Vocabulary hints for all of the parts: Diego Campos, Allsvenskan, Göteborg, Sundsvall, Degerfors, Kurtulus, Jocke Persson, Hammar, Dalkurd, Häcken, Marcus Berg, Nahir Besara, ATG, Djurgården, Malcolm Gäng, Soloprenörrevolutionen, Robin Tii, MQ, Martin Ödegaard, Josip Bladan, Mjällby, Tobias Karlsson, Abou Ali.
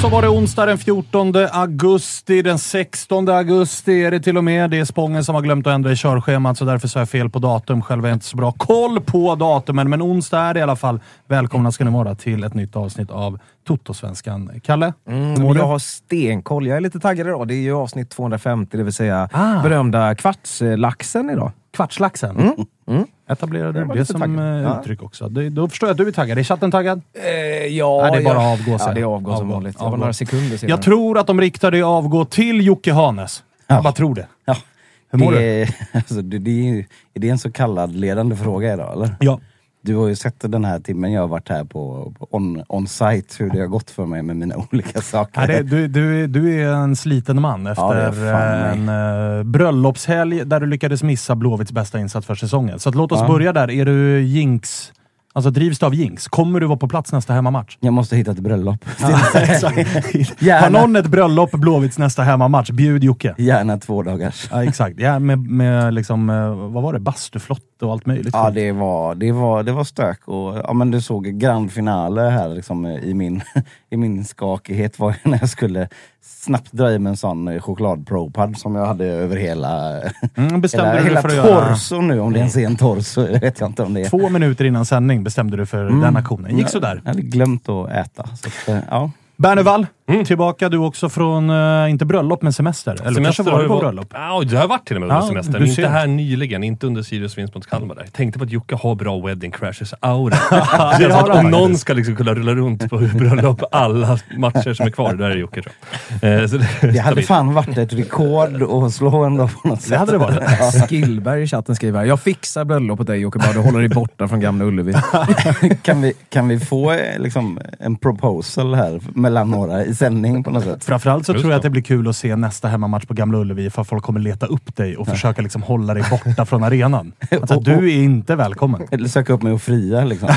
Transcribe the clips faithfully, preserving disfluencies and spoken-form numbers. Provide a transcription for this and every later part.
Så var det onsdag den fjortonde augusti, den sextonde augusti är det till och med. Det är Spången som har glömt att ändra i körschemat, så därför så är jag fel på datum. Själv är jag inte så bra koll på datumen, men onsdag är det i alla fall. Välkomna ska ni vara till ett nytt avsnitt av Totosvenskan. Kalle? Mm, jag har stenkoll. Jag är lite taggad idag. Det är ju avsnitt tvåhundrafemtio, det vill säga ah. berömda kvartslaxen idag. Kvartslaxen? Mm. Mm. Etablerade det, det, det som taggad. Uttryck också. Det, då förstår jag att du är taggad. Är chatten taggad? Eh, ja, Nej, det är bara jag, avgå sen. Ja, det är avgå, avgå som vanligt. Avgå. Några sekunder sedan. Jag tror att de riktade avgå till Jocke Hanes. Ja. Jag bara tror det. Ja. Hur mår det, du? Alltså, det, det är, är det en så kallad ledande fråga idag, eller? Ja. Du har ju sett den här timmen jag har varit här på, på on, on site, hur det har gått för mig med mina olika saker. Ja, det, du, du, du är en sliten man efter ja, en uh, bröllopshelg där du lyckades missa Blåvitts bästa insats för säsongen. Så att, låt oss ja. börja där. Är du jinx? Alltså drivs du av jinx? Kommer du vara på plats nästa hemmamatch? Jag måste hitta ett bröllop. Ja, har någon ett bröllop Blåvitts nästa hemmamatch? Bjud Jocke. Gärna två dagars. Ja, exakt. Ja, med, med liksom, vad var det? Bastuflott och allt möjligt. Ja, det var, det var, det var stök. Och, ja, men du såg grandfinale här liksom, i, min, i min skakighet var när jag skulle snabbt dra i med en sån chokladpropad som jag hade över hela, mm, bestämde hela, du hela för torso nu. Om det ens är en torso, vet jag inte om det är. Två minuter innan sändning bestämde du för mm. den aktionen. Gick så där. Jag hade glömt att äta. Så att, ja. Bernevall, mm. tillbaka du också från, uh, inte bröllop, men semester. Eller semester, kanske var du på var... bröllop? Ja, det har varit till och med ja, semester. Inte ser. Här nyligen, inte under Sirius vinst mot Kalmar. Jag tänkte på att Jocke har bra wedding crashes aura. Det har att någon ska liksom kunna rulla runt på bröllop alla matcher som är kvar. Där är Jocke, tror jag. Eh, så det, det hade fan varit ett rekord och slå ändå på något sätt. Det hade det varit. Ja. Skillberg i chatten skriver, jag fixar bröllop åt dig Jocke, bara du håller dig borta från Gamla Ullevi. kan, vi, kan vi få liksom, en proposal här mellan några i sändning på något sätt. Framförallt så tror jag att det blir kul att se nästa hemmamatch på Gamla Ullevi, för folk kommer leta upp dig och ja. försöka liksom hålla dig borta från arenan. Alltså, oh, oh. du är inte välkommen. Eller söka upp mig och fria liksom.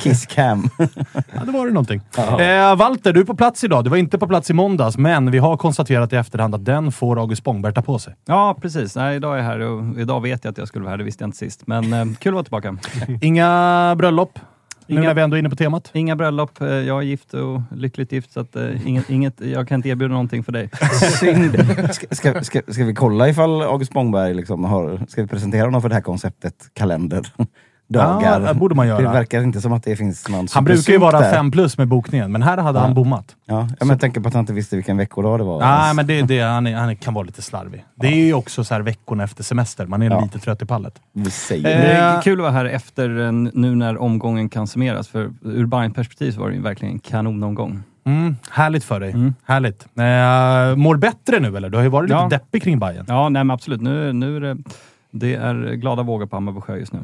Kiss cam. Ja, det var det någonting. Eh, Walter, du är på plats idag. Du var inte på plats i måndags, men vi har konstaterat i efterhand att den får August Spångberg ta på sig. Ja, precis. Nej, idag är jag här och idag vet jag att jag skulle vara här. Det visste jag inte sist. Men eh, kul att vara tillbaka. Inga bröllop. Nu inga, när vi ändå är inne på temat. Inga bröllop. Jag är gift och lyckligt gift, så att uh, inget, inget, jag kan inte erbjuda någonting för dig. Synd. Ska, ska, ska vi kolla ifall August Spångberg liksom har, ska vi presentera honom för det här konceptet kalender? dagar. Ja, det borde man göra. Det verkar inte som att det finns någon. Han brukar ju vara fem plus med bokningen, men här hade ja. han bommat. Ja, men jag tänker på att han inte visste vilken veckodag det var. Nej, alltså. men det, det, han, är, han kan vara lite slarvig. Ja. Det är ju också så här veckorna efter semester. Man är ja. lite trött i pallet. Vi säger. Eh, det är kul att vara här efter nu när omgången kan summeras. För ur Bayerns perspektiv var det ju verkligen en kanonomgång. Mm, härligt för dig. Mm. Härligt. Eh, mår bättre nu eller? Du har ju varit ja. lite deppig kring Bayern. Ja, nej men absolut. Nu, nu är det... Det är glada vågor på Hammarby sjö just nu.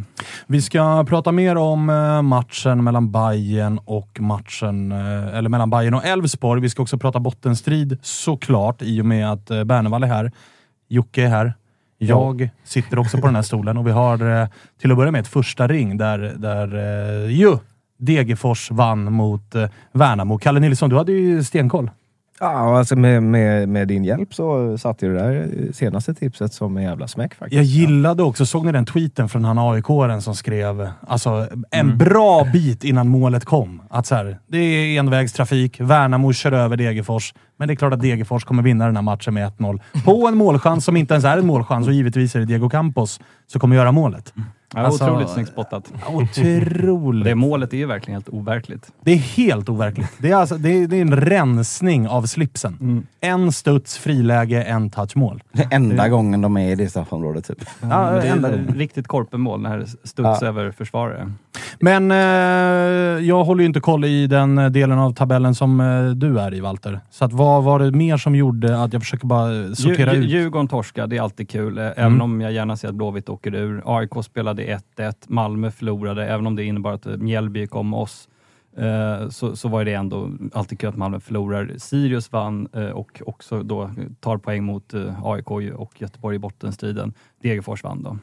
Vi ska prata mer om matchen mellan Bayern och matchen, eller mellan Bayern och Älvsborg. Vi ska också prata bottenstrid såklart i och med att Bernevall är här. Jocke är här. Jag ja. sitter också på den här stolen och vi har till att börja med ett första ring där, där ju Degerfors vann mot Värnamo. Kalle Nilsson, du hade ju stenkoll. Ja, alltså med, med, med din hjälp så satt ju det där senaste tipset som en jävla smäck faktiskt. Jag gillade också, såg ni den tweeten från han A I K-aren som skrev alltså en mm. bra bit innan målet kom. Att så här, det är envägstrafik, Värnamo kör över Degerfors, men det är klart att Degerfors kommer vinna den här matchen med ett noll. På en målchans som inte ens är en målchans och givetvis är det Diego Campos som kommer göra målet. Ja, alltså, otroligt snyggt spottat. Otroligt. Det målet är ju verkligen helt overkligt. Det är helt overkligt. Det är, alltså, det är, det är en rensning av slipsen. Mm. En studs, friläge, en touchmål. Det enda det... gången de är i det straffområdet typ. Mm. Ja, det är enda en riktigt korpenmål när studs ja. över försvarare. Men eh, jag håller ju inte koll i den delen av tabellen som eh, du är i, Walter. Så att, vad var det mer som gjorde att jag försöker bara sortera Djur, ut? Djurgården torska, det är alltid kul. Eh, mm. Även om jag gärna ser att Blåvitt åker ur. A I K spelade ett ett. Malmö förlorade, även om det innebar att Mjällby kom oss, eh, så, så var det ändå alltid kul att Malmö förlorar. Sirius vann eh, och också då tar poäng mot eh, A I K och Göteborg i bottenstriden. Degerfors vann då.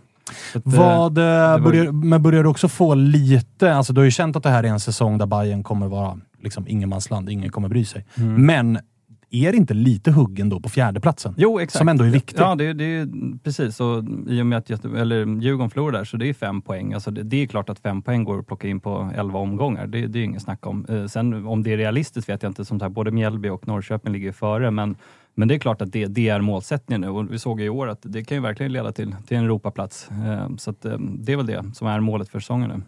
Att, Vad, eh, var... börjar, men börjar du också få lite, alltså du har ju känt att det här är en säsong där Bayern kommer vara liksom ingenmansland, ingen kommer bry sig. Mm. Men är det inte lite huggen då på fjärdeplatsen? Jo, exakt. Som ändå är viktigt. Ja, det, det är precis. Och i och med att Göte- eller Djurgården förlorar där, så det är fem poäng. Alltså det, det är klart att fem poäng går att plocka in på elva omgångar. Det, det är ju ingen snack om. Eh, sen om det är realistiskt vet jag inte. Som här, både Mjällby och Norrköping ligger före. Men, men det är klart att det, det är målsättningen nu. Och vi såg i år att det kan ju verkligen leda till, till en Europaplats. Eh, så att, eh, det är väl det som är målet för säsongen nu.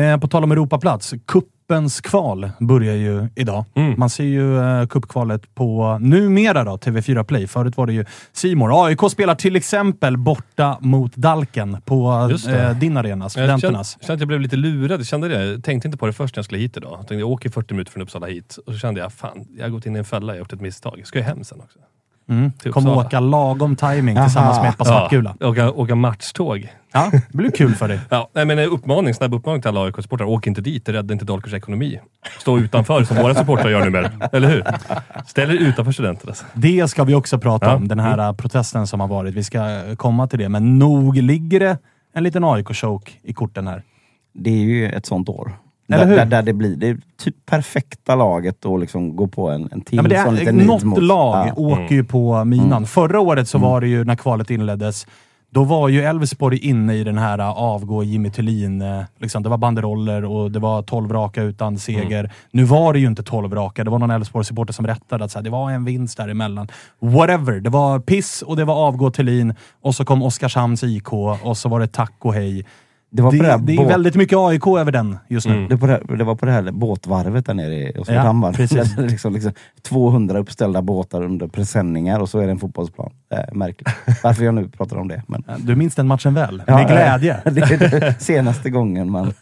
Eh, på tal om Europaplats, kuppens kval börjar ju idag. Mm. Man ser ju eh, kuppkvalet på numera då, T V fyra Play. Förut var det ju C More. A I K spelar till exempel borta mot Dalken på eh, din arena, Studenternas. Jag kände, kände jag blev lite lurad. Jag kände det. Tänkte inte på det först när jag skulle hit idag. Jag tänkte, jag åker fyrtio minuter från Uppsala hit. Och så kände jag, fan, jag har gått in i en fälla, jag har gjort ett misstag. Jag ska ju hem sen också. Mm. Typ kommer åka lagom timing tillsammans Aha. med ett par svartgula. Ja, åka, åka matchtåg. Ja, det blir kul för dig. Ja, nej men uppmaning, snabb uppmaning till alla A I K-supportrar. Åk inte dit, rädda inte Dalkurds ekonomi. Stå utanför som våra supportrar gör numera. Eller hur? Ställ er utanför studenterna. Det ska vi också prata ja. om, den här mm. protesten som har varit. Vi ska komma till det. Men nog ligger det en liten A I K-choke i korten här. Det är ju ett sånt år. Där, där, där det blir det är typ perfekta laget att liksom gå på en, en team ja, som lite något mot. lag ja. åker mm. ju på minan. Mm. Förra året så var det ju när kvalet inleddes, då var ju Älvsborg inne i den här avgå Jimmy Tillin. Liksom, det var banderoller och det var tolv raka utan seger. Mm. Nu var det ju inte tolv raka. Det var någon Älvsborg-supporter som rättade att så här, det var en vinst däremellan. Whatever. Det var piss och det var avgå Tillin. Och så kom Oskarshamns I K och så var det tack och hej. Det, var det, det, det är båt... väldigt mycket A I K över den just nu. Mm. Det, på det, det var på det här båtvarvet där nere i Oskarshamn. Ja, liksom, liksom, tvåhundra uppställda båtar under presenningar och så är det en fotbollsplan. Det är märkligt. Varför jag nu pratar om det. Men... Du minns den matchen väl? Ja, med glädje. Det är det senaste gången. Man...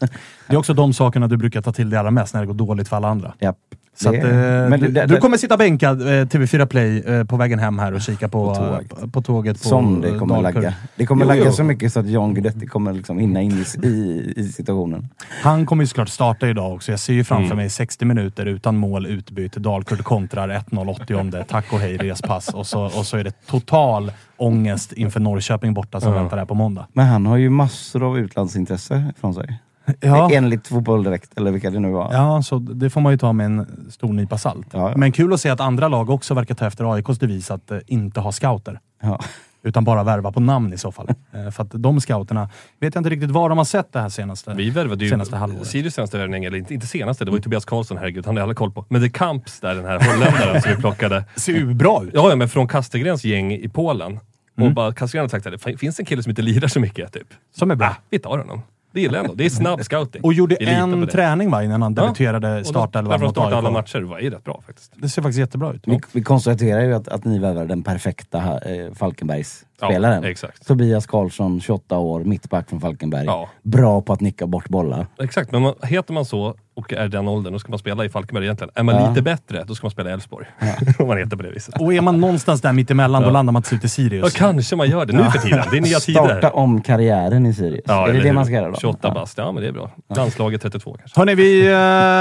Det är också de sakerna du brukar ta till det allra mest när det går dåligt för alla andra. Japp. Så det, att, eh, men det, det, du, du kommer sitta bänkad eh, T V fyra Play eh, på vägen hem här och kika på, på, tåg. på, på tåget. På som det kommer Dalkurd. lagga. Det kommer jo, lagga jo. så mycket så att John Guidetti kommer liksom hinna in i, i, i situationen. Han kommer ju såklart starta idag också. Jag ser ju framför mm. mig sextio minuter utan mål utbyte. Dalkurd kontrar ett noll åttio om det. Tack och hej, respass. Och så, och så är det total ångest inför Norrköping borta som mm. väntar där på måndag. Men han har ju massor av utlandsintresse från sig. Ja. Enligt fotboll direkt, eller vilka det nu var. Ja, så det får man ju ta med en stor nypa salt. Ja, ja. Men kul att se att andra lag också verkar ta efter A I Ks devis att eh, inte ha scouter. Ja. Utan bara värva på namn i så fall. eh, för att de scouterna, vet jag inte riktigt vad de har sett det här senaste halvåret. Vi värvade ju senaste halvåret. Sirius senaste värvning, eller inte, inte senaste, det var ju Tobias Karlsson, herregud, han hade alla koll på. Men det Kamps där, den här holländaren som vi plockade. Ser ju bra ut. Ja, men från Kastegrens gäng i Polen. Mm. Och bara Kastegrens taktade, finns en kille som inte lirar så mycket typ. Som är bra. Ah, vi tar honom. Det gillar jag ändå. Det är snabb scouting. Och gjorde en träning va, innan han debuterade startelvan. Därför han startade alla matcher. Det var ju rätt bra faktiskt. Det ser faktiskt jättebra ut. Vi, vi konstaterar ju att, att ni värvar den perfekta eh, Falkenbergs-spelaren. Ja, exakt. Tobias Karlsson, tjugoåtta år, mittback från Falkenberg. Ja. Bra på att nicka bort bollar. Exakt, men man, heter man så och är den åldern, då ska man spela i Falkenberg egentligen. Är man ja. lite bättre, då ska man spela i Älvsborg. Ja. Om man heter på det viset. Och är man någonstans där mitt emellan, ja. då landar man till Sirius. Ja, kanske man gör det nu för tiden. Det är nya tider. Starta om karriären i Sirius. Ja, är det det man ska göra då? tjugoåtta bast, ja men det är bra. Landslaget trettiotvå kanske. Hörrni, vi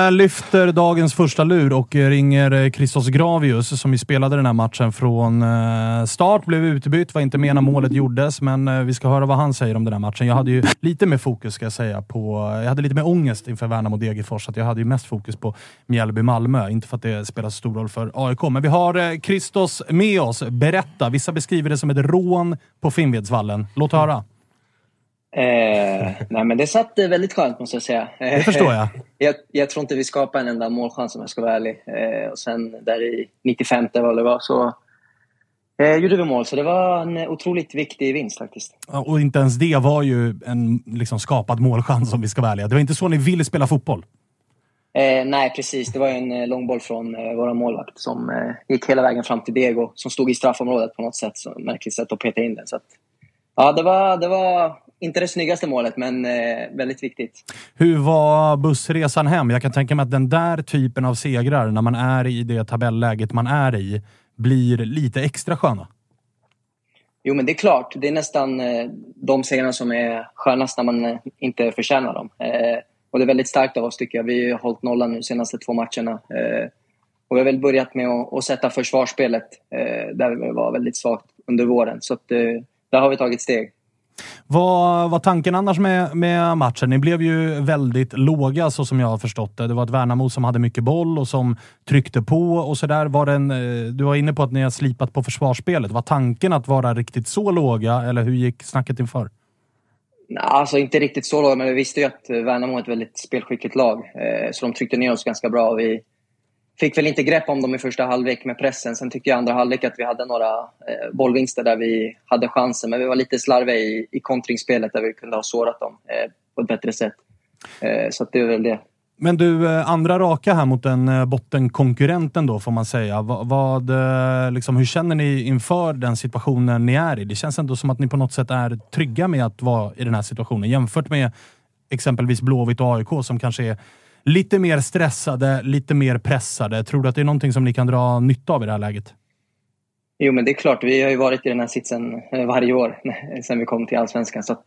äh, lyfter dagens första lur och ringer Christos Gravius som vi spelade den här matchen från äh, start. Blev utbytt, var inte med när målet gjordes, men äh, vi ska höra vad han säger om den här matchen. Jag hade ju lite mer fokus ska jag säga på, jag hade lite mer ångest inför Värnamo och Degerfors, att jag hade ju mest fokus på Mjällby Malmö. Inte för att det spelar stor roll för A I K, men vi har äh, Christos med oss. Berätta, vissa beskriver det som ett rån på Finnvedsvallen. Låt höra. Eh, nej men det satt väldigt skönt måste jag säga. Det förstår jag. jag. Jag tror inte vi skapade en enda målchans om jag ska vara ärlig. Eh, och sen där i nittiofemte var det var så eh, gjorde vi mål. Så det var en otroligt viktig vinst faktiskt. Ja, och inte ens det var ju en liksom, skapad målchans om vi ska vara ärliga. Det var inte så ni ville spela fotboll? Eh, nej precis, det var ju en långboll från eh, våra målvakt som eh, gick hela vägen fram till Dego som stod i straffområdet på något sätt. Så märkligt sätt att peta in den. Så att, ja det var... Det var inte det snyggaste målet, men eh, väldigt viktigt. Hur var bussresan hem? Jag kan tänka mig att den där typen av segrar, när man är i det tabelläget man är i, blir lite extra sköna. Jo, men det är klart. Det är nästan eh, de segrarna som är skönast när man eh, inte förtjänar dem. Eh, och det är väldigt starkt av oss tycker jag. Vi har hållit nollan nu senaste två matcherna. Eh, och vi har väl börjat med att, att sätta försvarsspelet eh, där vi var väldigt svagt under våren. Så att, eh, där har vi tagit steg. Vad var tanken annars med, med matchen? Ni blev ju väldigt låga så som jag har förstått det. Det var ett Värnamo som hade mycket boll och som tryckte på och sådär. Var den, du var inne på att ni har slipat på försvarsspelet. Var tanken att vara riktigt så låga eller hur gick snacket inför? Alltså inte riktigt så låga, men vi visste ju att Värnamo är ett väldigt spelskickligt lag. Så de tryckte ner oss ganska bra och vi fick väl inte grepp om dem i första halvlek med pressen. Sen tyckte jag andra halvlek att vi hade några eh, bollvinster där vi hade chansen. Men vi var lite slarviga i, i kontringsspelet där vi kunde ha sårat dem eh, på ett bättre sätt. Eh, så att det är väl det. Men du, eh, andra raka här mot den eh, bottenkonkurrenten då får man säga. Va, vad, eh, liksom, hur känner ni inför den situationen ni är i? Det känns ändå som att ni på något sätt är trygga med att vara i den här situationen. Jämfört med exempelvis Blåvitt och A I K som kanske är lite mer stressade, lite mer pressade. Tror du att det är någonting som ni kan dra nytta av i det här läget? Jo, men det är klart. Vi har ju varit i den här sitsen varje år sedan vi kom till Allsvenskan. Så att,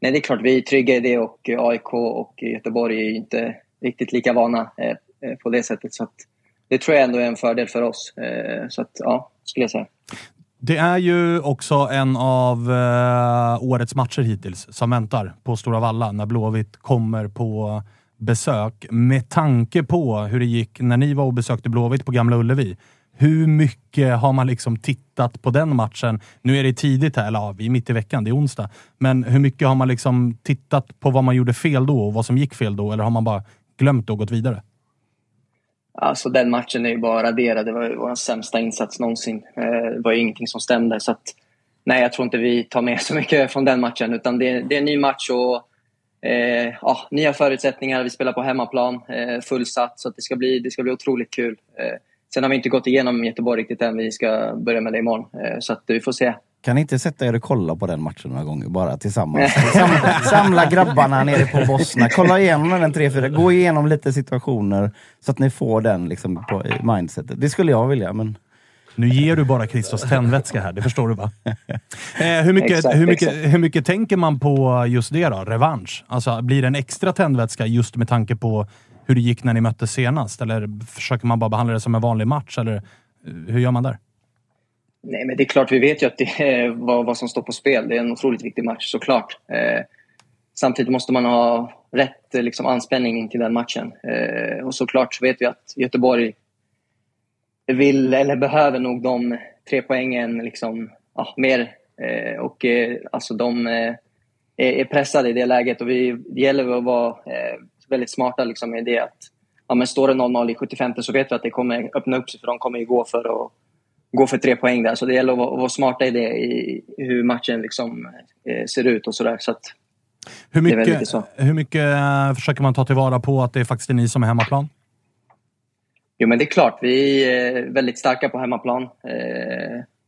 nej, det är klart. Vi är trygga i det och A I K och Göteborg är ju inte riktigt lika vana på det sättet. Så att, det tror jag ändå är en fördel för oss. Så att, ja, skulle jag säga. Det är ju också en av eh, årets matcher hittills som väntar på Stora Valla när Blåvitt kommer på besök. Med tanke på hur det gick när ni var och besökte Blåvitt på Gamla Ullevi, hur mycket har man liksom tittat på den matchen? Nu är det tidigt här, eller ja, vi är mitt i veckan, det är onsdag. Men hur mycket har man liksom tittat på vad man gjorde fel då och vad som gick fel då? Eller har man bara glömt och gått vidare? Alltså den matchen är ju bara raderad. Det var ju vår sämsta insats någonsin. Det var ju ingenting som stämde. Så att, nej, jag tror inte vi tar med så mycket från den matchen. Utan det, det är en ny match och Eh, ja, nya förutsättningar, vi spelar på hemmaplan eh, fullsatt så att det ska bli, det ska bli otroligt kul. Eh, sen har vi inte gått igenom Göteborg riktigt än, vi ska börja med det imorgon eh, så att vi får se. Kan ni inte sätta er och kolla på den matchen några gånger bara tillsammans? Samla, samla grabbarna nere på Bosna, kolla igenom den tre fyra, gå igenom lite situationer så att ni får den liksom på mindsetet. Det skulle jag vilja, men nu ger du bara Christos tändvätska här, det förstår du va? Eh, hur, mycket, exakt, hur, mycket, hur mycket tänker man på just det då? Revansch? Alltså blir det en extra tändvätska just med tanke på hur det gick när ni möttes senast? Eller försöker man bara behandla det som en vanlig match? Eller hur gör man där? Nej, men det är klart, vi vet ju att det är vad, vad som står på spel. Det är en otroligt viktig match, såklart. Eh, samtidigt måste man ha rätt liksom, anspänning in till den matchen. Eh, och såklart så vet vi att Göteborg vill eller behöver nog de tre poängen liksom, ja, mer eh, och eh, alltså de eh, är pressade i det läget och vi, det gäller att vara eh, väldigt smarta liksom, i det att ja, men står det noll noll i sjuttiofem så vet vi att det kommer öppna upp sig för de kommer ju gå för, att, gå för tre poäng där så det gäller att vara, att vara smarta i det i hur matchen liksom, eh, ser ut och sådär så att Hur mycket, mycket så. Hur mycket försöker man ta tillvara på att det är faktiskt ni som är hemmaplan? Jo, men det är klart. Vi är väldigt starka på hemmaplan.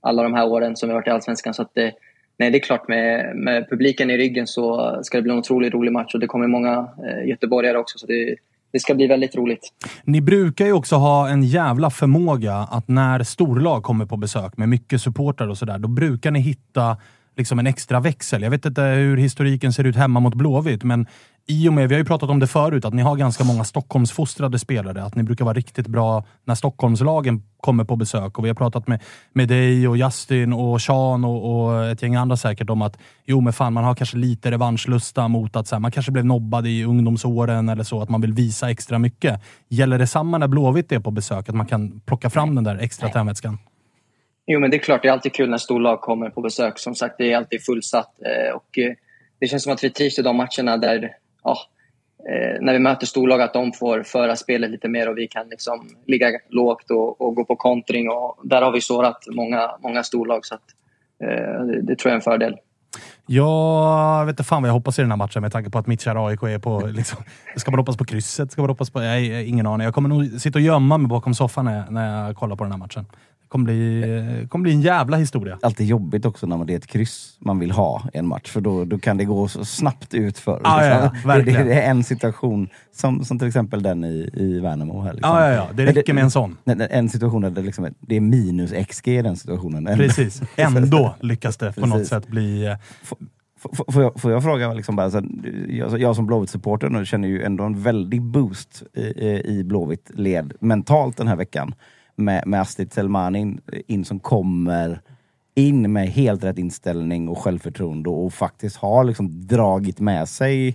Alla de här åren som vi har varit i Allsvenskan. Så att det, nej, det är klart. Med, med publiken i ryggen så ska det bli en otroligt rolig match. Och det kommer många göteborgare också. Så det, det ska bli väldigt roligt. Ni brukar ju också ha en jävla förmåga att när storlag kommer på besök med mycket supportrar och sådär, då brukar ni hitta liksom en extra växel. Jag vet inte hur historiken ser ut hemma mot Blåvitt, men i och med, vi har ju pratat om det förut, att ni har ganska många Stockholmsfostrade spelare, att ni brukar vara riktigt bra när Stockholmslagen kommer på besök. Och vi har pratat med, med dig och Justin och Sean och, och ett gäng andra säkert om att jo men fan, man har kanske lite revanschlusta mot att så här, man kanske blev nobbad i ungdomsåren eller så, att man vill visa extra mycket. Gäller det samma när Blåvitt är på besök, att man kan plocka fram den där extra tändvätskan? Jo, men det är klart, det är alltid kul när storlag kommer på besök. Som sagt, det är alltid fullsatt. Och det känns som att vi trivs i de matcherna där, ja, när vi möter storlag, att de får föra spelet lite mer och vi kan liksom ligga lågt och, och gå på kontring. Och där har vi sårat många, många storlag, så att, det, det tror jag är en fördel. Jag vet inte fan vad jag hoppas i den här matchen med tanke på att mitt kära A I K är på liksom, ska man hoppas på krysset? Ska man hoppas på, nej, ingen aning. Jag kommer nog sitta och gömma mig bakom soffan när jag, när jag kollar på den här matchen. Kommer bli, kommer bli en jävla historia. Alltid jobbigt också när man, det är ett kryss man vill ha en match, för då, då kan det gå så snabbt ut för. Ah, ja, ja, det, det är en situation som, som till exempel den i, i Värnamo här. Liksom. Ah, ja, ja, det räcker med en sån. En situation där det, liksom, det är minus X G i den situationen. Ändå. Precis, ändå lyckas det på Precis. något sätt bli... F- f- får, jag, får jag fråga, liksom bara, så jag, jag som Blåvitt-supporter nu känner ju ändå en väldig boost i, i Blåvitt-led mentalt den här veckan. Med, med Astrid Selmanin in som kommer in med helt rätt inställning och självförtroende och, och faktiskt har liksom dragit med sig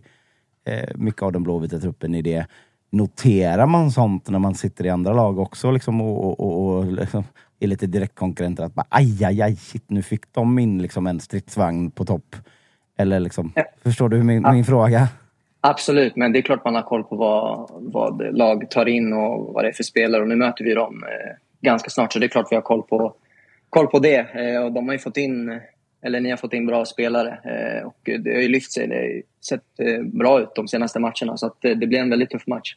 eh, mycket av den blåvita truppen i det. Noterar man sånt när man sitter i andra lag också liksom, och, och, och, och liksom, är lite direktkonkurrenter att bara, aj, aj, aj, shit, nu fick de in liksom en stridsvagn på topp. Eller liksom, ja. Förstår du min, min ja. fråga? Absolut, men det är klart man har koll på vad, vad lag tar in och vad det är för spelare. Och nu möter vi dem eh, ganska snart, så det är klart vi har koll på, koll på det. Eh, och de har ju fått in, eller ni har fått in bra spelare. Eh, och det har ju lyft sig, det har ju sett eh, bra ut de senaste matcherna. Så att, eh, det blir en väldigt tuff match.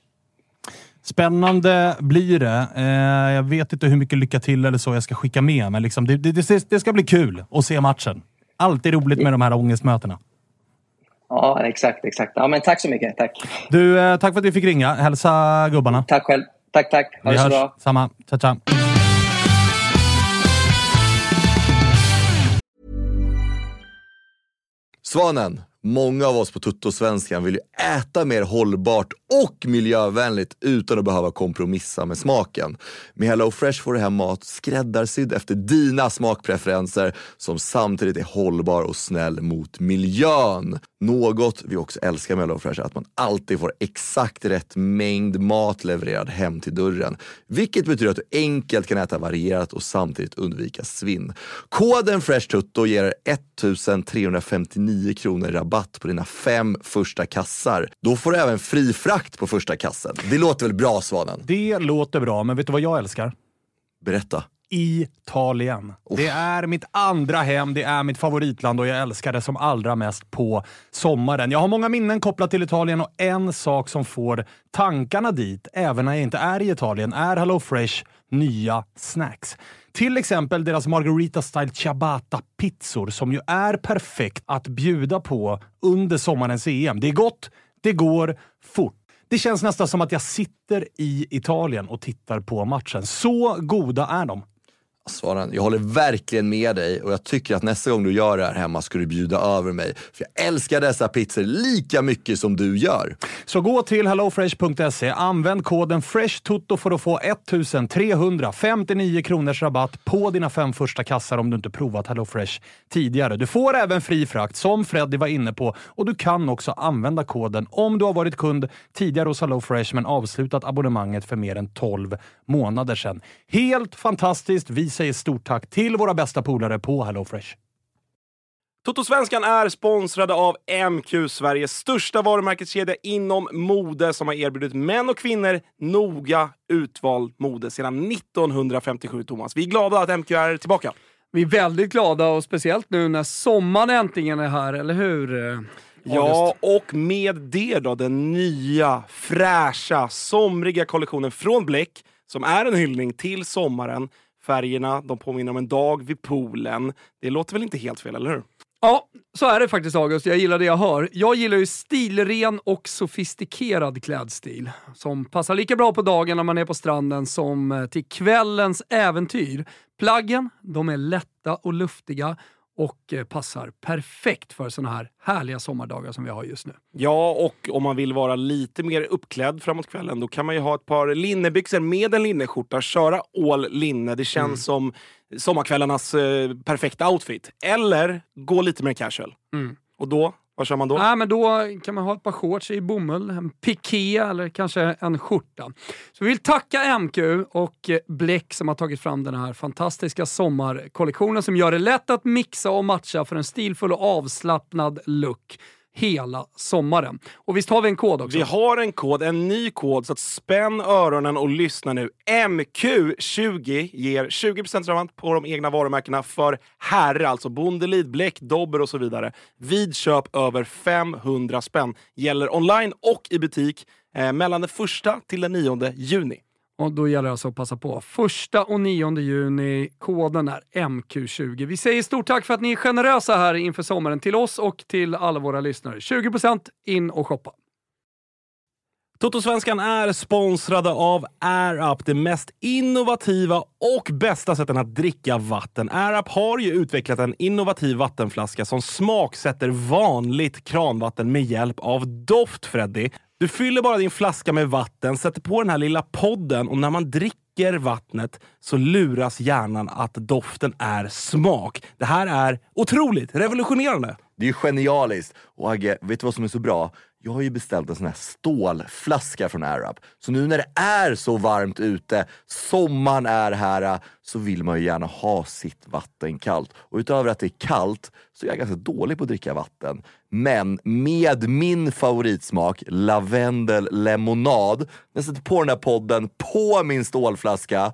Spännande blir det. Eh, jag vet inte hur mycket lycka till eller så jag ska skicka med. Men liksom, det, det, det ska bli kul att se matchen. Alltid roligt med de här ångestmötena. Ja, exakt, exakt. Ja, men tack så mycket, tack. Du, eh, tack för att du fick ringa. Hälsa gubbarna. Tack själv. Tack, tack. Ha det så bra. Samma. Ciao, ciao. Svanen, många av oss på Totosvenskan vill ju äta mer hållbart och miljövänligt utan att behöva kompromissa med smaken. Med HelloFresh får du hem mat skräddarsydd efter dina smakpreferenser som samtidigt är hållbar och snäll mot miljön. Något vi också älskar med HelloFresh är att man alltid får exakt rätt mängd mat levererad hem till dörren. Vilket betyder att du enkelt kan äta varierat och samtidigt undvika svinn. Koden FreshTutto ger er ettusen trehundrafemtionio kronor rabatt på dina fem första kassar. Då får du även fri frakt på första kassen. Det låter väl bra, Svanen? Det låter bra, men vet du vad jag älskar? Berätta. Italien. Oh. Det är mitt andra hem, det är mitt favoritland och jag älskar det som allra mest på sommaren. Jag har många minnen kopplat till Italien och en sak som får tankarna dit, även när jag inte är i Italien, är HelloFresh nya snacks. Till exempel deras Margherita Style Ciabatta-pizzor som ju är perfekt att bjuda på under sommarens E M. Det är gott, det går fort. Det känns nästan som att jag sitter i Italien och tittar på matchen. Så goda är de. Svaran, jag håller verkligen med dig och jag tycker att nästa gång du gör det här hemma ska du bjuda över mig. För jag älskar dessa pizzor lika mycket som du gör. Så gå till hellofresh punkt se, använd koden FreshTutto för att få ettusen trehundrafemtionio kronors rabatt på dina fem första kassar om du inte provat HelloFresh tidigare. Du får även fri frakt som Freddy var inne på och du kan också använda koden om du har varit kund tidigare hos HelloFresh men avslutat abonnemanget för mer än tolv månader sedan. Helt fantastiskt, vi säger stort tack till våra bästa polare på HelloFresh. Totosvenskan är sponsrade av M Q, Sveriges största varumärkeskedja inom mode som har erbjudit män och kvinnor noga utvald mode sedan nittonhundrafemtiosju, Thomas. Vi är glada att M Q är tillbaka. Vi är väldigt glada och speciellt nu när sommaren äntligen är här, eller hur? Ja, och med det då, den nya, fräscha, somriga kollektionen från Bläck, som är en hyllning till sommaren. Färgerna, de påminner om en dag vid poolen. Det låter väl inte helt fel, eller hur? Ja, så är det faktiskt, August. Jag gillar det jag hör. Jag gillar ju stilren och sofistikerad klädstil som passar lika bra på dagen när man är på stranden som till kvällens äventyr. Plaggen, de är lätta och luftiga och passar perfekt för sådana här härliga sommardagar som vi har just nu. Ja, och om man vill vara lite mer uppklädd framåt kvällen, då kan man ju ha ett par linnebyxor med en linneskjorta. Köra all linne, det känns mm. som sommarkvällarnas eh, perfekta outfit. Eller gå lite mer casual. Mm. Och då, vad kör man då? Nej, men då kan man ha ett par shorts i bomull, en piké eller kanske en skjorta. Så vi vill tacka M Q och Bläck som har tagit fram den här fantastiska sommarkollektionen som gör det lätt att mixa och matcha för en stilfull och avslappnad look hela sommaren. Och visst har vi en kod också? Vi har en kod, en ny kod, så att spänn öronen och lyssna nu. M Q tjugo ger tjugo procent rabatt på de egna varumärkena för herre, alltså Bondelid, Bläck, Dobber och så vidare. Vid köp över femhundra spänn. Gäller online och i butik eh, mellan den första till den nionde juni. Och då gäller det alltså att passa på. Första och nionde juni, koden är M Q tjugo. Vi säger stort tack för att ni är generösa här inför sommaren till oss och till alla våra lyssnare. tjugo procent in och shoppa. Totosvenskan är sponsrade av Air Up, det mest innovativa och bästa sättet att dricka vatten. Air Up har ju utvecklat en innovativ vattenflaska som smaksätter vanligt kranvatten med hjälp av doft, Freddy. Du fyller bara din flaska med vatten, sätter på den här lilla podden och när man dricker vattnet så luras hjärnan att doften är smak. Det här är otroligt revolutionerande. Det är ju genialiskt. Och Agge, vet du vad som är så bra? Jag har ju beställt en sån här stålflaska från Air Up. Så nu när det är så varmt ute, sommaren är här, så vill man ju gärna ha sitt vatten kallt. Och utöver att det är kallt så är jag ganska dålig på att dricka vatten. Men med min favoritsmak, lavendellemonad, när jag sätter på den här podden på min stålflaska,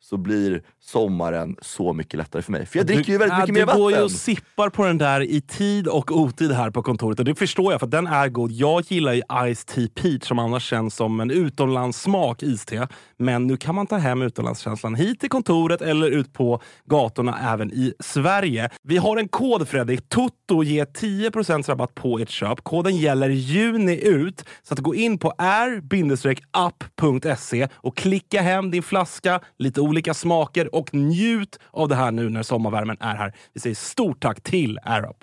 så blir sommaren så mycket lättare för mig. För jag dricker du, ju väldigt mycket äh, mer vatten. Du går ju och sippar på den där i tid och otid här på kontoret. Och det förstår jag, för den är god. Jag gillar ju Ice Tea Peach som annars känns som en utomlandssmak iste. Men nu kan man ta hem utomlandskänslan hit till kontoret eller ut på gatorna även i Sverige. Vi har en kod, Fredrik. Toto ger tio procent rabatt på ert köp. Koden gäller juni ut. Så att gå in på air up punkt se och klicka hem din flaska, lite olika smaker, och njut av det här nu när sommarvärmen är här. Vi säger stort tack till Air Up.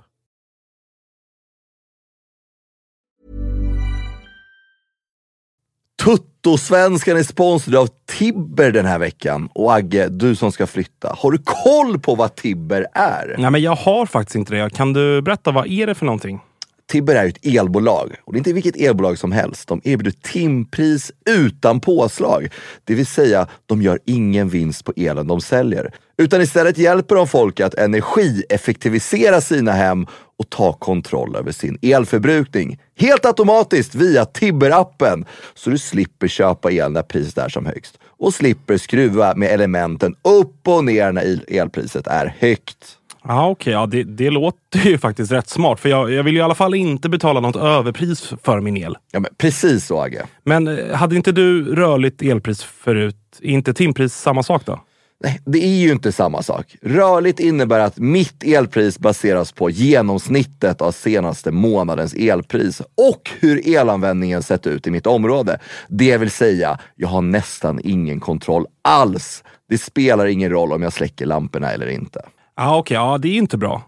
Totosvenskan är sponsrad av Tibber den här veckan. Och Agge, du som ska flytta, har du koll på vad Tibber är? Nej, men jag har faktiskt inte det. Kan du berätta, vad är det för någonting? Tibber är ju ett elbolag, och det är inte vilket elbolag som helst. De erbjuder timpris utan påslag. Det vill säga, de gör ingen vinst på elen de säljer. Utan istället hjälper de folk att energieffektivisera sina hem och ta kontroll över sin elförbrukning. Helt automatiskt via Tibber-appen. Så du slipper köpa el när priset är som högst. Och slipper skruva med elementen upp och ner när elpriset är högt. Ah, okay. Ja, okej. Det, det låter ju faktiskt rätt smart. För jag, jag vill ju i alla fall inte betala något överpris för min el. Ja, men precis så, Agge. Men hade inte du rörligt elpris förut? Är inte timpris samma sak då? Nej, det är ju inte samma sak. Rörligt innebär att mitt elpris baseras på genomsnittet av senaste månadens elpris och hur elanvändningen sett ut i mitt område. Det vill säga, jag har nästan ingen kontroll alls. Det spelar ingen roll om jag släcker lamporna eller inte. Ah, okay, ja, det är inte bra.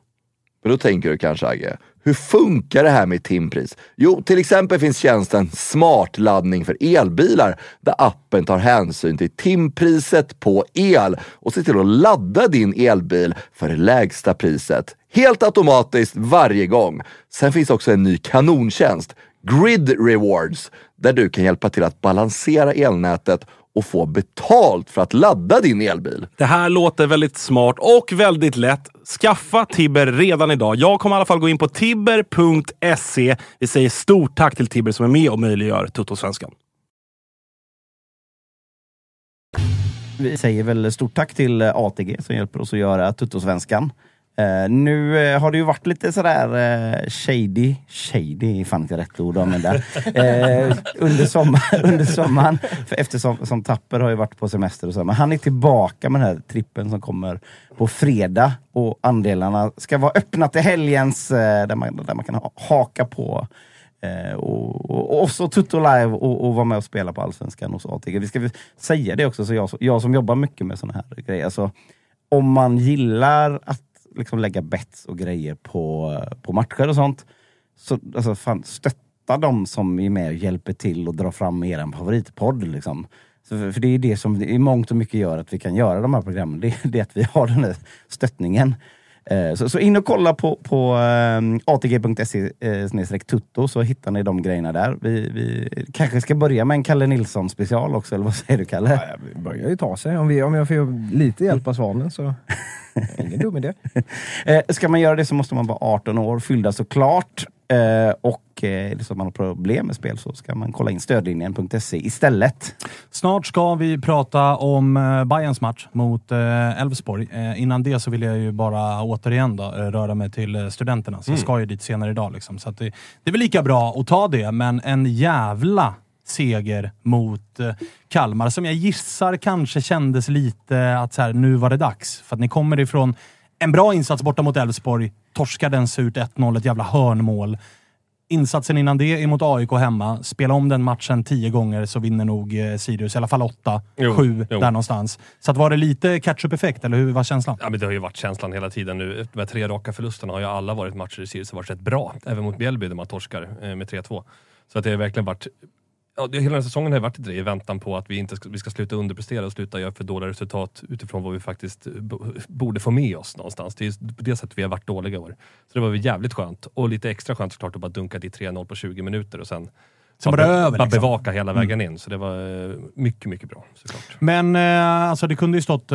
Men då tänker du kanske, Agge, hur funkar det här med timpris? Jo, till exempel finns tjänsten smart laddning för elbilar, där appen tar hänsyn till timpriset på el och ser till att ladda din elbil för det lägsta priset, helt automatiskt varje gång. Sen finns också en ny kanontjänst, Grid Rewards, där du kan hjälpa till att balansera elnätet och få betalt för att ladda din elbil. Det här låter väldigt smart och väldigt lätt. Skaffa Tibber redan idag. Jag kommer i alla fall gå in på tibber punkt se. Vi säger stort tack till Tibber som är med och möjliggör Totosvenskan. Vi säger väl stort tack till A T G som hjälper oss att göra Totosvenskan. Uh, nu uh, har det ju varit lite sådär uh, shady, shady är fan inte rätt ord om det där, uh, under, sommar, under sommaren, för eftersom som Tapper har ju varit på semester och så, men han är tillbaka med den här trippen som kommer på fredag och andelarna ska vara öppna till helgens uh, där, man, där man kan ha, haka på uh, och, och, och så Tutto Live och, och vara med och spela på Allsvenskan hos A T G. Vi ska väl säga det också, så jag, jag som jobbar mycket med såna här grejer, alltså, om man gillar att liksom lägga bets och grejer på, på matcher och sånt. Så alltså, fan, stötta dem som är med och hjälper till och dra fram er favoritpodd. Liksom. Så, för, för det är det som i mångt och mycket gör att vi kan göra de här programmen. Det, det är att vi har den här stöttningen. Eh, så, så in och kolla på, på um, a t g punkt s e slash tutto, så hittar ni de grejerna där. Vi, vi kanske ska börja med en Kalle Nilsson special också, eller vad säger du, Kalle? Ja, vi börjar ju ta sig. Om, vi, om jag får lite hjälp av Svanen så... Ingen dum idé. Ska man göra det så måste man vara arton år, fyllda såklart. Och är det så att man har problem med spel så ska man kolla in stödlinjen punkt se istället. Snart ska vi prata om Bayerns match mot Älvsborg. Innan det så vill jag ju bara återigen då, röra mig till studenterna. Så mm. jag ska ju dit senare idag. Liksom. Så att det, det är väl lika bra att ta det, men en jävla seger mot Kalmar som jag gissar kanske kändes lite att så här, nu var det dags, för att ni kommer ifrån en bra insats borta mot Älvsborg, torskar den surt ett noll, ett jävla hörnmål. Insatsen innan det är mot A I K hemma, spela om den matchen tio gånger så vinner nog Sirius, i alla fall åtta, jo, sju, jo. Där någonstans. Så att var det lite catch-up-effekt, eller hur var känslan? Ja, men det har ju varit känslan hela tiden nu. De här tre raka förlusterna har ju alla varit matcher i Sirius som varit rätt bra, även mot Mjällby där man torskar med tre två. Så att det har verkligen varit... Ja, hela den här säsongen har varit i väntan på att vi, inte ska, vi ska sluta underprestera och sluta göra för dåliga resultat utifrån vad vi faktiskt borde få med oss någonstans. Det är på det sättet vi har varit dåliga år. Så det var väl jävligt skönt. Och lite extra skönt såklart att bara dunka dit tre noll på tjugo minuter och sen som bara, över, liksom. Bara bevaka hela vägen mm. in. Så det var mycket, mycket bra såklart. Men alltså, det kunde ju stått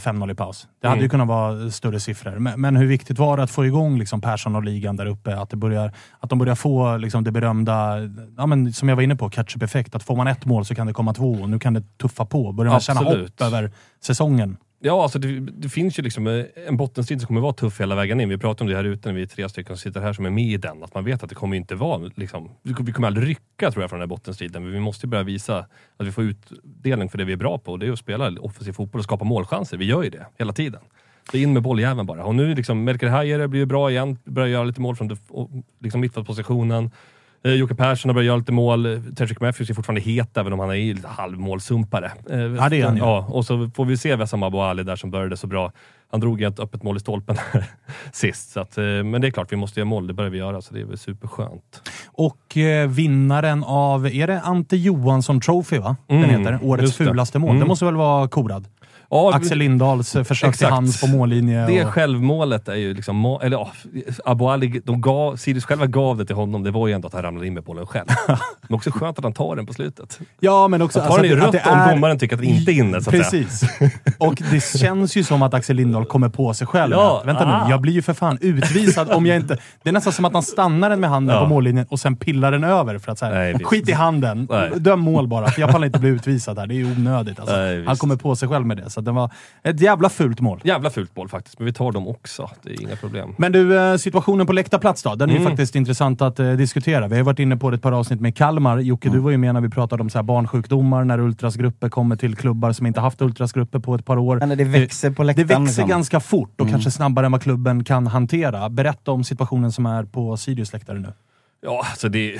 fem noll i paus. Det hade mm. ju kunnat vara större siffror. Men, men hur viktigt var det att få igång liksom, Persson och ligan där uppe? Att, det börjar, att de börjar få liksom, det berömda, ja, men, som jag var inne på, catch-up-effekt. Att får man ett mål så kan det komma två och nu kan det tuffa på. Börjar man känna hopp över säsongen? Ja, alltså det, det finns ju liksom en bottenstrid som kommer vara tuff hela vägen in. Vi pratar om det här ute när vi är tre stycken som sitter här som är med i den. Att man vet att det kommer inte vara liksom, vi kommer aldrig rycka tror jag från den här bottenstriden. Men vi måste börja visa att vi får utdelning för det vi är bra på. Och det är att spela offensiv fotboll och skapa målchanser. Vi gör ju det hela tiden. Det är in med bolljäveln bara. Och nu liksom, Melker Heijer blir ju bra igen. Börjar göra lite mål från liksom, mittfältpositionen. Eh, Jocke Persson har börjat göra lite mål. Tedrick Matthews är fortfarande het även om han är lite halvmålsumpare. Eh, ja, det är han, ja. Ja, och så får vi se Wessam Abou Ali där som började så bra. Han drog ett öppet mål i stolpen sist. Så att, eh, men det är klart, vi måste göra mål. Det börjar vi göra, så det är väl superskönt. Och eh, vinnaren av, är det Ante Johansson Trophy va? Den mm, heter årets fulaste mål. Mm. Det måste väl vara korad? Ja, Axel Lindahls försök exakt. Till hands på mållinje. Det och... självmålet är ju liksom... Eller ja, Abou Ali, de gav, Sirius själva gav det till honom. Det var ju ändå att han ramlade in med bollen själv. Men också skönt att han tar den på slutet. Ja, men också... Han tar alltså, den ju rött det om är... domaren tycker att det inte är inne. Så att precis. Säga. Och det känns ju som att Axel Lindahl kommer på sig själv. Ja, vänta ah. nu, jag blir ju för fan utvisad om jag inte... Det är nästan som att han stannar den med handen ja. På mållinjen och sen pillar den över för att så här, nej, skit i handen. Nej. Döm mål bara. För jag pallar inte bli utvisad här. Det är ju onödigt. Alltså. Nej, han kommer på sig själv med det. Så det var ett jävla fult mål. Jävla fult mål faktiskt, men vi tar dem också. Det är inga problem. Men du, situationen på läktarplats då, den är mm. ju faktiskt intressant att eh, diskutera. Vi har ju varit inne på det ett par avsnitt med Kalmar. Jocke, mm. du var ju med när vi pratade om så här barnsjukdomar, när ultrasgrupper kommer till klubbar som inte haft ultrasgrupper på ett par år. Men det växer på läktaren. Det växer liksom. Ganska fort och mm. kanske snabbare än vad klubben kan hantera. Berätta om situationen som är på Sirius läktare nu. Ja, alltså det,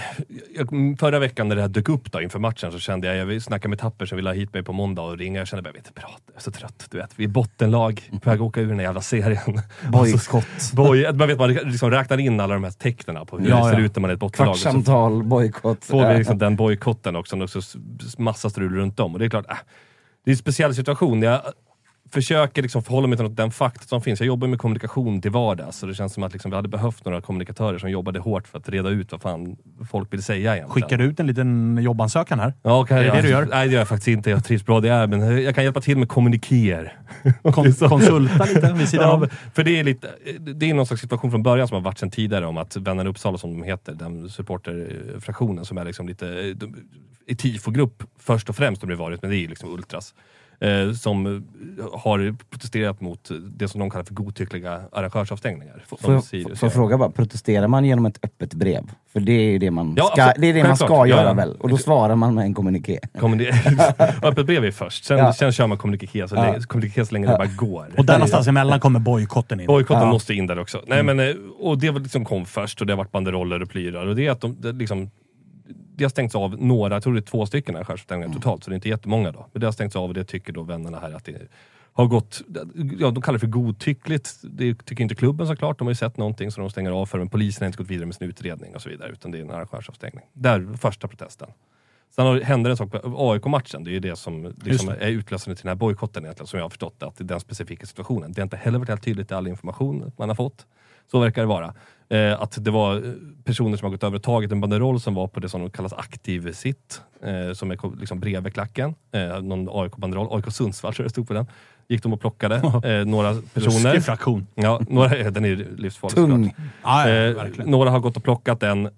jag, förra veckan när det här dök upp då, inför matchen så kände jag, jag snackade med Tapper som ville ha hit mig på måndag och ringa. Jag kände bara, jag vet inte prata, jag är så trött, du vet. Vi är bottenlag, på väg att åka ur den här jävla serien. Bojkott. Boj, man vet, man liksom räknar in alla de här tecknena på hur ja, det ser ja. Ut när man är ett bottenlag. Kvartsamtal, bojkott. Får vi liksom den bojkotten också, och så massa strul runt om. Och det är klart, äh, det är en speciell situation. Jag försöker liksom förhålla mig till den fakta som finns. Jag jobbar med kommunikation till vardags, så det känns som att liksom vi hade behövt några kommunikatörer som jobbade hårt för att reda ut vad fan folk vill säga egentligen. Skickar du ut en liten jobbansökan här? Ja, okay, är det jag, det du gör? Nej, det gör jag faktiskt inte. Jag trivs bra det är, men jag kan hjälpa till med kommuniker. Kon- konsulta lite vid sidan ja, av. För det är, lite, det är någon slags situation från början som har varit sedan tidigare om att Vännerna Uppsala, som de heter, den supporterfraktionen som är liksom lite i tifogrupp först och främst de har varit, men det är liksom ultras. eh, som har protesterat mot det som de kallar för godtyckliga arrangörsavstängningar. Som Sirius. Får jag fråga bara, protesterar man genom ett öppet brev? För det är ju det man ja, ska, alltså, det är det man ska klart, göra ja, väl. Och då svarar man med en kommuniké. Öppet brev är först, sen, ja. sen kör man kommuniké så, ja. länge, kommuniké så länge ja. det bara går. Och där någonstans emellan kommer bojkotten in. Bojkotten ja. måste in där också. Nej, mm. men, och det var liksom kom först och det har varit banderoller och plyrar. Och det är att de det liksom... Det har stängts av några, jag tror det är två stycken arrangörsavstängningar mm. totalt, så det är inte jättemånga då. Men det har stängts av och det tycker då vännerna här att det har gått, ja de kallar det för godtyckligt. Det tycker inte klubben såklart, de har ju sett någonting så de stänger av för, men polisen har inte gått vidare med sin utredning och så vidare, utan det är en arrangörsavstängning. Där första protesten. Sen hände en sak på A I K-matchen, det är ju det som liksom är utlösande till den här bojkotten egentligen, som jag har förstått att i den specifika situationen. Det har inte heller varit helt tydligt i all information man har fått. Så verkar det vara. Eh, att det var personer som har gått över och tagit en banderoll som var på det som kallas aktiv sitt. Eh, som är liksom bredvid klacken. Eh, någon A I K-banderoll. A I K Sundsvall tror jag det stod på den. Gick de och plockade eh, några personer. Ruskig fraktion. Ja, några, den är livsfarlig såklart. Ah, ja, eh, några har gått och plockat den eh,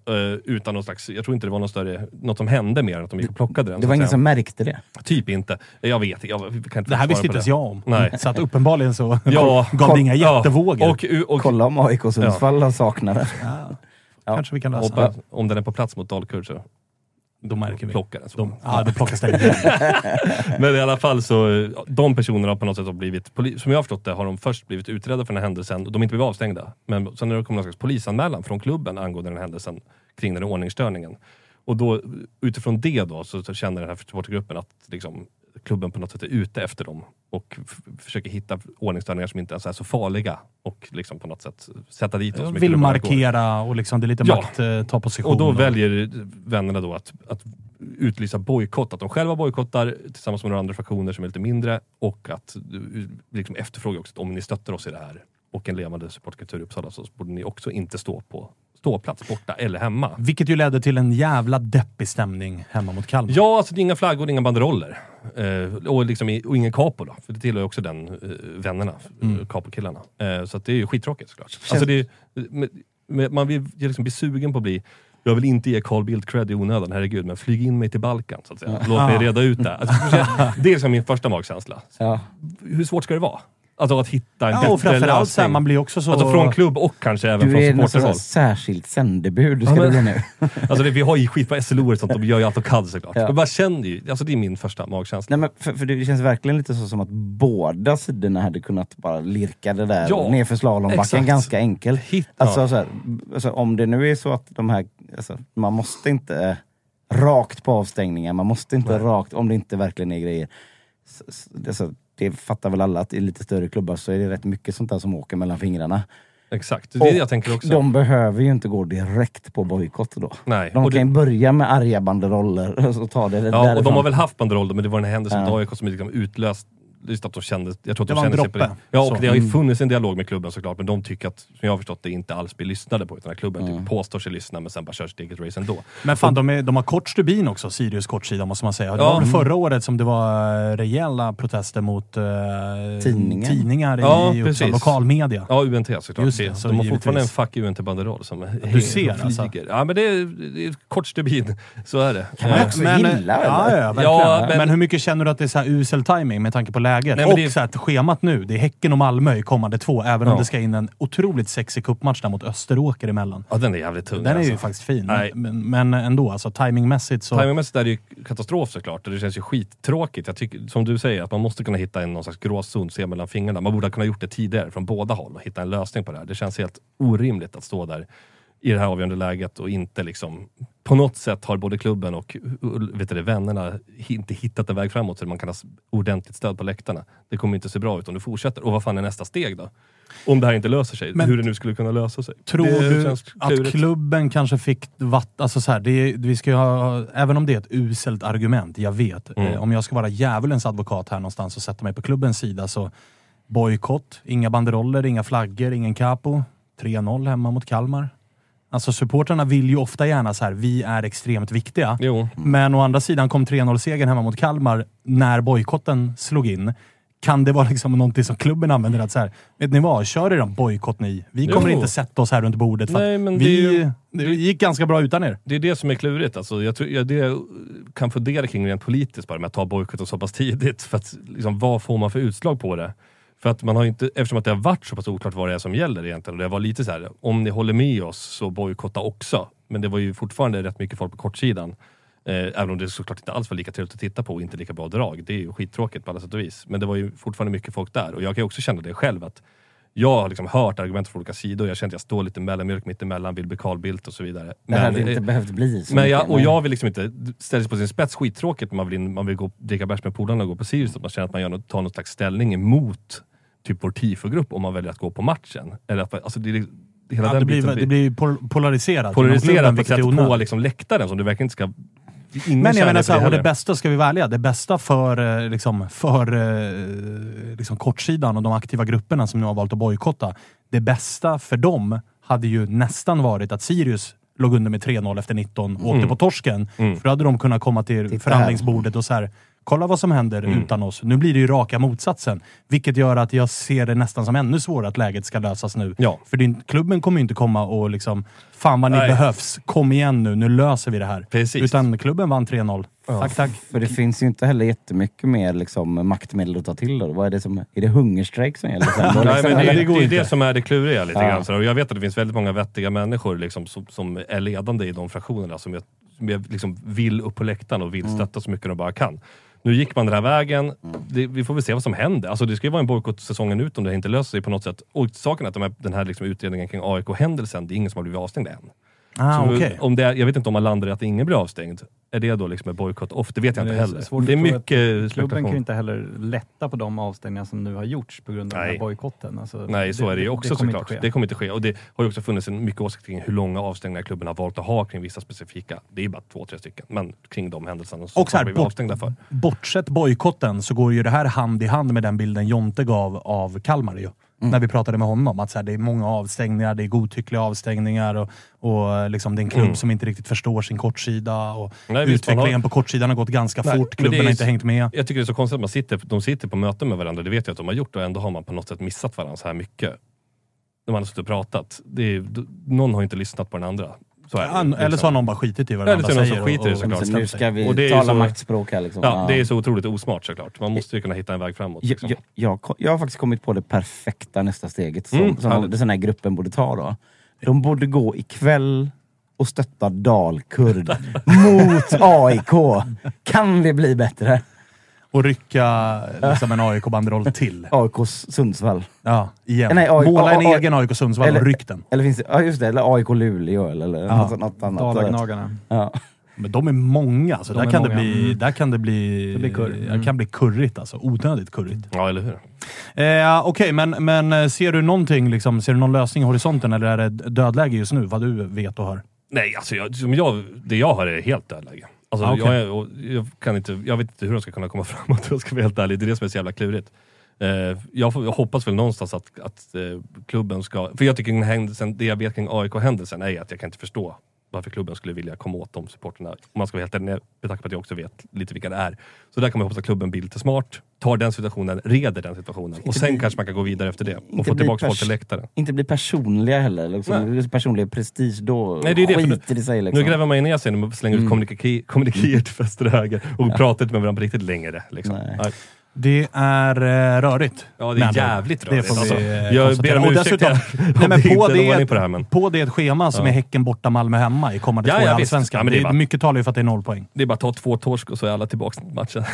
utan någon slags, jag tror inte det var någon större, något som hände mer än att de gick och plockade den. Det var ingen som märkte det? Typ inte. Jag vet jag kan inte. Det här visste inte jag om. Nej. Så att uppenbarligen så ja, gav det inga jättevågor. Ja, och, och, och, kolla om A I K Sundsvall ja. saknar det. Ja. Ja. Kanske vi kan lösa Hoppa, det. Om den är på plats mot Dalkurd så... De märker vi. Plockar den. De, ja, de plockas där. Men i alla fall så, de personerna har på något sätt har blivit, som jag har förstått det, har de först blivit utredda för den här händelsen. Och de har inte blivit avstängda. Men sen när det kom någon slags polisanmälan från klubben angående den här händelsen kring den här ordningsstörningen. Och då, utifrån det då, så, så känner den här supportergruppen att liksom, klubben på något sätt är ute efter dem. Och f- försöker hitta ordningsstörningar som inte är så, här så farliga. Och liksom på något sätt sätta dit dem. Vill markera och liksom det är lite ja. makt eh, ta position. Och då och... väljer vännerna då att, att utlysa bojkott. Att de själva bojkottar tillsammans med några andra fraktioner som är lite mindre. Och att liksom efterfråga också att om ni stöttar oss i det här och en levande supportkultur i Uppsala så borde ni också inte stå på ståplats borta eller hemma. Vilket ju ledde till en jävla deppig stämning hemma mot Kalmar. Ja, alltså inga flaggor, inga banderoller. Eh, och, liksom, och ingen kapo då. För det tillhör ju också den eh, vännerna, mm. kapokillarna. Eh, så att det är ju skittråkigt såklart. Känns... Alltså det är, med, med, man vill liksom bli sugen på att bli jag vill inte ge Carl Bildt cred i onödan, herregud, men flyg in mig till Balkan så att säga. Låt mig reda ut det. Alltså, det är liksom min första magkänsla. Ja. Hur svårt ska det vara? Alltså att hitta en ja, bättre framförallt lösning. Man blir också så... Alltså från klubb och kanske även från supporterhåll. Du är en särskilt sändebud, ska ja, men... du bli nu. Alltså det, vi har ju skit på S L O och sånt, de gör ju allt och kan såklart. Ja. Jag bara känner ju, alltså det är min första magkänsla. Nej, men för, för det känns verkligen lite så som att båda sidorna hade kunnat bara lirka det där ja, nerför slalombacken ganska enkelt. Hitta. Alltså, så här, alltså om det nu är så att de här... Alltså, man måste inte äh, rakt på avstängningar, man måste inte Nej. rakt, om det inte verkligen är grejer. Så, alltså, det fattar väl alla att i lite större klubbar så är det rätt mycket sånt där som åker mellan fingrarna. Exakt, det är och det jag tänker också. De behöver ju inte gå direkt på bojkott då. Nej. De och kan ju det... börja med arga banderoller och ta det ja, därifrån. Och de har väl haft banderoller, men det var den här händelsen ja. som liksom utlöst. Just att de kände, jag tror att de det var kände en droppe. Sig på, ja, och så. Det har ju funnits en dialog med klubben såklart, men de tycker att, som jag har förstått det, inte alls blir lyssnade på, utan att klubben mm. typ påstår sig lyssna, men sen bara kör sitt eget race ändå. Men fan, och, de, är, de har kort stubin också, Sirius kortsida måste man säga. Det ja. var väl förra året som det var rejäla protester mot eh, tidningar, tidningar ja, i Uppsala lokalmedia. Ja, U N T såklart. Just det, så de har givetvis. fortfarande en fuck U N T-banderoll som ja, du ser alltså. Ja, men det är, det är kort stubin, så är det. Kan man också men, gilla, ja, ja, ja, men, men hur mycket känner du att det är så här usel timing med tanke på läget? Nej, och det... så här, schemat nu, det är Häcken och Malmö i kommande två, även ja. om det ska in en otroligt sexig kuppmatch där mot Österåker emellan. Ja, den är jävligt tung. Den är alltså. ju faktiskt fin. Nej. Men, men ändå, alltså timingmässigt så... Timingmässigt är det ju katastrof såklart, och det känns ju skittråkigt. Jag tycker, som du säger, att man måste kunna hitta en någon slags gråzon, se mellan fingrarna. Man borde ha kunnat gjort det tidigare från båda håll och hitta en lösning på det här. Det känns helt orimligt att stå där i det här avgörande läget och inte liksom... På något sätt har både klubben och vet du, vännerna inte hittat en väg framåt så man kan ha ordentligt stöd på läktarna. Det kommer inte se bra ut om du fortsätter. Och vad fan är nästa steg då? Om det här inte löser sig. Men hur det nu skulle kunna lösa sig. Tror du att klubben kanske fick vatt... Alltså så här, det är, vi ska ha, även om det är ett uselt argument, jag vet. Mm. Eh, om jag ska vara djävulens advokat här någonstans och sätta mig på klubbens sida så bojkott, inga banderoller, inga flaggor, ingen capo. tre noll hemma mot Kalmar. Alltså supporterna vill ju ofta gärna så här, vi är extremt viktiga. Jo. Men å andra sidan kom tre noll-segern hemma mot Kalmar när bojkotten slog in. Kan det vara liksom någonting som klubben använder? Att så här, vet ni vad, kör er om bojkott ni. Vi kommer jo. inte sätta oss här runt bordet. För nej, men vi, det, ju, det gick ganska bra utan er. Det är det som är klurigt. Alltså, jag, tror, jag det kan fundera kring rent politiskt bara med att ta bojkotten så pass tidigt. För att, liksom, vad får man för utslag på det? För att man har inte, eftersom att det har varit så pass oklart vad det är som gäller egentligen. Och det var lite så här, om ni håller med oss så bojkotta också. Men det var ju fortfarande rätt mycket folk på kortsidan. Eh, även om det såklart inte alls var lika trevligt att titta på och inte lika bra drag. Det är ju skittråkigt på alla sätt och vis. Men det var ju fortfarande mycket folk där. Och jag kan ju också känna det själv att jag har liksom hört argument från olika sidor. Jag känner att jag står lite mellanmjölk mitt emellan, vill bli Carl Bildt och så vidare. Det hade inte eh, behövt bli så. Men jag, och jag vill liksom inte ställa sig på sin spets, skittråkigt. Man vill, in, man vill gå, dricka bärs med polarna och gå på Sirius. Att man känner att man gör något, tar någon slags ställning emot typ vår tifogrupp om man väljer att gå på matchen. Eller att, alltså det är hela ja, den det, blir, blir, det blir pol- polariserat. Polariserat på sätt på liksom läktaren som du verkligen inte ska... Men jag menar så här, och det bästa ska vi välja. Det bästa för, liksom, för liksom, kortsidan och de aktiva grupperna som nu har valt att bojkotta. Det bästa för dem hade ju nästan varit att Sirius låg under med tre noll efter nitton och mm. åkte på torsken. Mm. För då hade de kunnat komma till Titta förhandlingsbordet och så här... Kolla vad som händer mm. utan oss. Nu blir det ju raka motsatsen. Vilket gör att jag ser det nästan som ännu svårare att läget ska lösas nu. Ja. För din, klubben kommer ju inte komma och liksom... Fan vad ni Nej. behövs. Kom igen nu. Nu löser vi det här. Precis. Utan klubben vann tre noll. Ja. Tack, tack. För det finns ju inte heller jättemycket mer liksom, maktmedel att ta till. Då. Vad är det som... Är det hungerstrejk som gäller? Liksom, Nej, men det, det, går det är det som är det kluriga lite ja. grann. Så, och jag vet att det finns väldigt många vettiga människor liksom, som, som är ledande i de fraktionerna. Som, jag, som jag, liksom, vill upp på läktaren och vill stötta mm. så mycket de bara kan. Nu gick man den här vägen. Det, vi får väl se vad som händer. Alltså det ska ju vara en bojkott säsongen ut om det inte löser sig på något sätt. Och saken är att de här, den här liksom utredningen kring A I K-händelsen, det är ingen som har blivit avstängd än. Ah, så okay. om det är, jag vet inte om man landar i att ingen blir avstängd. Är det då liksom en bojkott off? Det vet jag det inte heller. Det är mycket... Klubben kan ju inte heller lätta på de avstängningar som nu har gjorts på grund av Nej. den här bojkotten. Alltså, Nej, så det, är det ju också det såklart. Det kommer inte ske. Och det har ju också funnits en mycket åsikt kring hur långa avstängningar klubben har valt att ha kring vissa specifika. Det är ju bara två, tre stycken. Men kring de händelserna som har blivit bort, avstängda för. Bortsett bojkotten så går ju det här hand i hand med den bilden Jonte gav av Kalmar ju. Mm. När vi pratade med honom, att så här, det är många avstängningar, det är godtyckliga avstängningar och, och liksom, det är en klubb mm. som inte riktigt förstår sin kortsida och Nej, utvecklingen har... på kortsidan har gått ganska Nej, fort, klubben har inte hängt med. Jag tycker det är så konstigt att man sitter, de sitter på möten med varandra, det vet jag att de har gjort och ändå har man på något sätt missat varandra så här mycket. De har suttit och pratat, det är, någon har inte lyssnat på den andra. Så är det, eller så har någon bara skitit i vad den andra säger. Som skiter, och, och, såklart. Så nu ska vi och det tala så, maktspråk här. Liksom. Ja, det är så otroligt osmart såklart. Man måste ju kunna hitta en väg framåt. Liksom. Jag, jag, jag, jag har faktiskt kommit på det perfekta nästa steget som, mm, som den här gruppen borde ta då. De borde gå ikväll och stötta Dalkurd mot A I K. Kan det bli bättre? Och rycka liksom en A I K-banderoll till. A I K Sundsvall. Ja, igen. Nej, A I K, måla en A I K, egen A I K Sundsvall eller, och ryck den. Eller finns det, ja just det, eller A I K Luleå eller ja, något, något annat. Dalagnagarna. Ja. Men de är många, alltså. De där, är kan många. Det bli, där kan det bli... Det blir curry. Mm. Det kan bli currigt, alltså. Onödigt currigt. Ja, eller hur? Eh, Okej, okay, men, men ser du någonting, liksom, ser du någon lösning i horisonten eller är det dödläge just nu, vad du vet och hör? Nej, alltså jag, som jag, det jag hör är helt dödläge. Alltså, ah, okay. jag, jag, kan inte, jag vet inte hur de ska kunna komma framåt, jag ska vara helt ärlig. Det är det som är så jävla klurigt. Eh, jag, får, jag hoppas väl någonstans att, att eh, klubben ska... För jag tycker händelsen, det jag vet kring A I K-händelsen är att jag kan inte förstå varför klubben skulle vilja komma åt de supporterna. Om man ska vara helt ärlig, med tanke på att jag också vet lite vilka det är. Så där kan man hoppas att klubben blir lite smart, tar den situationen, reder den situationen. Inte och sen bli, kanske man kan gå vidare efter det och få tillbaka pers- folk till läktaren. Inte bli personliga heller. Liksom. Personlig prestige, då Nej, det är det, skiter det sig. Liksom. Nu gräver man in i sig och slänger ut mm. kommunikatier kommunik- till fester och höger och ja. pratar inte med varandra riktigt längre. Liksom. Nej. Det är eh, rörigt. Ja, det är men, jävligt rörigt. Det vi, alltså, jag ber om och ursäkt dessutom, nej, men på, det, på, det här, men. på det ett schema som ja. är Häcken borta, Malmö hemma i kommande ja, två i Allsvenskan. Ja, det är bara, mycket talar ju för att det är noll poäng. Det är bara att ta två torsk och så är alla tillbaka matchen,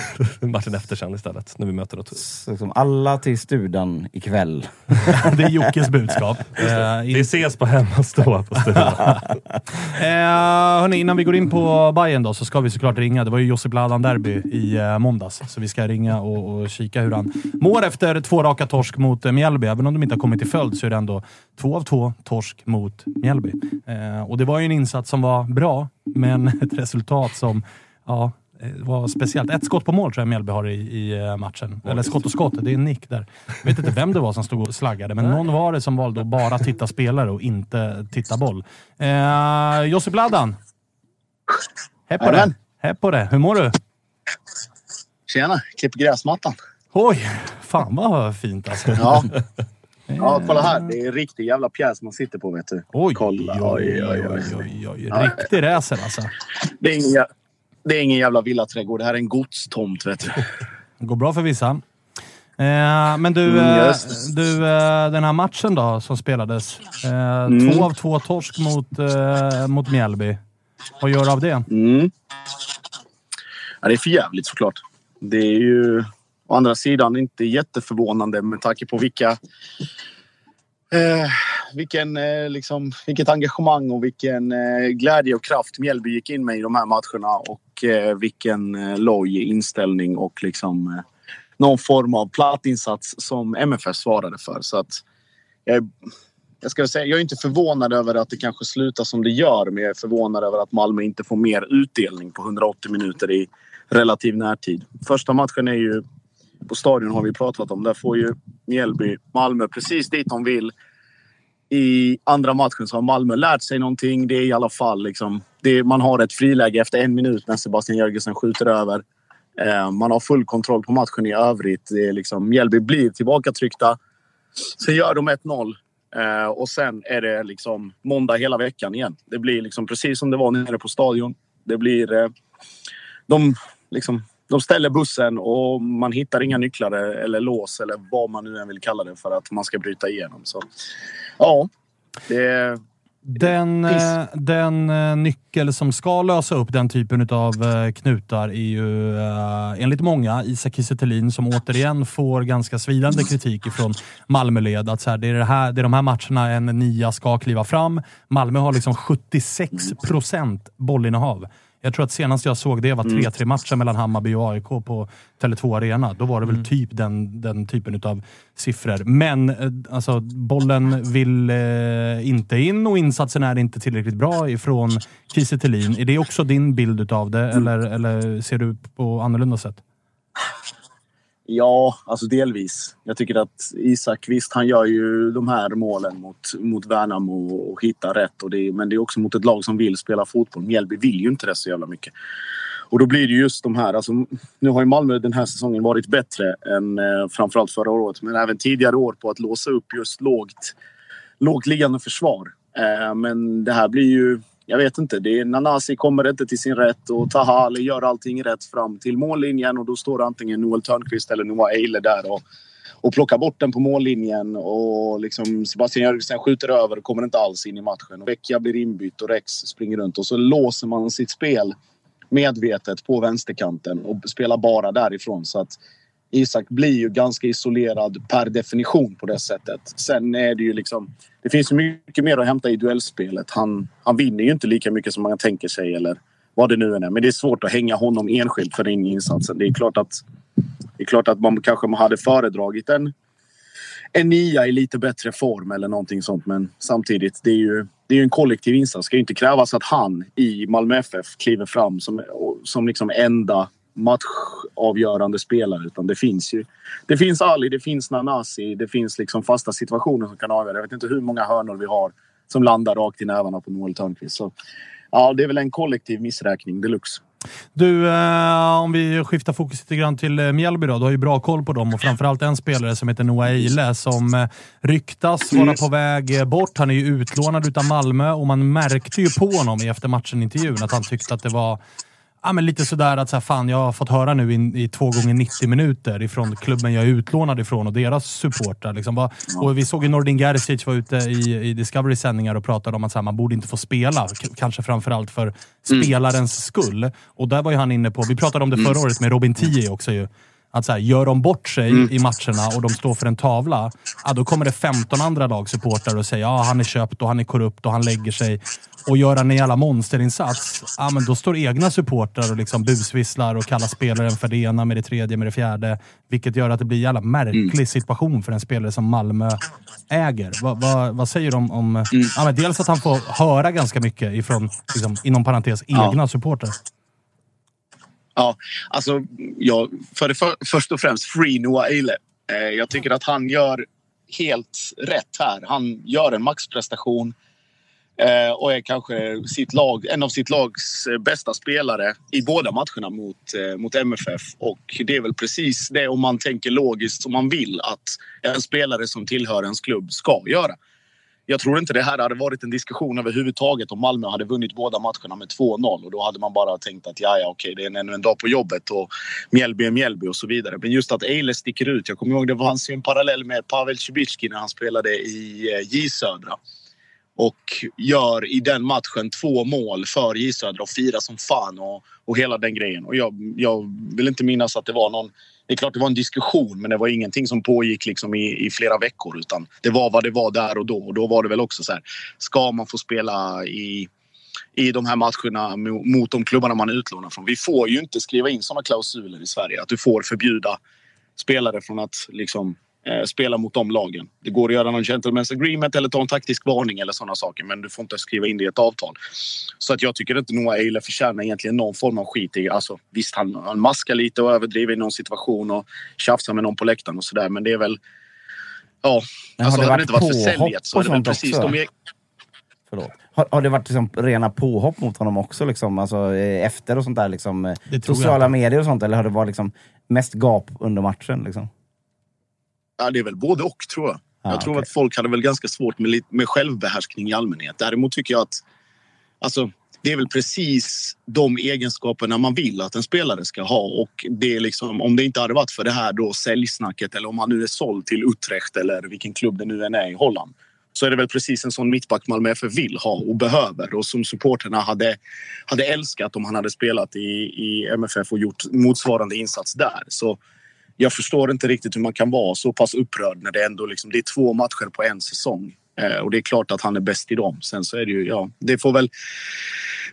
matchen efter sen istället. När vi möter något. Liksom alla till studan ikväll. Det är Jockes budskap. Det. Uh, in... det ses på hemmastå på studan. uh, hörni, innan vi går in på Bayern då så ska vi såklart ringa. Det var ju Josip Bladan derby i uh, måndags. Så vi ska ringa och och kika hur han mår efter två raka torsk mot Mjällby. Även om de inte har kommit i följd så är det ändå två av två torsk mot Mjällby. Eh, och det var ju en insats som var bra, men ett resultat som ja, var speciellt. Ett skott på mål tror jag Mjällby har i, i matchen. Eller skott och skott, det är en nick där. Jag vet inte vem det var som stod och slaggade, men någon var det som valde att bara titta spelare och inte titta boll. Eh, Josip Bladan. Hej på det. Hej på det. Hur mår du? Tjena, klipp gräsmattan. Oj, fan vad fint alltså. Ja. Ja, kolla här. Det är en riktig jävla pjäs man sitter på, vet du. Oj, kolla. Oj, oj, oj, oj, oj. Riktig räsen alltså. Det är ingen, det är ingen jävla villaträdgård. Det här är en godstomt, vet du. Det går bra för vissa. Eh, men du, eh, du eh, den här matchen då som spelades. Eh, mm. Två av två torsk mot, eh, mot Mjällby. Vad gör du av det? Mm. Ja, det är för jävligt såklart. Det är ju... Å andra sidan inte jätteförvånande med tanke på vilka eh, vilken, eh, liksom, vilket engagemang och vilken eh, glädje och kraft Mjällby gick in med i de här matcherna och eh, vilken eh, loj inställning och liksom, eh, någon form av plattinsats som M F S svarade för. Så att jag, jag ska säga, jag är inte förvånad över att det kanske slutar som det gör, men jag är förvånad över att Malmö inte får mer utdelning på hundraåttio minuter i relativ närtid. Första matchen är ju på stadion, har vi pratat om. Där får ju Mjällby, Malmö precis dit de vill. I andra matchen så har Malmö lärt sig någonting. Det är i alla fall liksom, det är, man har ett friläge efter en minut när Sebastian Jörgensen skjuter över. Eh, man har full kontroll på matchen i övrigt. Det är liksom, Mjällby blir tillbaka tryckta. Sen gör de ett noll. Eh, och sen är det liksom måndag hela veckan igen. Det blir liksom precis som det var nere på stadion. Det blir... Eh, de liksom... De ställer bussen och man hittar inga nycklar eller lås eller vad man nu än vill kalla det för att man ska bryta igenom. Så ja, det, den, den nyckel som ska lösa upp den typen av knutar är ju enligt många Isak Kiese Thelin, som återigen får ganska svidande kritik från Malmöled. Att så här, det, är det, här, det är de här matcherna en nia ska kliva fram. Malmö har liksom sjuttiosex procent bollinnehav. Jag tror att senast jag såg det var tre-tre matchen mellan Hammarby och A I K på Tele två Arena. Då var det väl typ den, den typen av siffror. Men alltså, bollen vill eh, inte in och insatsen är inte tillräckligt bra ifrån Kiese Thelin. Är det också din bild av det eller, eller ser du på annorlunda sätt? Ja, alltså delvis. Jag tycker att Isak, visst, han gör ju de här målen mot, mot Värnamo och, och hittar rätt. Och det, men det är också mot ett lag som vill spela fotboll. Mjällby vill ju inte det så jävla mycket. Och då blir det just de här... Alltså, nu har ju Malmö den här säsongen varit bättre än eh, framförallt förra året. Men även tidigare år på att låsa upp just lågt, lågt liggande försvar. Eh, men det här blir ju... Jag vet inte, det är, Nanasi kommer inte till sin rätt och Tahali gör allting rätt fram till mållinjen och då står antingen Noel Törnqvist eller Noah Eyle där och, och plockar bort den på mållinjen och liksom Sebastian Jörgensen skjuter över och kommer inte alls in i matchen. Och Vecchia blir inbytt och Rex springer runt och så låser man sitt spel medvetet på vänsterkanten och spelar bara därifrån, så att Isak blir ju ganska isolerad per definition på det sättet. Sen är det ju liksom... Det finns mycket mer att hämta i duellspelet. Han, han vinner ju inte lika mycket som man tänker sig eller vad det nu är. Men det är svårt att hänga honom enskilt för den insatsen. Det är klart att, det är klart att man kanske hade föredragit en, en nia i lite bättre form eller någonting sånt. Men samtidigt, det är ju, det är ju en kollektiv insats. Det ska ju inte krävas att han i Malmö F F kliver fram som, som liksom enda... matchavgörande spelare, utan det finns ju, det finns Ali, det finns Nanasi, det finns liksom fasta situationer som kan avgöra. Jag vet inte hur många hörnor vi har som landar rakt i nävarna på Noel Törnqvist. Så ja, det är väl en kollektiv missräkning deluxe. Du, eh, om vi skiftar fokus lite grann till Mjällby då. Du har ju bra koll på dem och framförallt en spelare som heter Noah Eyle som eh, ryktas vara mm. på väg bort. Han är ju utlånad utav Malmö och man märkte ju på honom i eftermatchen-intervjun att han tyckte att det var ja, men lite sådär att så här, fan, jag har fått höra nu i, i två gånger nittio minuter ifrån klubben jag är utlånad ifrån och deras supportrar. Liksom. Och vi såg ju Nordin Gerzic var ute i, i Discovery-sändningar och pratade om att så här, man borde inte få spela. K- kanske framförallt för spelarens skull. Och där var ju han inne på, vi pratade om det förra året med Robin Tie också ju. Att så här, gör de bort sig mm. i matcherna och de står för en tavla, ja, då kommer det femton andra lagsupportrar och säger ja, han är köpt och han är korrupt och han lägger sig. Och gör han en jävla monsterinsats, ja, men då står egna supportrar och liksom busvisslar och kallar spelaren för det ena med det tredje med det fjärde. Vilket gör att det blir en jävla märklig mm. situation för en spelare som Malmö äger. Va, va, vad säger de om... Mm. Ja, men dels att han får höra ganska mycket ifrån, liksom, inom parentes, egna ja. supportrar. Ja, alltså jag, för det för, först och främst Free Noah Eyle. Eh, jag tycker att han gör helt rätt här. Han gör en maxprestation eh, och är kanske sitt lag, en av sitt lags bästa spelare i båda matcherna mot, eh, mot M F F. Och det är väl precis det, om man tänker logiskt, som man vill att en spelare som tillhör ens klubb ska göra. Jag tror inte det här hade varit en diskussion överhuvudtaget om Malmö hade vunnit båda matcherna med två noll. Och då hade man bara tänkt att ja, ja okej, det är ännu en dag på jobbet och Mjällby är Mjällby och så vidare. Men just att Eyle sticker ut. Jag kommer ihåg det fanns ju en parallell med Pavel Cibicki när han spelade i J Södra. Och gör i den matchen två mål för J Södra och firar som fan och, och hela den grejen. Och jag, jag vill inte minnas att det var någon... Det är klart det var en diskussion, men det var ingenting som pågick liksom i, i flera veckor, utan det var vad det var där och då. Och då var det väl också så här, ska man få spela i, i de här matcherna mot, mot de klubbarna man utlånar från? Vi får ju inte skriva in sådana klausuler i Sverige att du får förbjuda spelare från att liksom, eh, spela mot de lagen. Det går att göra någon gentleman's agreement eller ta en taktisk varning eller sådana saker, men du får inte skriva in det i ett avtal. Så att jag tycker att Noah Eyle förtjänar egentligen någon form av skit i. Alltså, visst, han, han maskar lite och överdriver i någon situation och tjafsar med någon på läktaren och sådär, men det är väl... Ja, men alltså, det hade det inte varit försäljet så hade det precis... De är... Förlåt. Har, har det varit liksom rena påhopp mot honom också, liksom? Alltså, efter och sånt där, liksom, sociala medier och sånt, eller har det varit liksom mest gap under matchen, liksom? Ja, det är väl både och, tror jag. Ah, jag tror okay. att folk hade väl ganska svårt med, med självbehärskning i allmänhet. Däremot tycker jag att alltså, det är väl precis de egenskaperna man vill att en spelare ska ha. Och det är liksom, om det inte hade varit för det här då säljsnacket, eller om han nu är såld till Utrecht eller vilken klubb det nu än är i Holland, så är det väl precis en sån mittback Malmö F F vill ha och behöver. Och som supporterna hade, hade älskat om han hade spelat i, i M F F och gjort motsvarande insats där. Så jag förstår inte riktigt hur man kan vara så pass upprörd när det ändå liksom, det är två matcher på en säsong. Eh, och det är klart att han är bäst i dem. Sen så är det ju, ja, det får väl...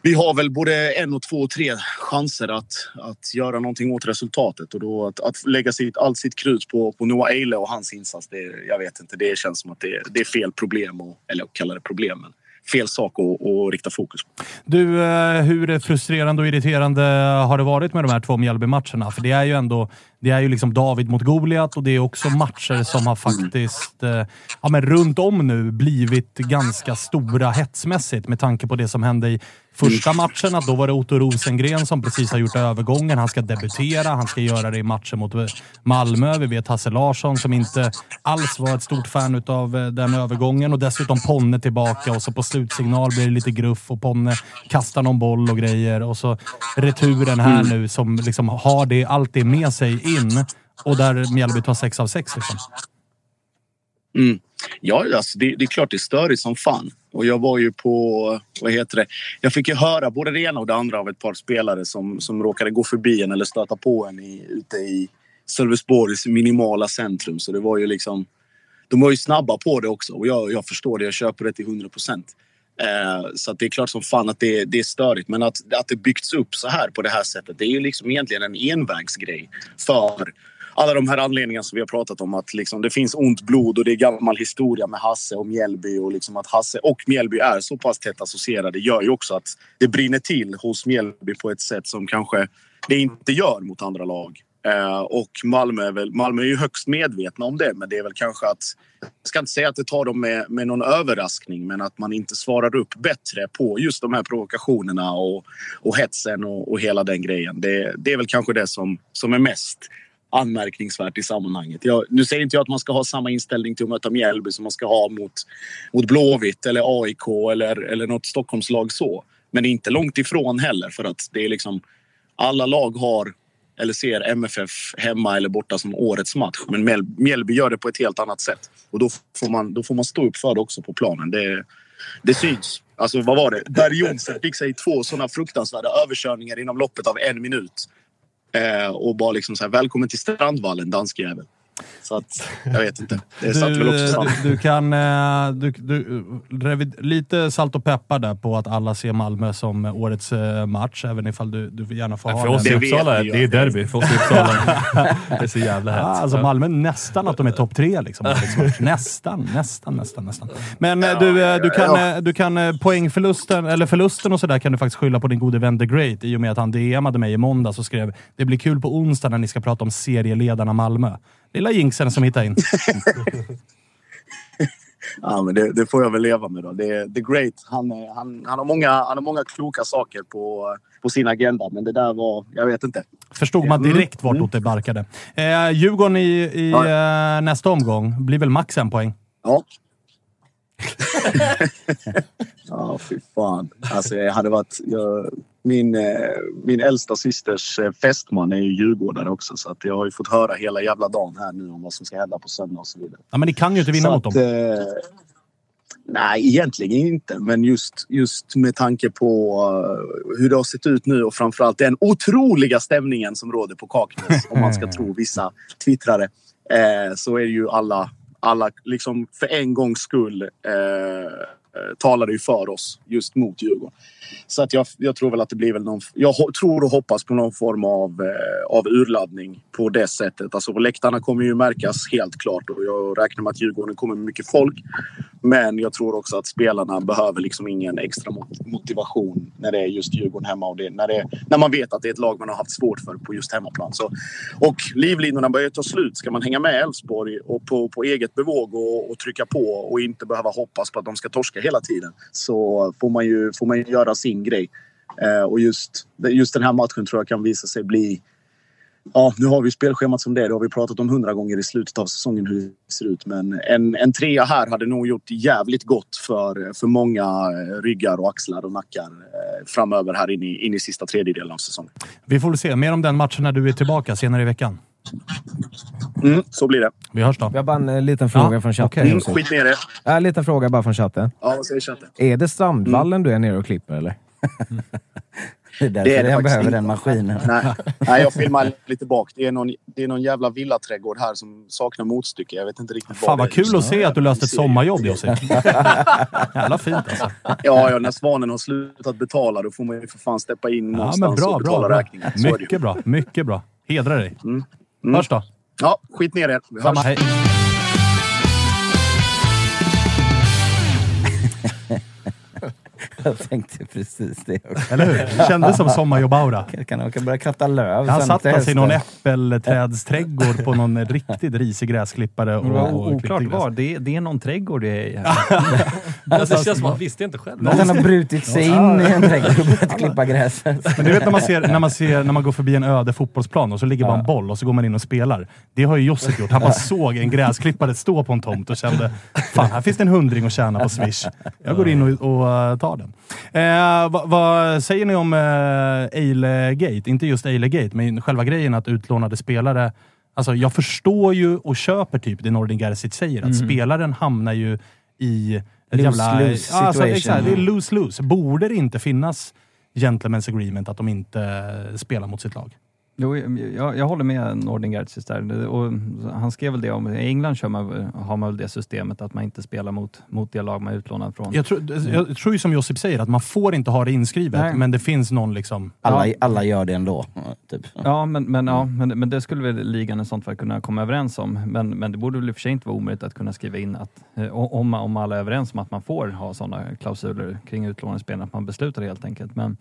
Vi har väl både en och två och tre chanser att, att göra någonting åt resultatet. Och då att, att lägga sitt, allt sitt krut på, på Noah Eyle och hans insats, det, jag vet inte. Det känns som att det, det är fel problem, och, eller att kalla det problemen. Fel sak att, att rikta fokus på. Du, eh, hur frustrerande och irriterande har det varit med de här två Mjällby-matcherna? För det är ju ändå, det är ju liksom David mot Goliat, och det är också matcher som har faktiskt eh, ja, men runt om nu blivit ganska stora hetsmässigt med tanke på det som hände i första matchen. Att då var det Otto Rosengren som precis har gjort övergången. Han ska debutera, han ska göra det i matchen mot Malmö. Vi vet Hasse Larsson som inte alls var ett stort fan av den övergången. Och dessutom Ponne tillbaka, och så på slutsignal blir det lite gruff och Ponne kastar någon boll och grejer. Och så returen här nu som liksom har det, allt det med sig in. Och där Mjällby tar sex av sex liksom. Mm. Ja, alltså, det, det är klart det är störigt som fan. Och jag var ju på, vad heter det? Jag fick ju höra både det ena och det andra av ett par spelare som, som råkade gå förbi en eller stöta på en i, ute i Sölvesborgs minimala centrum. Så det var ju liksom, de var ju snabba på det också. Och jag, jag förstår det, jag köper det till hundra procent. Eh, så att det är klart som fan att det, det är störigt. Men att, att det byggts upp så här på det här sättet, det är ju liksom egentligen en envägsgrej för... Alla de här anledningarna som vi har pratat om, att liksom det finns ont blod och det är gammal historia med Hasse och Mjällby, och liksom att Hasse och Mjällby är så pass tätt associerade gör ju också att det brinner till hos Mjällby på ett sätt som kanske det inte gör mot andra lag. Och Malmö är, väl, Malmö är ju högst medvetna om det, men det är väl kanske att, jag ska inte säga att det tar dem med, med någon överraskning, men att man inte svarar upp bättre på just de här provokationerna och, och hetsen och, och hela den grejen. Det, det är väl kanske det som, som är mest anmärkningsvärt i sammanhanget. Jag, nu säger inte jag att man ska ha samma inställning till att möta Mjällby som man ska ha mot, mot Blåvitt eller A I K eller, eller något Stockholmslag så. Men det är inte långt ifrån heller, för att det är liksom, alla lag har eller ser M F F hemma eller borta som årets match. Men Mjällby gör det på ett helt annat sätt. Och då får man, då får man stå upp för det också på planen. Det, det syns. Alltså vad var det? Där Jonsson fick sig två sådana fruktansvärda överkörningar inom loppet av en minut. Och bara liksom så här, välkommen till Strandvallen, danskjävel. Så att, jag vet inte. Det satt du, väl också du, du kan, du, du, lite salt och peppar där på att alla ser Malmö som årets match, även ifall du, du gärna får ha det. Det, Uppsala, det är derby för oss i Uppsala. Det är så jävla hett. Ja, alltså Malmö, nästan att de är topp tre liksom. Nästan, nästan, nästan, nästan. Men ja, du, du, kan, ja. du kan poängförlusten, eller förlusten och sådär kan du faktiskt skylla på din gode vän The Great, i och med att han D M'ade mig i måndag och skrev, det blir kul på onsdag när ni ska prata om serieledarna Malmö. Lilla jinxen som hittar in. ja, men det, det får jag väl leva med då. Det the great. Han, han, han har många, han har många kloka saker på, på sin agenda. Men det där var, jag vet inte. Förstod man direkt vart mm. det barkade. Eh, Djurgården i, i ja. eh, nästa omgång blir väl max en poäng? Ja. Ja, fy fan. Alltså, jag hade varit... Jag, min, min äldsta systers fästman är ju djurgårdare också. Så att jag har ju fått höra hela jävla dagen här nu om vad som ska hända på söndag och så vidare. Ja, men ni kan ju inte vinna så mot att, dem. Eh, nej, egentligen inte. Men just, just med tanke på hur det har sett ut nu och framförallt den otroliga stämningen som råder på Kaknäs, om man ska tro vissa twittrare, eh, så är det ju alla... Alla liksom för en gångs skull eh, talade ju för oss just mot Djurgården. Så att jag, jag tror väl att det blir väl någon... Jag ho, tror och hoppas på någon form av, eh, av urladdning på det sättet. Alltså läktarna kommer ju märkas helt klart. Och jag räknar med att Djurgården kommer med mycket folk. Men jag tror också att spelarna behöver liksom ingen extra motivation när det är just Djurgården hemma. Och det, när, det, när man vet att det är ett lag man har haft svårt för på just hemmaplan. Så, och livlinorna börjar ta slut. Ska man hänga med Älvsborg och på, på eget bevåg och, och trycka på och inte behöva hoppas på att de ska torska hela tiden, så får man ju, får man ju göra sin grej. Eh, och just, just den här matchen tror jag kan visa sig bli... Ja, nu har vi spelschemat som det. Det har vi pratat om hundra gånger i slutet av säsongen hur det ser ut. Men en, en trea här hade nog gjort jävligt gott för, för många ryggar och axlar och nackar framöver här in i, in i sista tredjedelen av säsongen. Vi får se mer om den matchen när du är tillbaka senare i veckan. Mm, så blir det. Vi hörs då. Vi har bara en liten fråga ja, från chatten. Okay. Mm, skit ner det. Ja, en liten fråga bara från chatten. Ja, vad säger chatten? Är det Strandvallen mm. du är nere och klipper eller? Mm. Det är därför det är det jag behöver inte. Den maskinen. Nej. Nej, jag filmar lite bak. Det är någon, det är någon jävla villaträdgård här som saknar motstycke. Jag vet inte riktigt vad. Fan vad kul att se att du löste ett sommarjobb, Jossi. Jävla fint alltså. Ja, ja, när Svanen har slutat betala då får man ju för fan steppa in någonstans ja, bra, och betala bra, räkningen. Så mycket bra, mycket bra. Hedra dig. Mm. Mm. Hörs då. Ja, skit ner er. Vi hörs. Samma, hej. Jag tänkte precis det också. Eller hur? Det kändes som sommarjobbaura. Kan han börja kratta löv? Han satt alltså i någon äppelträdsträdgård på någon riktigt risig gräsklippare. Och, och, och, och oklart var. Det, det är någon trädgård det är. Alltså, det känns som man visste inte själv. Han har brutit sig in i en trädgård och börjat klippa gräset. Men du vet när man, ser, när, man ser, när man går förbi en öde fotbollsplan och så ligger bara en boll och så går man in och spelar. Det har ju Josef gjort. Han bara såg en gräsklippare stå på en tomt och kände fan, här finns det en hundring att tjäna på Swish. Jag går in och, och tar den. Eh, vad, vad säger ni om eh, Eyle-gate? Inte just Eyle-gate, men själva grejen att utlånade spelare... Alltså, jag förstår ju och köper typ det Nordin Gerzic säger. Att mm. spelaren hamnar ju i... Loose-loose situation. Alltså, exakt, det är loose-loose. Borde det inte finnas gentleman's agreement att de inte spelar mot sitt lag? Jo, jag, jag håller med Nordin Gerzic där. Och han skrev väl det om i England kör man, har man väl det systemet att man inte spelar mot, mot det lag man är utlånad från. Jag tror, jag tror ju som Josip säger att man får inte ha det inskrivet. Nej. Men det finns någon liksom... Alla, ja. alla gör det ändå. Typ. Ja, men, men, ja men, men det skulle väl ligan och sånt för att kunna komma överens om. Men, men det borde väl i och för sig inte vara omöjligt att kunna skriva in att om, om alla är överens om att man får ha sådana klausuler kring utlåningsspelen att man beslutar helt enkelt. Men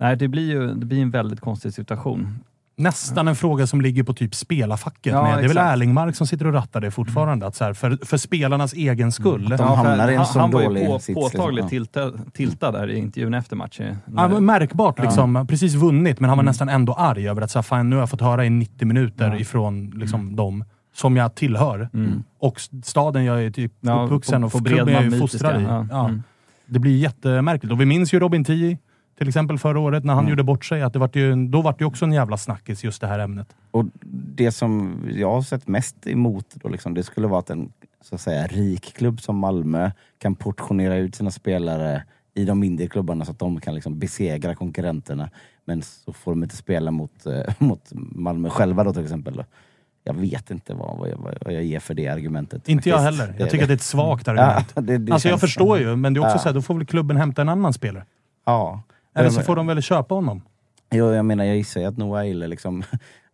nej, det blir ju det blir en väldigt konstig situation. Nästan en fråga som ligger på typ spelarfacket. Ja, med. Det är väl Erlingmark som sitter och rattar det fortfarande. Mm. Att så här, för, för spelarnas egen skull. Mm, att de ja, hamnar i en sån dålig på, sits. Påtagligt tiltad tilta där i intervjun efter matchen. Ja, märkbart liksom. Ja. Precis vunnit men han var mm. nästan ändå arg över att så här, fan, nu har jag fått höra i nittio minuter ja. ifrån liksom, mm. dem som jag tillhör. Mm. Och staden jag är typ ja, uppvuxen och klubben jag är fostrad i. Ja. Ja. Mm. Det blir jättemärkligt. Och vi minns ju Robin Tii. Till exempel förra året när han mm. gjorde bort sig. Att det var ju, då var det ju också en jävla snackis just det här ämnet. Och det som jag har sett mest emot då liksom, det skulle vara att en så att säga, rik klubb som Malmö kan portionera ut sina spelare i de mindre klubbarna så att de kan liksom besegra konkurrenterna. Men så får de inte spela mot, äh, mot Malmö själva då till exempel då. Jag vet inte vad, vad, jag, vad jag ger för det argumentet. Inte jag heller. Jag tycker att det är ett svagt argument. Ja, det, det alltså jag förstår ju, men det är också ja. så här, då får väl klubben hämta en annan spelare. Ja. Eller så får de väl köpa honom. Jo, jag menar, jag gissar att Noah Eyle liksom,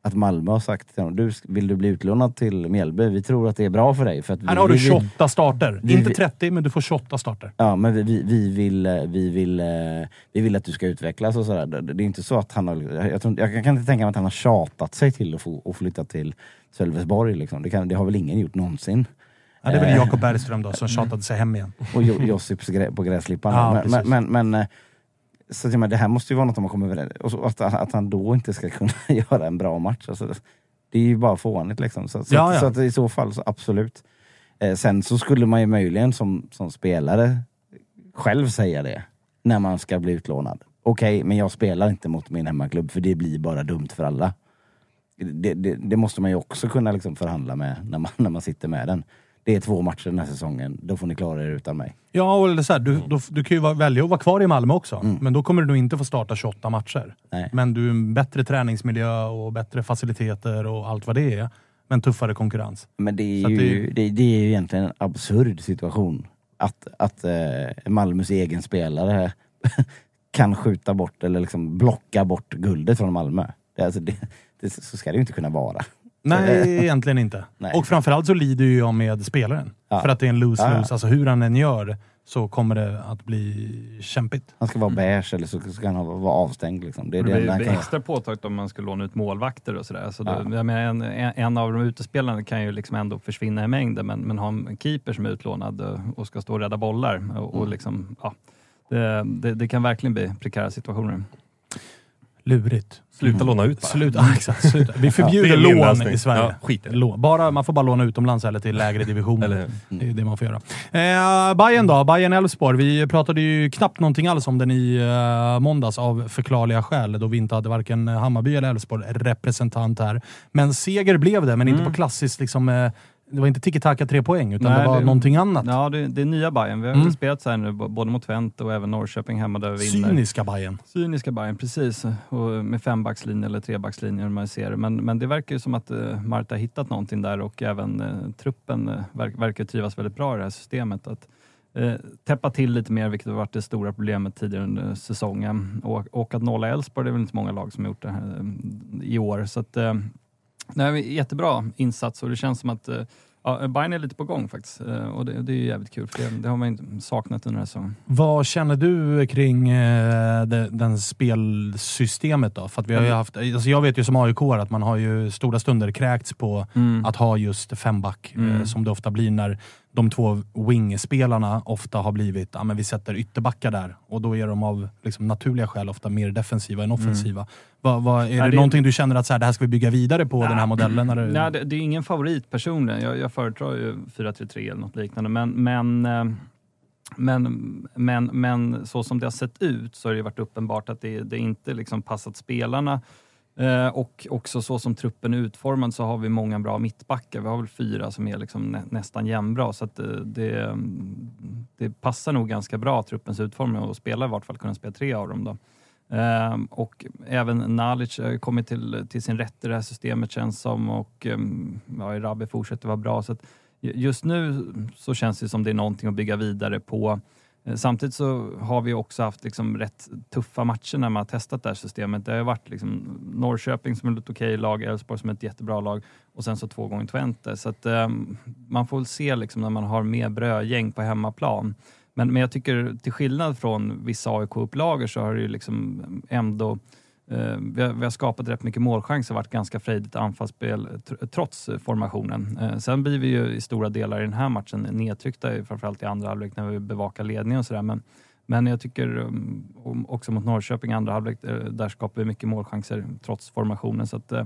att Malmö har sagt till honom, du, vill du bli utlånad till Mjällby? Vi tror att det är bra för dig. För att vi, här har du tjugoåtta starter. Vi, inte trettio, men du får tjugoåtta starter. Ja, men vi, vi, vi, vill, vi, vill, vi vill att du ska utvecklas och sådär. Det är inte så att han har... Jag, tror, jag kan inte tänka mig att han har tjatat sig till att få, att flytta till Sölvesborg. Liksom. Det, kan, det har väl ingen gjort någonsin. Ja, det var Jakob Bergström då som tjatade sig hem igen. Och Josip på gräslipan. Ja, men, men, men, men så det här måste ju vara något de har kommit över. Och så, att, att han då inte ska kunna göra en bra match. Alltså, det är ju bara fånigt liksom. Så, så, ja, ja. så att i så fall, så absolut. Eh, sen så skulle man ju möjligen som, som spelare själv säga det. När man ska bli utlånad. Okej, okay, men jag spelar inte mot min hemmaklubb för det blir bara dumt för alla. Det, det, det måste man ju också kunna liksom förhandla med när man, när man sitter med den. Det är två matcher den här säsongen. Då får ni klara er utan mig. Ja, och så här, du, mm. då, du kan ju välja att vara kvar i Malmö också. Mm. Men då kommer du nog inte få starta tjugoåtta matcher. Nej. Men du har en bättre träningsmiljö och bättre faciliteter och allt vad det är. Men tuffare konkurrens. Men det är, ju, det, det, det är ju egentligen en absurd situation. Att, att eh, Malmös egen spelare kan skjuta bort eller liksom blocka bort guldet från Malmö. Det, alltså det, det, så ska det ju inte kunna vara. Nej, egentligen inte. Nej. Och framförallt så lider ju jag med spelaren. Ja. För att det är en lose-lose. Ja, ja. Alltså hur han än gör så kommer det att bli kämpigt. Han ska vara bärs eller så ska han vara avstängd. Liksom. Det, är det, det blir ju kan... extra påtagligt om man ska låna ut målvakter och sådär. Så ja. Jag menar, en, en av de utespelarna kan ju liksom ändå försvinna i mängden. Men, men ha en keeper som är utlånad och ska stå och rädda bollar. Och, och liksom, ja, det, det, det kan verkligen bli prekära situationer. Lurigt. Sluta mm. låna ut bara. Sluta, ah, exakt. Sluta. Vi förbjuder ja, lån i Sverige. Ja, skit i det. Lån. Bara, man får bara låna utomlands eller till lägre division. Eller, mm. Det är det man får göra. Eh, Bayern då, Bayern Älvsborg. Vi pratade ju knappt någonting alls om den i eh, måndags av förklarliga skäl. Då vi inte hade varken Hammarby eller Älvsborg representant här. Men seger blev det, men mm. inte på klassiskt liksom... Eh, det var inte tiki-taka tre poäng, utan nej, det var det, någonting annat. Ja, det, det är nya Bayern. Vi har mm. spelat så här nu, både mot Twente och även Norrköping hemma där vi vinner. Cyniska Bayern. Cyniska Bayern, precis. Och med fembackslinje eller trebackslinje om man ser det. Men, men det verkar ju som att uh, Marta har hittat någonting där och även uh, truppen uh, verk, verkar trivas väldigt bra i det här systemet. Att uh, täppa till lite mer, vilket har varit det stora problemet tidigare under säsongen. Och, och att nolla Älvsborg, det är väl inte många lag som har gjort det här uh, i år. Så att... Uh, Nej, jättebra insats och det känns som att ja, Bayern är lite på gång faktiskt och det, det är ju jävligt kul för det, det har man saknat under den här säsongen. Vad känner du kring eh, det, den spelsystemet då? För att vi har ju haft, alltså jag vet ju som A I K att man har ju stora stunder kräkts på mm. att ha just femback mm. eh, som det ofta blir när de två wingspelarna ofta har blivit, ja men vi sätter ytterbackar där och då är de av liksom, naturliga skäl ofta mer defensiva än offensiva. Mm. Va, va, är nej, det, det någonting du känner att så här, det här ska vi bygga vidare på nej, den här modellen? Eller? Nej, det, det är ingen favorit personligen. Jag, jag föredrar ju fyra tre tre eller något liknande. Men, men, men, men, men så som det har sett ut så har det varit uppenbart att det, det inte liksom passat spelarna. Eh, och också så som truppen är utformad så har vi många bra mittbackar. Vi har väl fyra som är liksom nä- nästan jämnbra. Så att det, det passar nog ganska bra truppens utformning. Och spelare i vart fall kunna spela tre av dem då. Eh, och även Nalic kommer till, till sin rätt i det här systemet känns som. Och ja, Rabbe fortsätter vara bra. Så att just nu så känns det som det är någonting att bygga vidare på. Samtidigt så har vi också haft liksom rätt tuffa matcher när man har testat det här systemet. Det har ju varit liksom Norrköping som är ett okej lag, Elfsborg som är ett jättebra lag och sen så två gånger Twente. Så att, um, man får väl se liksom när man har med brödgäng på hemmaplan. Men, men jag tycker till skillnad från vissa A I K-upplagor så har det ju liksom ändå... Vi har, vi har skapat rätt mycket målchanser och varit ganska frejdigt anfallsspel tr- trots formationen. Eh, sen blir vi ju i stora delar i den här matchen nedtryckta, framförallt i andra halvlek när vi bevakar ledningen och sådär. Men, men jag tycker um, också mot Norrköping andra halvlek, där skapar vi mycket målchanser trots formationen. Så att, eh,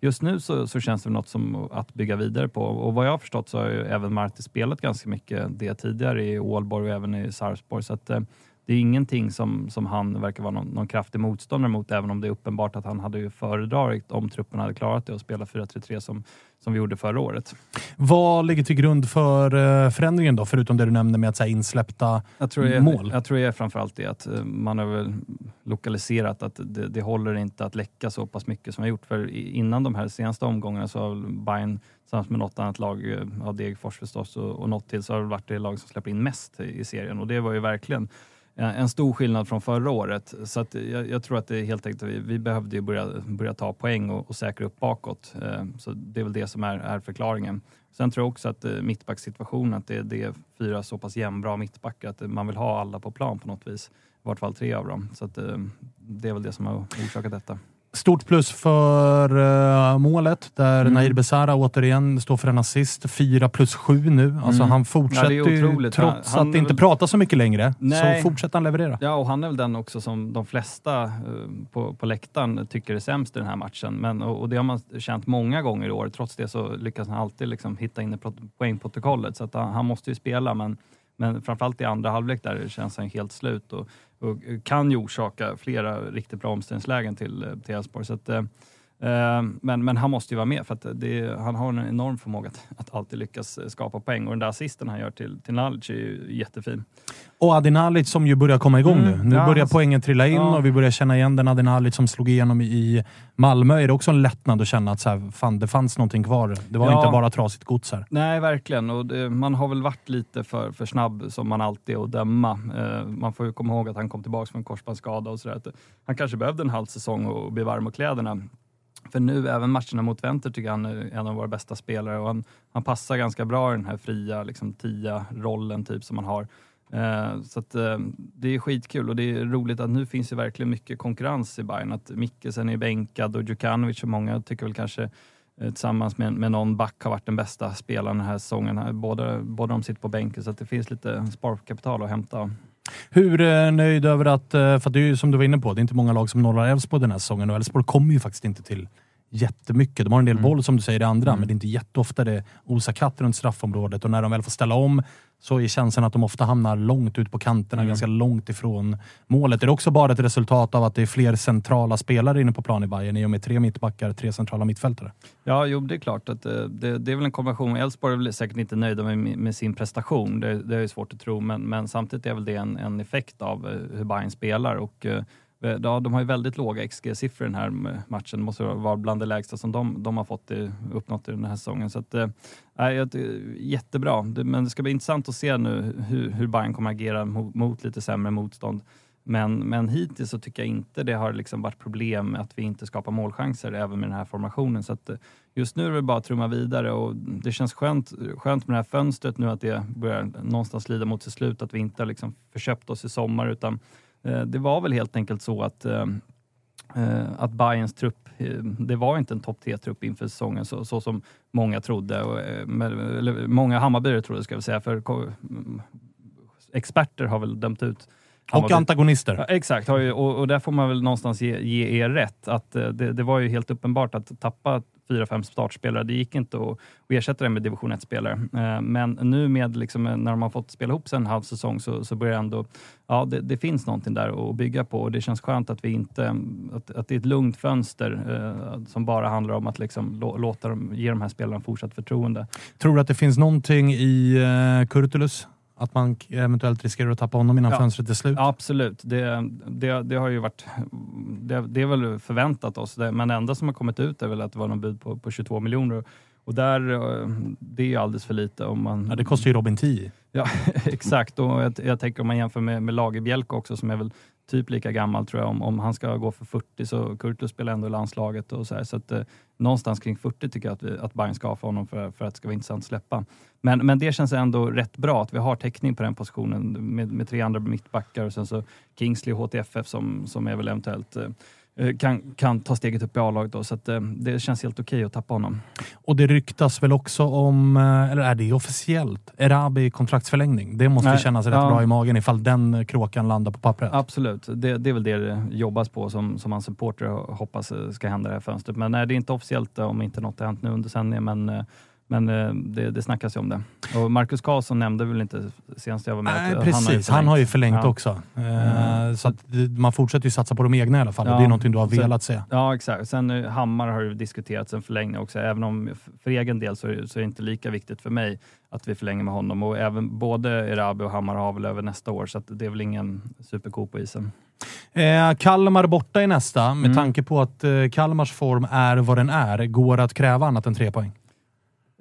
just nu så, så känns det något som att bygga vidare på. Och vad jag har förstått så har ju även Marti spelat ganska mycket det tidigare i Ålborg och även i Sarpsborg. Så att... Eh, det är ingenting som, som han verkar vara någon, någon kraftig motståndare mot, även om det är uppenbart att han hade ju föredragit om truppen hade klarat det och spela fyra tre tre som, som vi gjorde förra året. Vad ligger till grund för förändringen då, förutom det du nämnde med att säga insläppta jag tror jag, mål? Jag tror det är framförallt det att man har väl lokaliserat att det, det håller inte att läcka så pass mycket som vi har gjort. För innan de här senaste omgångarna så har Bayern samt med något annat lag, ja, Degerfors förstås och, och något till, så har det varit det lag som släpper in mest i, i serien och det var ju verkligen en stor skillnad från förra året. Så att jag, jag tror att det är helt enkelt vi, vi behövde ju börja, börja ta poäng och, och säkra upp bakåt. Eh, så det är väl det som är, är förklaringen. Sen tror jag också att eh, mittbacksituationen, att det, det är fyra så pass jämnbra mittbackar att man vill ha alla på plan på något vis. I vart fall tre av dem. Så att, eh, det är väl det som har orsakat detta. Stort plus för uh, målet där mm. Nahir Besara återigen står för en assist. fyra plus sju nu. Alltså mm. han fortsätter ja, ju, trots han, att det inte väl... prata så mycket längre. Nej. Så fortsätter han leverera. Ja, och han är väl den också som de flesta uh, på, på läktaren tycker är sämst i den här matchen. Men, och, och det har man känt många gånger i år. Trots det så lyckas han alltid liksom hitta in i poängprotokollet. Så att han, han måste ju spela, men, men framförallt i andra halvlek där känns han helt slut och och kan ju orsaka flera riktigt bra omställningslägen till Älvsborg. Så att, eh, men, men han måste ju vara med för att det, han har en enorm förmåga att, att alltid lyckas skapa poäng. Och den där assisten han gör till, till Nalic är ju jättefin. Och Adinalic som ju börjar komma igång mm, nu. Nu ja, börjar alltså, poängen trilla in ja. Och vi börjar känna igen den Adinalic som slog igenom i Malmö. Är det också en lättnad att känna att så här, fan, det fanns någonting kvar? Det var ja, inte bara trasigt gods här. Nej, verkligen. Och det, man har väl varit lite för, för snabb som man alltid är att döma. Eh, man får ju komma ihåg att han kom tillbaka från korsbandsskada och sådär. Han kanske behövde en halv säsong och bli varm och kläderna. För nu, även matcherna mot Venter tycker han är en av våra bästa spelare. Och han, han passar ganska bra i den här fria liksom, tia-rollen typ som man har. Eh, så att, eh, det är skitkul och det är roligt att nu finns ju verkligen mycket konkurrens i Bayern. Att Mikkelsen är bänkad och Djukanovic och många tycker väl kanske eh, tillsammans med, med någon back har varit den bästa spelaren den här säsongen. Båda, båda de sitter på bänken så att det finns lite sparkapital att hämta. Hur nöjd över att, för det är ju som du var inne på, det är inte många lag som nollar Älvsborg den här säsongen och Älvsborg kommer ju faktiskt inte till jättemycket. De har en del mm. boll som du säger det andra, mm. men det är inte jätteofta det osar katt runt straffområdet och när de väl får ställa om så är chansen att de ofta hamnar långt ut på kanterna, mm. ganska långt ifrån målet. Är det också bara ett resultat av att det är fler centrala spelare inne på plan i Bayern i och med tre mittbackar, tre centrala mittfältare? Ja, jo, det är klart att det, det är väl en kombination. Älvsborg är säkert inte nöjda med, med sin prestation, det, det är ju svårt att tro, men, men samtidigt är väl det en, en effekt av hur Bayern spelar och ja, de har ju väldigt låga X G-siffror i den här matchen. Det måste vara bland det lägsta som de, de har fått i, uppnått i den här säsongen. Så att, äh, jättebra. Men det ska bli intressant att se nu hur, hur Bayern kommer agera mot, mot lite sämre motstånd. Men, men hittills så tycker jag inte det har liksom varit problem att vi inte skapar målchanser även med den här formationen. Så att just nu är det bara att trumma vidare och det känns skönt, skönt med det här fönstret nu att det börjar någonstans lida mot sitt slut. Att vi inte har liksom förköpt oss i sommar utan det var väl helt enkelt så att, eh, att Bayerns trupp, det var inte en topp T-trupp inför säsongen så, så som många trodde. Och, eller, många Hammarbyare trodde ska vi säga, för experter har väl dömt ut Hammarby. Och antagonister. Ja, exakt, har ju, och, och där får man väl någonstans ge, ge er rätt. Att det, det var ju helt uppenbart att tappa fyra fem startspelare, det gick inte att, att ersätta det med division ett-spelare. Men nu med liksom, när de har fått spela ihop sig en halv säsong så, så börjar ändå, ja det, det finns någonting där att bygga på och det känns skönt att vi inte, att, att det är ett lugnt fönster eh, som bara handlar om att liksom lo, låta dem, ge de här spelarna fortsatt förtroende. Tror du att det finns någonting i eh, Kurtulus? Att man eventuellt riskerar att tappa honom innan ja, fönstret är slut? Ja, absolut. Det, det, det har ju varit... Det, det är väl förväntat oss. Det, men det enda som har kommit ut är väl att det var någon bud på, på tjugotvå miljoner. Och där... Det är ju alldeles för lite om man... Ja, det kostar ju Robin tio. Ja, exakt. Och jag, jag tänker om man jämför med, med Lagerbjälk också som är väl typ lika gammal tror jag. Om, om han ska gå för fyrtio så Kurtus spelar ändå landslaget och så här. Så att eh, någonstans kring fyrtio tycker jag att, vi, att Bayern ska ha för honom för, för att det ska vara intressant att släppa. Men, men det känns ändå rätt bra att vi har täckning på den positionen med, med tre andra mittbackar och sen så Kingsley och H T F F som, som är väl eventuellt... Eh, Kan, kan ta steget upp i A-laget då. Så att, eh, det känns helt okej att tappa honom. Och det ryktas väl också om, eller är det officiellt, Erabi kontraktsförlängning. Det måste Nej, kännas ja. rätt bra i magen ifall den kråkan landar på pappret. Absolut, det, det är väl det det jobbas på som, som man supporter hoppas ska hända det här fönstret. Men nej, det är inte officiellt om inte något har hänt nu under sändningen. Men, men det, det snackas ju om det. Och Marcus Karlsson nämnde väl inte senast jag var med. Nej, precis. Han har ju förlängt, han har ju förlängt ja. också. Mm. Så att man fortsätter ju satsa på de egna i alla fall. Ja. Och det är någonting du har velat säga. Ja, exakt. Sen Hammar har ju diskuterats en förlängning också. Även om för egen del så är, så är det inte lika viktigt för mig att vi förlänger med honom. Och även både Erabi och Hammar har väl över nästa år. Så att det är väl ingen superko på isen. Eh, Kalmar borta i nästa. Med mm. tanke på att eh, Kalmars form är vad den är. Går att kräva annat än tre poäng?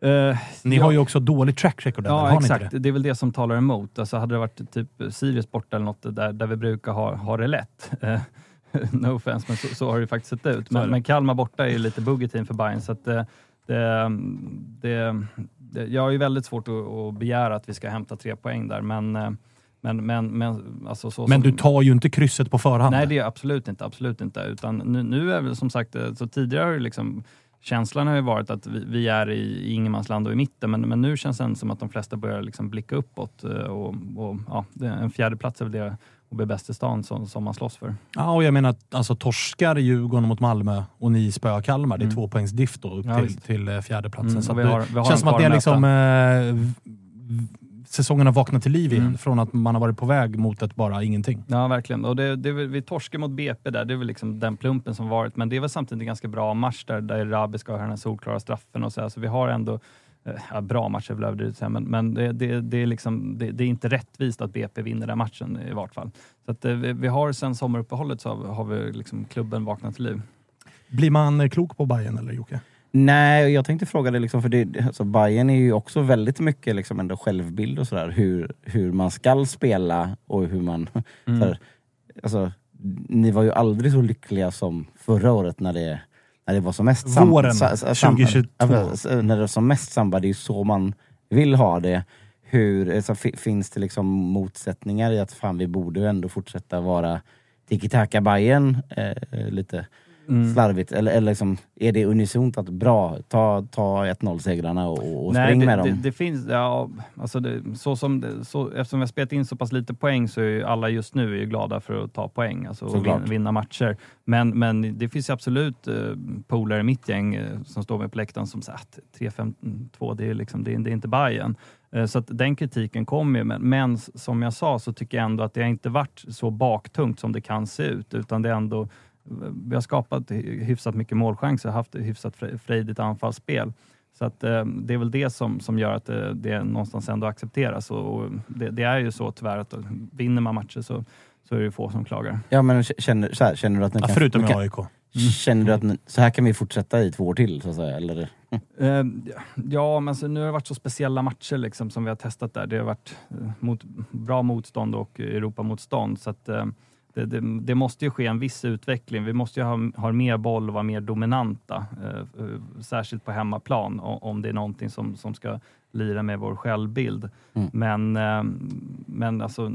Uh, Ni ja. har ju också dålig track record. Ja, har exakt. Ni det? det är väl det som talar emot. Alltså hade det varit typ Sirius borta eller något där, där vi brukar ha, ha det lätt. Uh, no offense, men så, så har det faktiskt sett ut. Men, men Kalmar borta är ju lite buggetin för Bayern. Så att det, det, det, det, jag har ju väldigt svårt att, att begära att vi ska hämta tre poäng där. Men Men, men, men, alltså så men som, du tar ju inte krysset på förhand. Nej, det är absolut inte, absolut inte. Utan nu, nu är väl som sagt, så tidigare har ju liksom, känslan har ju varit att vi, vi är i ingenmansland och i mitten. Men, men nu känns det som att de flesta börjar liksom blicka uppåt. Och, och ja, en fjärde plats är väl det och blir bäst i stan som, som man slåss för. Ja, och jag menar att alltså, torskar Djurgården mot Malmö och ni spöar Kalmar. Det är mm. två poängs diff då upp ja, till, till fjärde platsen. Mm, så vi har, vi har känns som att det är liksom... Eh, säsongen har vaknat till liv igen mm. från att man har varit på väg mot ett bara ingenting. Ja, verkligen. Och det, det, vi torskar mot B P där. Det är väl liksom den plumpen som varit. Men det är väl samtidigt en ganska bra match där, där Rabi ska ha den här solklara straffen och så här. Så vi har ändå ja, bra matcher väl överdrivet. Men, men det, det, det, är liksom, det, det är inte rättvist att B P vinner den matchen i vart fall. Så att vi, vi har sen sommaruppehållet så har vi liksom klubben vaknat till liv. Blir man klok på Bayern eller Jocke? Nej, jag tänkte fråga dig liksom, för det, alltså Bayern är ju också väldigt mycket liksom ändå självbild och sådär, hur, hur man ska spela och hur man mm. sådär, alltså, ni var ju aldrig så lyckliga som förra året när det, när det var som mest sam- våren sam- tjugohundratjugotvå när det var som mest samband, det är ju så man vill ha det. Hur alltså, f- finns det liksom motsättningar i att fan vi borde ju ändå fortsätta vara tiki-taka Bayern eh, lite Mm. slarvigt, eller, eller liksom, är det unisont att bra, ta, ta ett noll-segrarna och, och spring det, med dem? Det, det finns, ja, alltså det, så som det, så, eftersom vi har spelat in så pass lite poäng så är ju alla just nu är ju glada för att ta poäng, alltså och vin, vinna matcher. Men, men det finns ju absolut eh, polare i mitt gäng eh, som står med på läktaren som säger att tre fem två, det är liksom, det, det är inte Bayern. Eh, så att den kritiken kommer ju, men, men som jag sa så tycker jag ändå att det har inte varit så baktungt som det kan se ut, utan det är ändå vi har skapat hyfsat mycket målchanser och haft hyfsat frejdigt anfallsspel. Så att, eh, det är väl det som, som gör att eh, det någonstans ändå accepteras. Och, och det, det är ju så tyvärr att vinner man matcher så, så är det få som klagar. Ja, men känner, så här, känner du att ni kan... Ja, förutom med A I K. Mm. Känner du att ni, så här kan vi fortsätta i två år till, så att säga? Eller? Mm. Eh, ja, men så, nu har det varit så speciella matcher liksom, som vi har testat där. Det har varit eh, mot, bra motstånd och Europamotstånd. Så att... Eh, Det, det, det måste ju ske en viss utveckling. Vi måste ju ha, ha mer boll och vara mer dominanta. Eh, särskilt på hemmaplan. Om, om det är någonting som, som ska lira med vår självbild. Mm. Men, eh, men alltså,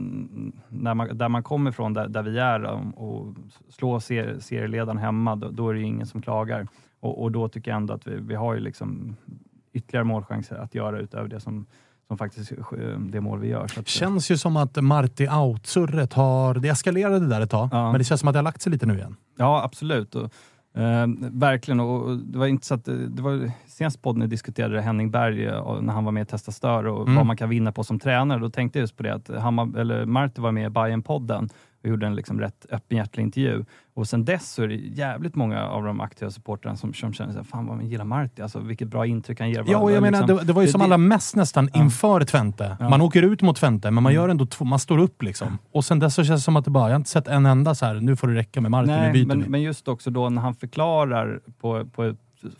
när man, där man kommer ifrån, där, där vi är och slår ser, serieledaren hemma, då, då är det ju ingen som klagar. Och, och då tycker jag ändå att vi, vi har ju liksom ytterligare målchanser att göra utöver det som... som faktiskt det mål vi gör. Så att, känns ju som att Marti Outsurret har... Det eskalerade det där ett tag, ja. Men det känns som att det har lagt sig lite nu igen. Ja, absolut. Och, eh, verkligen. Och, och det var intressant. Det var senast podden jag diskuterade Henning Berg och, när han var med i Testa Stör och mm. vad man kan vinna på som tränare. Då tänkte jag just på det att han, eller Marti var med i Bayern-podden och gjorde en liksom rätt öppenhjärtlig intervju. Och sen dess så är det jävligt många av de aktiva supporterna som, som känner sig fan vad man gillar Marti, alltså vilket bra intryck han ger. Ja, och jag menar, liksom, det, det var ju det, som det, alla mest nästan ja. inför Twente. Ja. Man åker ut mot Twente, men man mm. gör ändå två, man står upp liksom. Ja. Och sen dess så känns det som att det bara, jag har inte sett en enda så här, nu får det räcka med Marti, nu byter men, men just också då när han förklarar på, på ett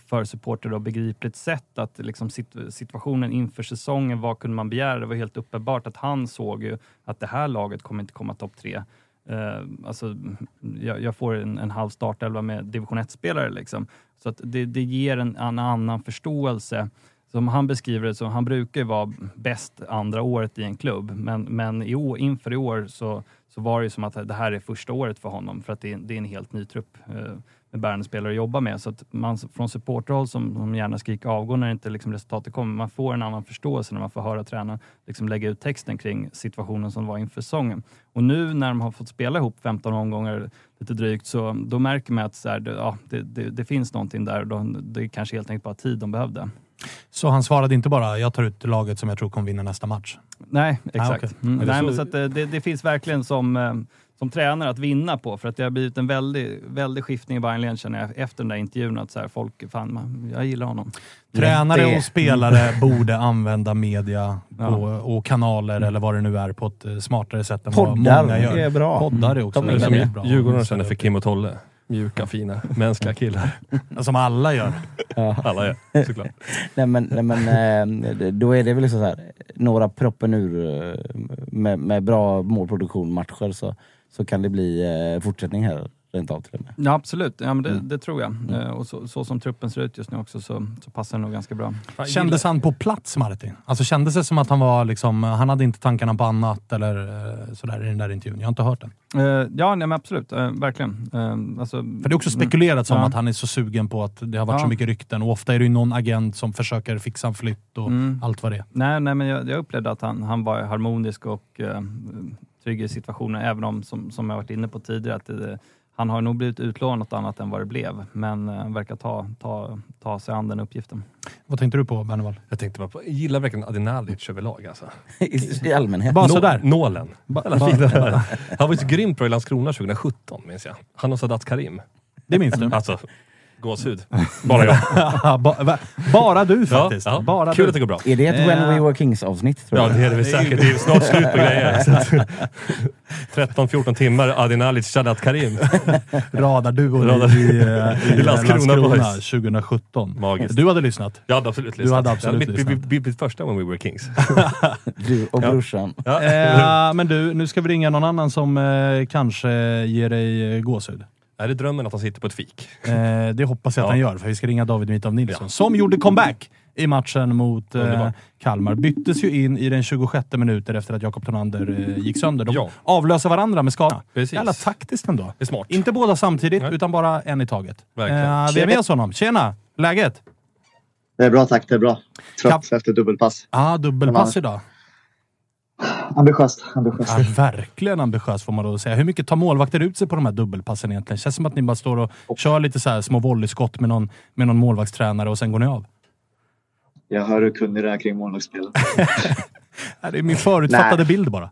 för supporter då begripligt sätt att liksom situationen inför säsongen, vad kunde man begära? Det var helt uppenbart att han såg ju att det här laget kommer inte komma topp tre. Uh, alltså, jag, jag får en, en halv startelva med division ett-spelare liksom. Så att det, det ger en, en annan förståelse. Som han beskriver det, så han brukar ju vara bäst andra året i en klubb. Men, men i år, inför i år så, så var det ju som att det här är första året för honom. För att det, det är en helt ny trupp uh, med bärande spelare att jobba med. Så att man från supporterhåll som, som gärna skriker avgå när inte liksom resultatet kommer. Man får en annan förståelse när man får höra tränaren liksom lägga ut texten kring situationen som var inför säsongen. Och nu när de har fått spela ihop femton omgångar lite drygt så då märker man att så här, det, ja, det, det, det finns någonting där. Då, det kanske helt enkelt bara tid de behövde. Så han svarade inte bara, jag tar ut laget som jag tror kommer vinna nästa match? Nej, exakt. Ah, okay. mm, nej, men så att det, det finns verkligen som... som tränare att vinna på, för att det har blivit en väldig, väldig skiftning i Bayern, känner jag, efter den där intervjun att så här, folk, fan, man, jag gillar honom. Tränare och spelare borde använda media ja. och, och kanaler mm. eller vad det nu är på ett smartare sätt än vad många gör. Är bra. Poddar är också mm. de är det. Bra. Djurgården känner för Kim och Tolle. Mjuka, fina, mänskliga killar. Som alla gör. Ja. Alla gör, såklart. nej, men, nej, men då är det väl så här, några proppen ur med, med bra målproduktion matcher så så kan det bli eh, fortsättning här rent av till och med. Ja, absolut. Ja, men det, mm. det tror jag. Mm. Och så, så som truppen ser ut just nu också så, så passar det nog ganska bra. Kändes han på plats, Martin? Alltså kändes det som att han var liksom, han hade inte tankarna på annat eller sådär i den där intervjun? Jag har inte hört den. Uh, ja, nej, men absolut. Uh, verkligen. Uh, alltså, För det är också spekulerat som uh, att han är så sugen på att det har varit uh. så mycket rykten. Och ofta är det ju någon agent som försöker fixa en flytt och mm. allt vad det är. Nej, nej men jag, jag upplevde att han, han var harmonisk och uh, trygg i situationen. Även om, som, som jag varit inne på tidigare, att det, han har nog blivit utlånat annat än vad det blev. Men uh, verkar ta, ta, ta sig an den uppgiften. Vad tänkte du på, Bernevall? Jag tänkte bara på, jag gillar verkligen Adinalic överlag alltså. I, I allmänhet. Bara Nå- sådär. Nålen. Ba, ba, ba. Han var ju så grymt bra i Landskrona tjugosjutton, minns jag. Han och Sadat Karim. Det minns du. Alltså, gåshud. Bara jag. bara, bara du faktiskt. Ja, ja. Bara kul du. Att det går bra. Är det ett When We Were Kings-avsnitt, tror jag? Ja, det är det säkert. Det är ju snart slut på grejer. tretton fjorton timmar, Adinalic, Sadat Karim. Radarduon Radar. i, i, i Landskrona tjugosjutton. Magiskt. Du hade lyssnat. Jag hade absolut lyssnat. Du hade absolut ja, lyssnat. Mitt, mitt, mitt första When We Were Kings. Du och brorsan. Ja. Ja. Eh, men du, nu ska vi ringa någon annan som eh, kanske ger dig gåshud. Är det drömmen att han sitter på ett fik? Eh, det hoppas jag att ja. han gör, för vi ska ringa David Mitov Nilsson. Ja. Som gjorde comeback i matchen mot eh, Kalmar. Byttes ju in i den tjugosjätte minuten efter att Jakob Tornander eh, gick sönder. De ja. avlöser varandra med skada. Jävla taktiskt ändå. Det är smart. Inte båda samtidigt, Nej. utan bara en i taget. Eh, vi är med oss honom. Tjena, läget? Det är bra, tack. Det är bra. Trött Kap- efter dubbelpass. Ja, ah, dubbelpass idag. Ambitiöst, ambitiöst. Ja, verkligen ambitiöst får man då säga. Hur mycket tar målvakter ut sig på de här dubbelpassen egentligen? Känns som att ni bara står och oh. kör lite så här små volleyskott med någon, med någon målvaktstränare och sen går ni av. Jag hör hur kunnig det är kring målvaktsspel. Det är min förutfattade Nej. bild bara.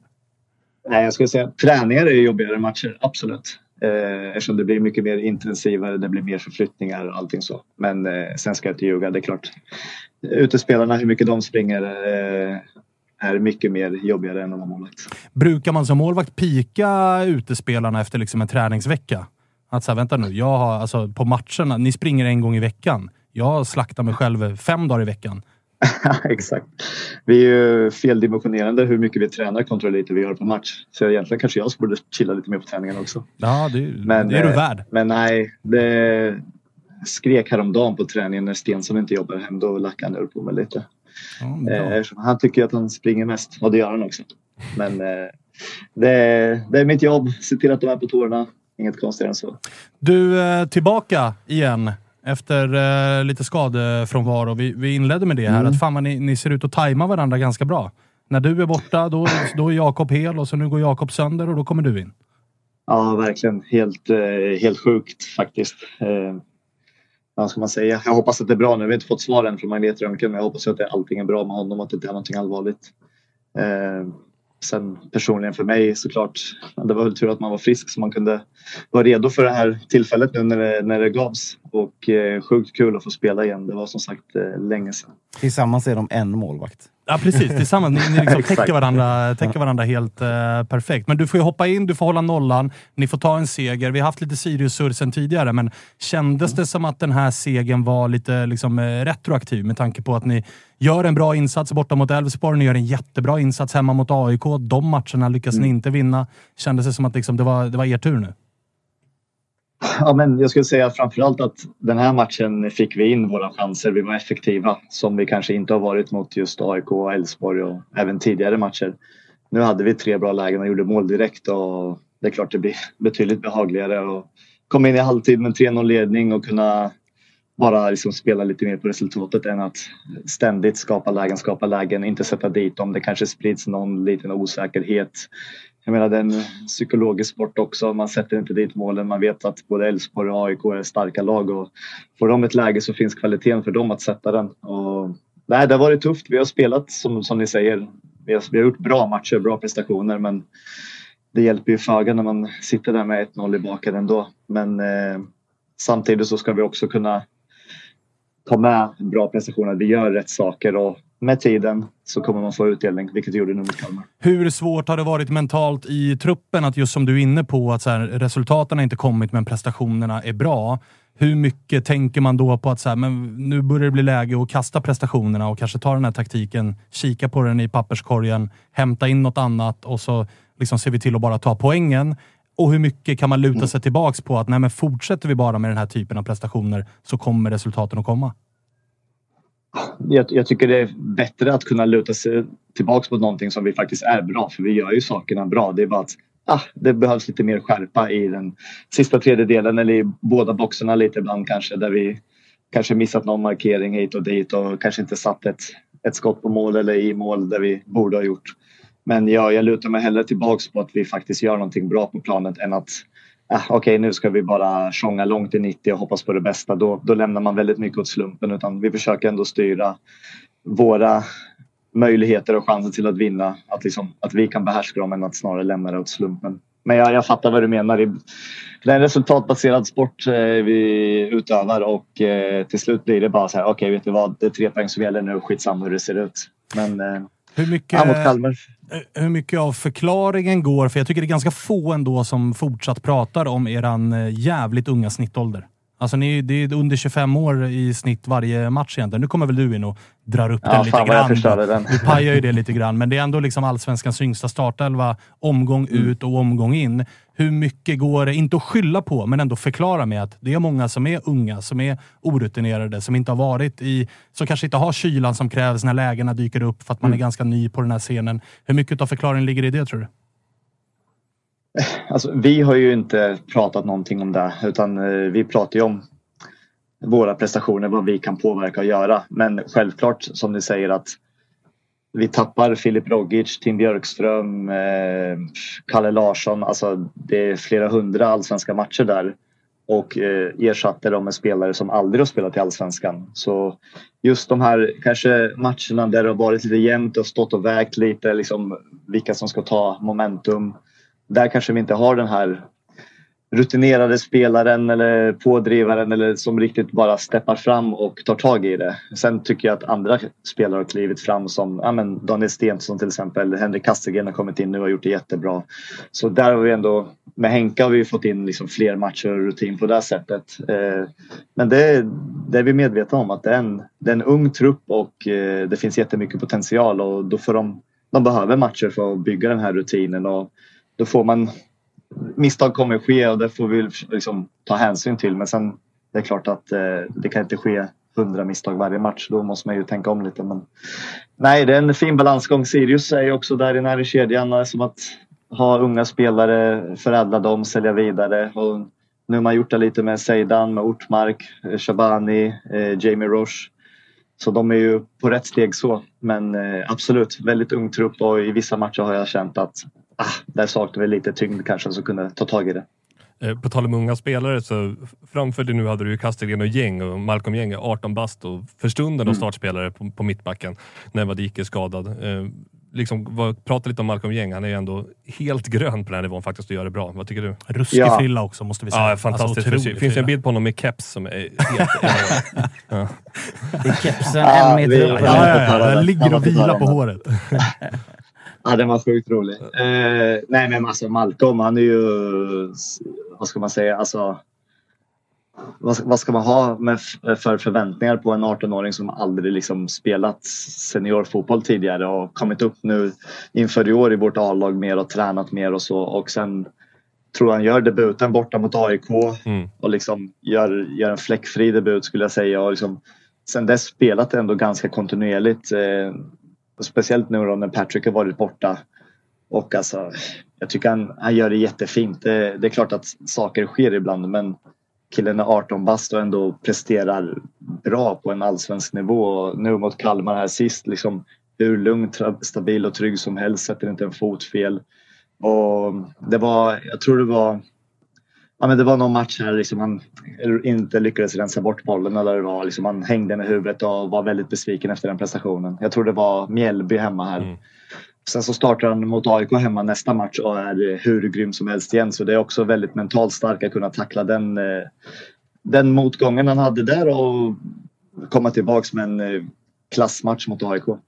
Nej, jag skulle säga att träningar är jobbigare matcher, absolut. Eh, eftersom det blir mycket mer intensivare, det blir mer förflyttningar och allting så. Men eh, sen ska jag inte ljuga, det är klart. Utespelarna, hur mycket de springer... Eh, är mycket mer jobbigare än om man målvakt. Brukar man som målvakt pika utespelarna efter liksom en träningsvecka? Att så här, vänta nu, jag har, alltså, på matcherna, ni springer en gång i veckan. Jag slaktar mig själv fem dagar i veckan. Exakt. Vi är ju feldimensionerande hur mycket vi tränar kontra lite vi gör på match. Så egentligen kanske jag borde chilla lite mer på träningen också. Ja, det, men, det är du eh, värd. Men nej, det skrek häromdagen på träningen när Stensson inte jobbar hem. Då lackade han ur på mig lite. Ja, eh, han tycker att han springer mest och det gör han också, men eh, det, är, det är mitt jobb, se till att de är på tårna, inget konstigt än så. Du, eh, tillbaka igen efter eh, lite skadefrånvaro. vi, vi inledde med det här, mm. att fan vad ni, ni ser ut att tajma varandra ganska bra. När du är borta, då, då är Jakob hel och så nu går Jakob sönder och då kommer du in. Ja, verkligen, helt, eh, helt sjukt faktiskt. eh, Ja, ska man säga. Jag hoppas att det är bra nu. Vi har inte fått svar än från magnetröntgen, men jag hoppas att det, allting är bra med honom och att det inte är någonting allvarligt. Eh, sen personligen för mig såklart, det var väl tur att man var frisk så man kunde vara redo för det här tillfället nu när det, när det gavs. Och eh, sjukt kul att få spela igen. Det var som sagt eh, länge sedan. Tillsammans är de en målvakt. Ja, precis. Tillsammans. Ni, ni liksom täcker varandra, täcker varandra helt eh, perfekt. Men du får ju hoppa in, du får hålla nollan. Ni får ta en seger. Vi har haft lite Sirius-surr sen tidigare, men kändes det som att den här segern var lite liksom, retroaktiv med tanke på att ni gör en bra insats borta mot Älvsborg, ni gör en jättebra insats hemma mot A I K. De matcherna lyckas mm. ni inte vinna. Kändes det som att liksom, det, var, det var er tur nu? Ja, men jag skulle säga framförallt att den här matchen fick vi in våra chanser. Vi var effektiva som vi kanske inte har varit mot just A I K och Älvsborg och även tidigare matcher. Nu hade vi tre bra lägen och gjorde mål direkt och det är klart det blir betydligt behagligare att komma in i halvtid med tre noll ledning och kunna bara liksom spela lite mer på resultatet än att ständigt skapa lägen, skapa lägen, inte sätta dit dem. Det kanske sprids någon liten osäkerhet. Jag menar, det är en psykologisk sport också. Man sätter inte dit målen. Man vet att både Älvsborg och A I K är starka lag. Och får de ett läge så finns kvaliteten för dem att sätta den. Och nej, det har varit tufft. Vi har spelat, som, som ni säger. Vi har, vi har gjort bra matcher, bra prestationer. Men det hjälper ju föga när man sitter där med ett noll i baken ändå. Men eh, samtidigt så ska vi också kunna ta med bra prestationer. Vi gör rätt saker och med tiden så kommer man få utdelning, vilket gjorde nu mot Kalmar. Hur svårt har det varit mentalt i truppen att just som du är inne på att så här, resultaten har inte kommit men prestationerna är bra. Hur mycket tänker man då på att så här, men nu börjar det bli läge att kasta prestationerna och kanske ta den här taktiken, kika på den i papperskorgen, hämta in något annat och så liksom ser vi till att bara ta poängen. Och hur mycket kan man luta sig tillbaks på att nej, men fortsätter vi bara med den här typen av prestationer så kommer resultaten att komma? Jag, jag tycker det är bättre att kunna luta sig tillbaks på någonting som vi faktiskt är bra, för vi gör ju sakerna bra. Det är bara att ah, det behövs lite mer skärpa i den sista tredjedelen eller i båda boxarna lite ibland kanske, där vi kanske missat någon markering hit och dit och kanske inte satt ett, ett skott på mål eller i mål där vi borde ha gjort. Men jag, jag lutar mig hellre tillbaks på att vi faktiskt gör någonting bra på planet än att ah, okej okay, nu ska vi bara sjunga långt i nittio och hoppas på det bästa. Då, då lämnar man väldigt mycket åt slumpen, utan vi försöker ändå styra våra möjligheter och chanser till att vinna. Att, liksom, att vi kan behärska dem än att snarare lämna det åt slumpen. Men jag, jag fattar vad du menar. Det är en resultatbaserad sport eh, vi utövar och eh, till slut blir det bara så här, okej okay, vet du vad, det är tre poäng som gäller nu, skitsamma hur det ser ut. Men... Eh, Hur mycket, hur mycket av förklaringen går, för jag tycker det är ganska få ändå som fortsatt pratar om eran jävligt unga snittålder. Alltså ni, det är under tjugofem år i snitt varje match egentligen. Nu kommer väl du in och drar upp ja, den lite grann. Den. Du pajar ju det lite grann, men det är ändå liksom allsvenskans yngsta startelva, omgång mm. ut och omgång in. Hur mycket går, inte att skylla på, men ändå förklara med att det är många som är unga, som är orutinerade, som inte har varit i, som kanske inte har kylan som krävs när lägena dyker upp för att man mm. är ganska ny på den här scenen. Hur mycket av förklaringen ligger i det, tror du? Alltså, vi har ju inte pratat någonting om det, utan vi pratar ju om våra prestationer, vad vi kan påverka och göra. Men självklart, som ni säger, att vi tappar Filip Rogic, Tim Björkström, eh, Kalle Larsson. Alltså, det är flera hundra allsvenska matcher där. Och eh, ersatte dem med spelare som aldrig har spelat i allsvenskan. Så just de här kanske matcherna där det har varit lite jämnt och stått och vägt lite liksom, vilka som ska ta momentum. Där kanske vi inte har den här rutinerade spelaren eller pådrivaren eller som riktigt bara steppar fram och tar tag i det. Sen tycker jag att andra spelare har klivit fram som ja, men Daniel Stensson till exempel. Henrik Kastegren har kommit in nu och gjort det jättebra. Så där har vi ändå, med Henka har vi fått in liksom fler matcher och rutin på det sättet. Men det, det är vi medvetna om att det är, en, det är en ung trupp och det finns jättemycket potential, och då får de, de behöver matcher för att bygga den här rutinen, och då får man, misstag kommer att ske och det får vi liksom ta hänsyn till. Men sen det är klart att eh, det kan inte ske hundra misstag varje match. Då måste man ju tänka om lite. Men nej, det är en fin balansgång. Sirius är ju också där i nära kedjan, som att ha unga spelare, förädla dem, sälja vidare. Och nu har man gjort det lite med Seidan, med Ortmark, Shabani, eh, Jamie Roche. Så de är ju på rätt steg så. Men eh, absolut, väldigt ung trupp, och i vissa matcher har jag känt att Ah, där saknar vi lite tyngd kanske som kunde ta tag i det. Eh, på tal om unga spelare, så framför dig nu hade du ju Kastegren och Gäng, och Malcolm Gäng är arton bast och för stunden mm. startspelare på, på mittbacken när Vadik är skadad. Eh, liksom, vad, prata lite om Malcolm Gäng, han är ju ändå helt grön på den här nivån faktiskt och gör det bra. Vad tycker du? Ruskig ja. frilla också måste vi säga. Ja, fantastiskt. Alltså, det finns en bild på honom med keps som är helt... ja. Det är kepsen ah, en meter upp. Ja, ja, ja, den ligger och vilar på håret. Ja, den var sjukt rolig. Eh, nej, men alltså Malcolm, han är ju... Vad ska man säga? Alltså, vad, vad ska man ha med f- för förväntningar på en arton-åring som aldrig liksom spelat seniorfotboll tidigare och kommit upp nu inför i år i vårt A-lag mer och tränat mer och så. Och sen tror han gör debuten borta mot A I K mm. och liksom gör, gör en fläckfri debut skulle jag säga. Och liksom, sen dess spelat ändå ganska kontinuerligt. Eh, Speciellt nu då när Patrick har varit borta. Och alltså, jag tycker han, han gör det jättefint. Det, det är klart att saker sker ibland, men killen är arton bast och ändå presterar bra på en allsvensk nivå. Och nu mot Kalmar här sist, liksom, hur lugn, stabil och trygg som helst, sätter inte en fot fel. Och det var, jag tror det var... Ja, men det var någon match här liksom han inte lyckades rensa bort bollen, eller det var liksom han hängde med huvudet och var väldigt besviken efter den prestationen. Jag tror det var Mjällby hemma här. Mm. Sen så startar han mot A I K hemma nästa match och är hur grym som helst igen. Så det är också väldigt mentalt starkt att kunna tackla den, den motgången han hade där och komma tillbaka med en klassmatch mot A I K.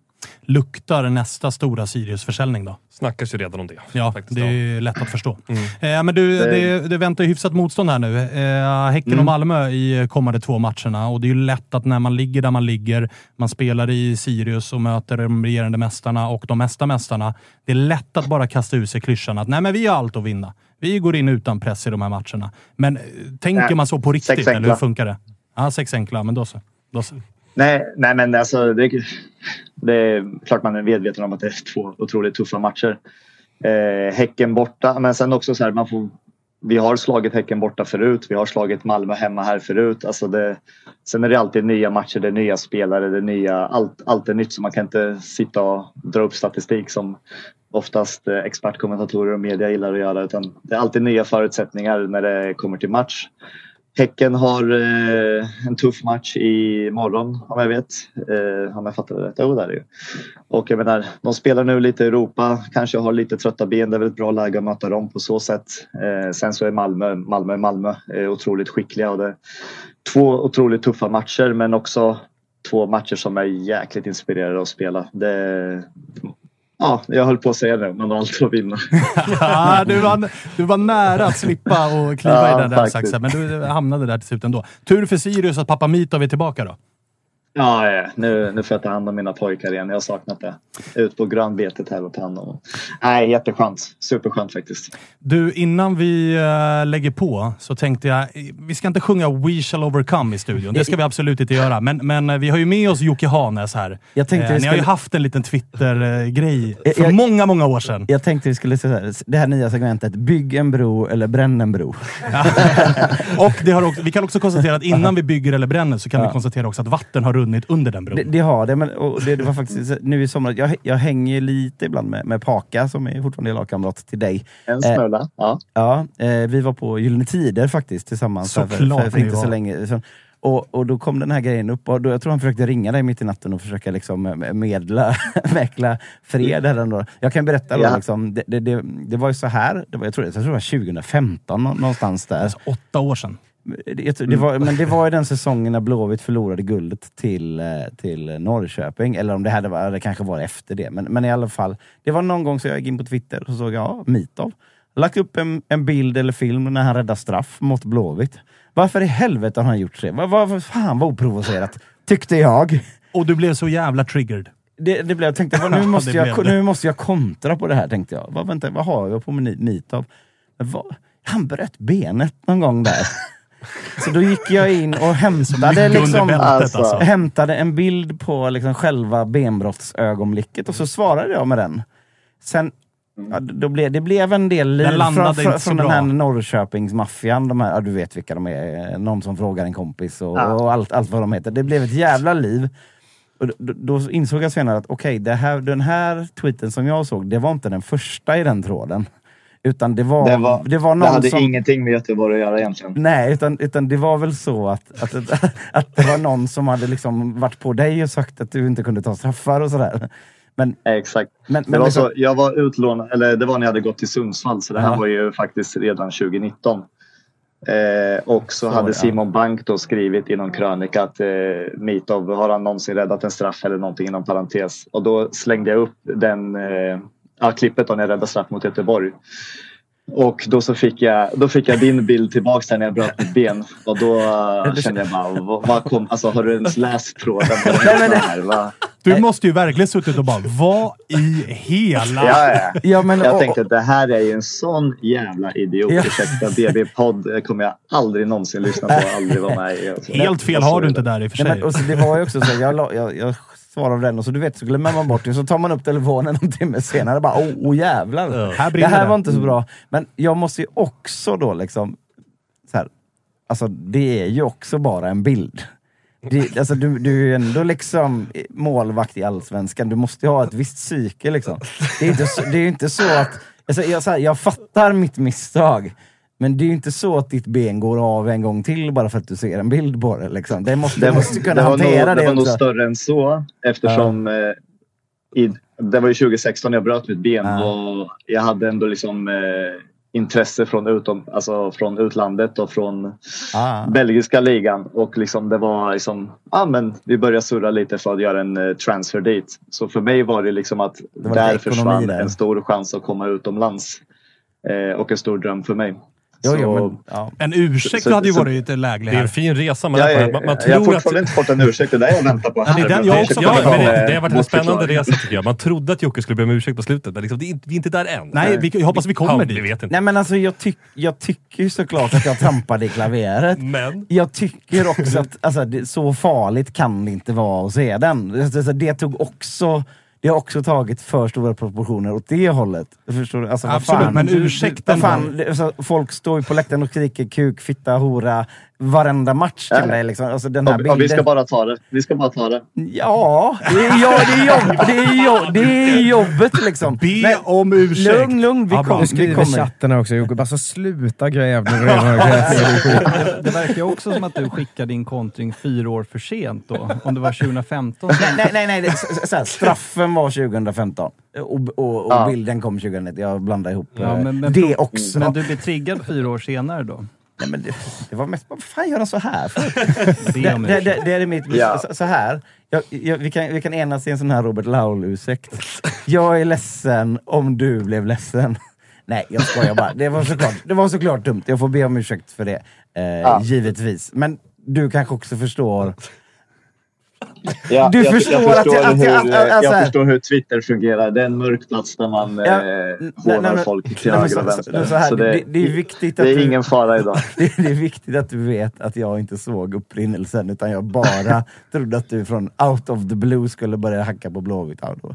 luktar nästa stora Sirius-försäljning då. Snackas ju redan om det. Ja, faktiskt, det är ju lätt att förstå. Mm. Eh, men du, det, det väntar ju hyfsat motstånd här nu. Eh, Häcken mm. och Malmö i kommande två matcherna. Och det är ju lätt att när man ligger där man ligger, man spelar i Sirius och möter de regerande mästarna och de mesta mästarna. Det är lätt att bara kasta ur sig klyschan att nej, men vi har allt att vinna. Vi går in utan press i de här matcherna. Men tänker nej, man så på riktigt, eller hur funkar det? Ja, sex enkla, men då så. Då så. Nej, nej, men alltså det, det är klart man är medveten om att det är två otroligt tuffa matcher. Eh, häcken borta, men sen också så här, man får, vi har slagit Häcken borta förut, vi har slagit Malmö hemma här förut. Alltså det, sen är det alltid nya matcher, det är nya spelare, det är nya, allt, allt är nytt, så man kan inte sitta och dra upp statistik som oftast expertkommentatorer och media gillar att göra, utan det är alltid nya förutsättningar när det kommer till match. Häcken har eh, en tuff match i morgon, om jag vet. Eh, om jag fattar rätt ord där ju. Och jag menar, de spelar nu lite i Europa. Kanske har lite trötta ben. Det är väl ett bra läge att möta dem på så sätt. Eh, sen så är Malmö, Malmö, Malmö är otroligt skickliga. Och det är två otroligt tuffa matcher, men också två matcher som är jäkligt inspirerade att spela. Det, ja, jag höll på att säga det, men allt för att vinna. Ja, du var, du var nära att slippa och kliva ja, i den där saxen, men du hamnade där till slut ändå. Tur för Sirius att pappa Mito är tillbaka då. Ja, ja. Nu, nu får jag ta hand om mina pojkar igen. Jag har saknat det. Ut på grönbetet här och ta hand om. Nej, jätteskönt. Superskönt faktiskt. Du, innan vi lägger på så tänkte jag, vi ska inte sjunga We Shall Overcome i studion. Det ska vi absolut inte göra. Men, men vi har ju med oss Jocke Hanes här. Jag tänkte eh, ni skulle... har ju haft en liten Twitter-grej för jag, många, många år sedan. Jag tänkte vi skulle säga det här nya segmentet. Bygg en bro eller bränn en bro. Och det har också, vi kan också konstatera att innan vi bygger eller bränner så kan ja. vi konstatera också att vatten har runt under den bron. Det, det har det, men och det, det var faktiskt nu i somras, jag, jag hänger lite ibland med, med Paka som är fortfarande lagkamrat till dig. En smula, eh, ja. Ja, eh, vi var på Gyllene Tider faktiskt tillsammans. Så här, för, klart för, för inte var. Så länge sedan. Och, och då kom den här grejen upp och då, jag tror han försökte ringa dig mitt i natten och försöka liksom medla, mäkla fred eller något. Jag kan berätta ja. då liksom, det, det, det, det var ju så här, det var, jag tror, jag tror det var tjugo femton någonstans där. Alltså åtta år sedan. Det var, men det var ju den säsongen när Blåvitt förlorade guldet till, till Norrköping. Eller om det hade varit, det kanske var efter det. Men, men i alla fall, det var någon gång så jag gick in på Twitter och såg jag, ja, Mitov. Lagt upp en, en bild eller film när han räddade straff mot Blåvitt. Varför i helvete har han gjort det? Var, var, fan vad oprovocerat, tyckte jag. Och du blev så jävla triggered. Det, det blev, jag tänkte, vad, nu, måste jag, jag, nu måste jag kontra på det här, tänkte jag. Vad, vänta, vad har jag på Mitov? Han bröt benet någon gång där. Så då gick jag in och hämtade, liksom, alltså. hämtade en bild på liksom själva benbrottsögonblicket. Och så svarade jag med den. Sen, ja, då blev, det blev en del liv från, från, från den här Norrköpingsmaffian. De här, ja, du vet vilka de är. Någon som frågar en kompis och, ja. och allt, allt vad de heter. Det blev ett jävla liv. Och då, då insåg jag senare att okej, det här, den här tweeten som jag såg, det var inte den första i den tråden. Utan det var, det var, det var någon det hade som... ingenting med Göteborg att göra egentligen. Nej, utan, utan det var väl så att, att, att, att det var någon som hade liksom varit på dig och sagt att du inte kunde ta straffar och sådär. Men, Exakt. Men, men det var liksom... så, jag var utlånad, eller det var när jag hade gått till Sundsvall, så det här ja. var ju faktiskt redan tjugonitton. Eh, och så, så hade Simon ja. Bank då skrivit i någon krönika att eh, Mitov, har han någonsin räddat en straff eller någonting inom parentes. Och då slängde jag upp den... Eh, Ja, klippet då när jag räddade straff mot Göteborg. Och då så fick jag då fick jag din bild tillbaks där när jag bröt mitt ben. Och då kände jag bara, vad, vad kom, alltså har du ens läst tråden? Du måste ju verkligen suttit och bara, vad i hela... Ja, ja. Ja, men, jag och, tänkte att det här är ju en sån jävla idiot. Ja. Ursäkta, B B-podd kommer jag aldrig någonsin lyssna på. Aldrig vara med i. Alltså, helt fel har du inte där i och för sig. Ja, men, och så, det var ju också så, jag... jag, jag svar av den och så du vet så glömmer man bort det, så tar man upp telefonen en timme senare och bara åh oh, oh, jävlar, ja, här det här det. var inte så bra. Men jag måste ju också då liksom så här, alltså det är ju också bara en bild. Det, alltså du, du är ju ändå liksom målvakt i Allsvenskan, du måste ju ha ett visst psyke liksom. Det är inte så, det är inte så att alltså, jag, så här, jag fattar mitt misstag. Men det är ju inte så att ditt ben går av en gång till bara för att du ser en bild på det. Liksom. Det måste, det var, måste kunna det hantera nog, det. Det var nog större än så. Eftersom ja. eh, i, det var ju tjugo sexton när jag bröt mitt ben. Ja. Och jag hade ändå liksom eh, intresse från, utom, alltså från utlandet och från ah. belgiska ligan. Och liksom det var liksom, ah, men vi började surra lite för att göra en transfer dit. Så för mig var det liksom att det där försvann där. En stor chans att komma utomlands. Eh, och en stor dröm för mig. Så, jo, men, ja. En ursäkt så, hade ju så, varit lite läglig här. Det är en fin resa. Man, ja, ja, ja, man, man tror jag har fortfarande att... inte fått en ursäkt. Det där jag väntar på. Här, den jag också, ja, men det, det har varit en spännande resa tycker jag. Man trodde att Jocke skulle be om ursäkt på slutet. Men liksom, det är, vi är inte där än. Nej, vi, jag hoppas vi kommer dit. Ja, nej, men alltså, jag, tyck, jag tycker ju såklart att jag trampade i klaveret. Men? Jag tycker också att alltså, det, så farligt kan det inte vara att se den. Det, det tog också... Det har också tagit för stora proportioner åt det hållet. Förstår du? Alltså, absolut, fan, men ursäkta. Fan, alltså, folk står ju på läktaren och skriker kuk, fitta, hora. Varenda match till dig liksom. Alltså, den här bilden... Vi ska bara ta det. Vi ska bara ta det. Ja, det är, ja, det är, jobb, det är, jobb, det är jobbet liksom. Be men, om ursäkt. Lugn, lugn. Vi, ja, kom, vi skriver chatten också. Jocke, bara så sluta gräv. Det verkar ju också som att du skickade din kontring fyra år för sent då. Om det var tjugo femton. Nej, nej, nej. nej det, så, så här, straffen var tjugo femton. Och, och, och ja. Bilden kom tjugohundranitton. Jag blandar ihop ja, men, men, det också. Men du blev triggad fyra år senare då? Nej, men det, det var mest, vad fan gör de så här för? det, det, det, det är mitt, ja. så, så här. Jag, jag, vi, kan, vi kan enas i en sån här Robert Laul-ursäkt. Jag är ledsen om du blev ledsen. Nej, jag skojar bara. Det var såklart, det var såklart dumt. Jag får be om ursäkt för det, eh, ja. Givetvis. Men du kanske också förstår... Ja, du jag, förstår, jag förstår att jag, att jag, att jag, alltså, jag förstår hur Twitter fungerar. Det är en mörk plats där man ja, hånar folk till höger och vänster. Det är viktigt att det är du, ingen fara idag. Det, det är viktigt att du vet att jag inte såg upprinnelsen utan jag bara trodde att du från out of the blue skulle börja hacka på Blåvitt. Då.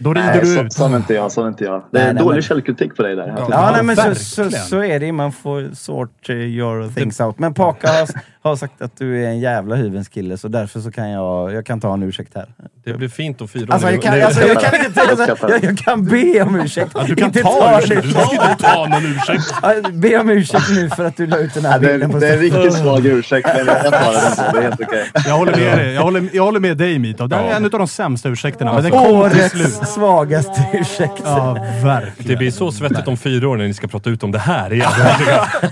Då rider nej, du så, ut. Sån inte jag, sån inte jag. Det är nej, nej, dålig men... källkritik på dig där. Ja, ja nej, men så, så, så är det. Man får sort your things out. Men Paka har, har sagt att du är en jävla hyvens kille, så därför så kan jag, jag kan ta en ursäkt här. Det blir fint att fira. Alltså, jag kan, alltså, jag, kan inte, alltså, jag, jag kan be om ursäkt. Alltså, du kan inte ta, ta ursäkt. Du ska inte ta någon ursäkt. Alltså, be om ursäkt nu för att du la ut den här bilden. Ja, det är, det är en riktigt svag ursäkt. Men jag tar den inte. Det är helt okej. Jag håller med dig. Jag håller, jag håller med dig, Mita. Det är ja. En av de sämsta ursäkterna. Men den kommer till slut. Svagaste ursäkt. Ja, verkligen. Det blir så svettigt om fyra år när ni ska prata ut om det här igen.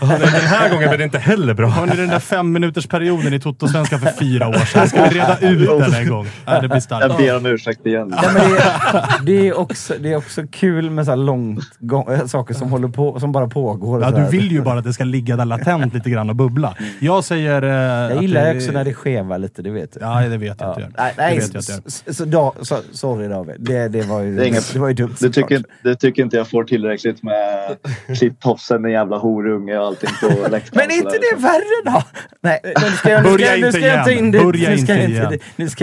Den här gången blir det inte heller bra. Hörrni, den där fem minuters perioden i Totosvenskan för fyra år sedan. Ska vi reda ut den en gång? Ja, det blir starkt. Jag ber om ursäkt igen. Ja, men det, är, det, är också, det är också kul med så här långt gång, saker som, håller på, som bara pågår. Ja, du vill ju bara att det ska ligga där latent lite grann och bubbla. Jag säger... Eh, jag gillar det, också när det skevar lite, det vet du. Ja, det vet jag inte. Ja. Nej, vet jag s- s- s- då, so- sorry David. Det, det var ju, det inga, det var ju dumt. Du tycker, du tycker inte jag får tillräckligt med klipptofsen, den jävla horunge och allting på läktaren. Men inte det värre då? Nej, börja inte igen. Börja inte igen.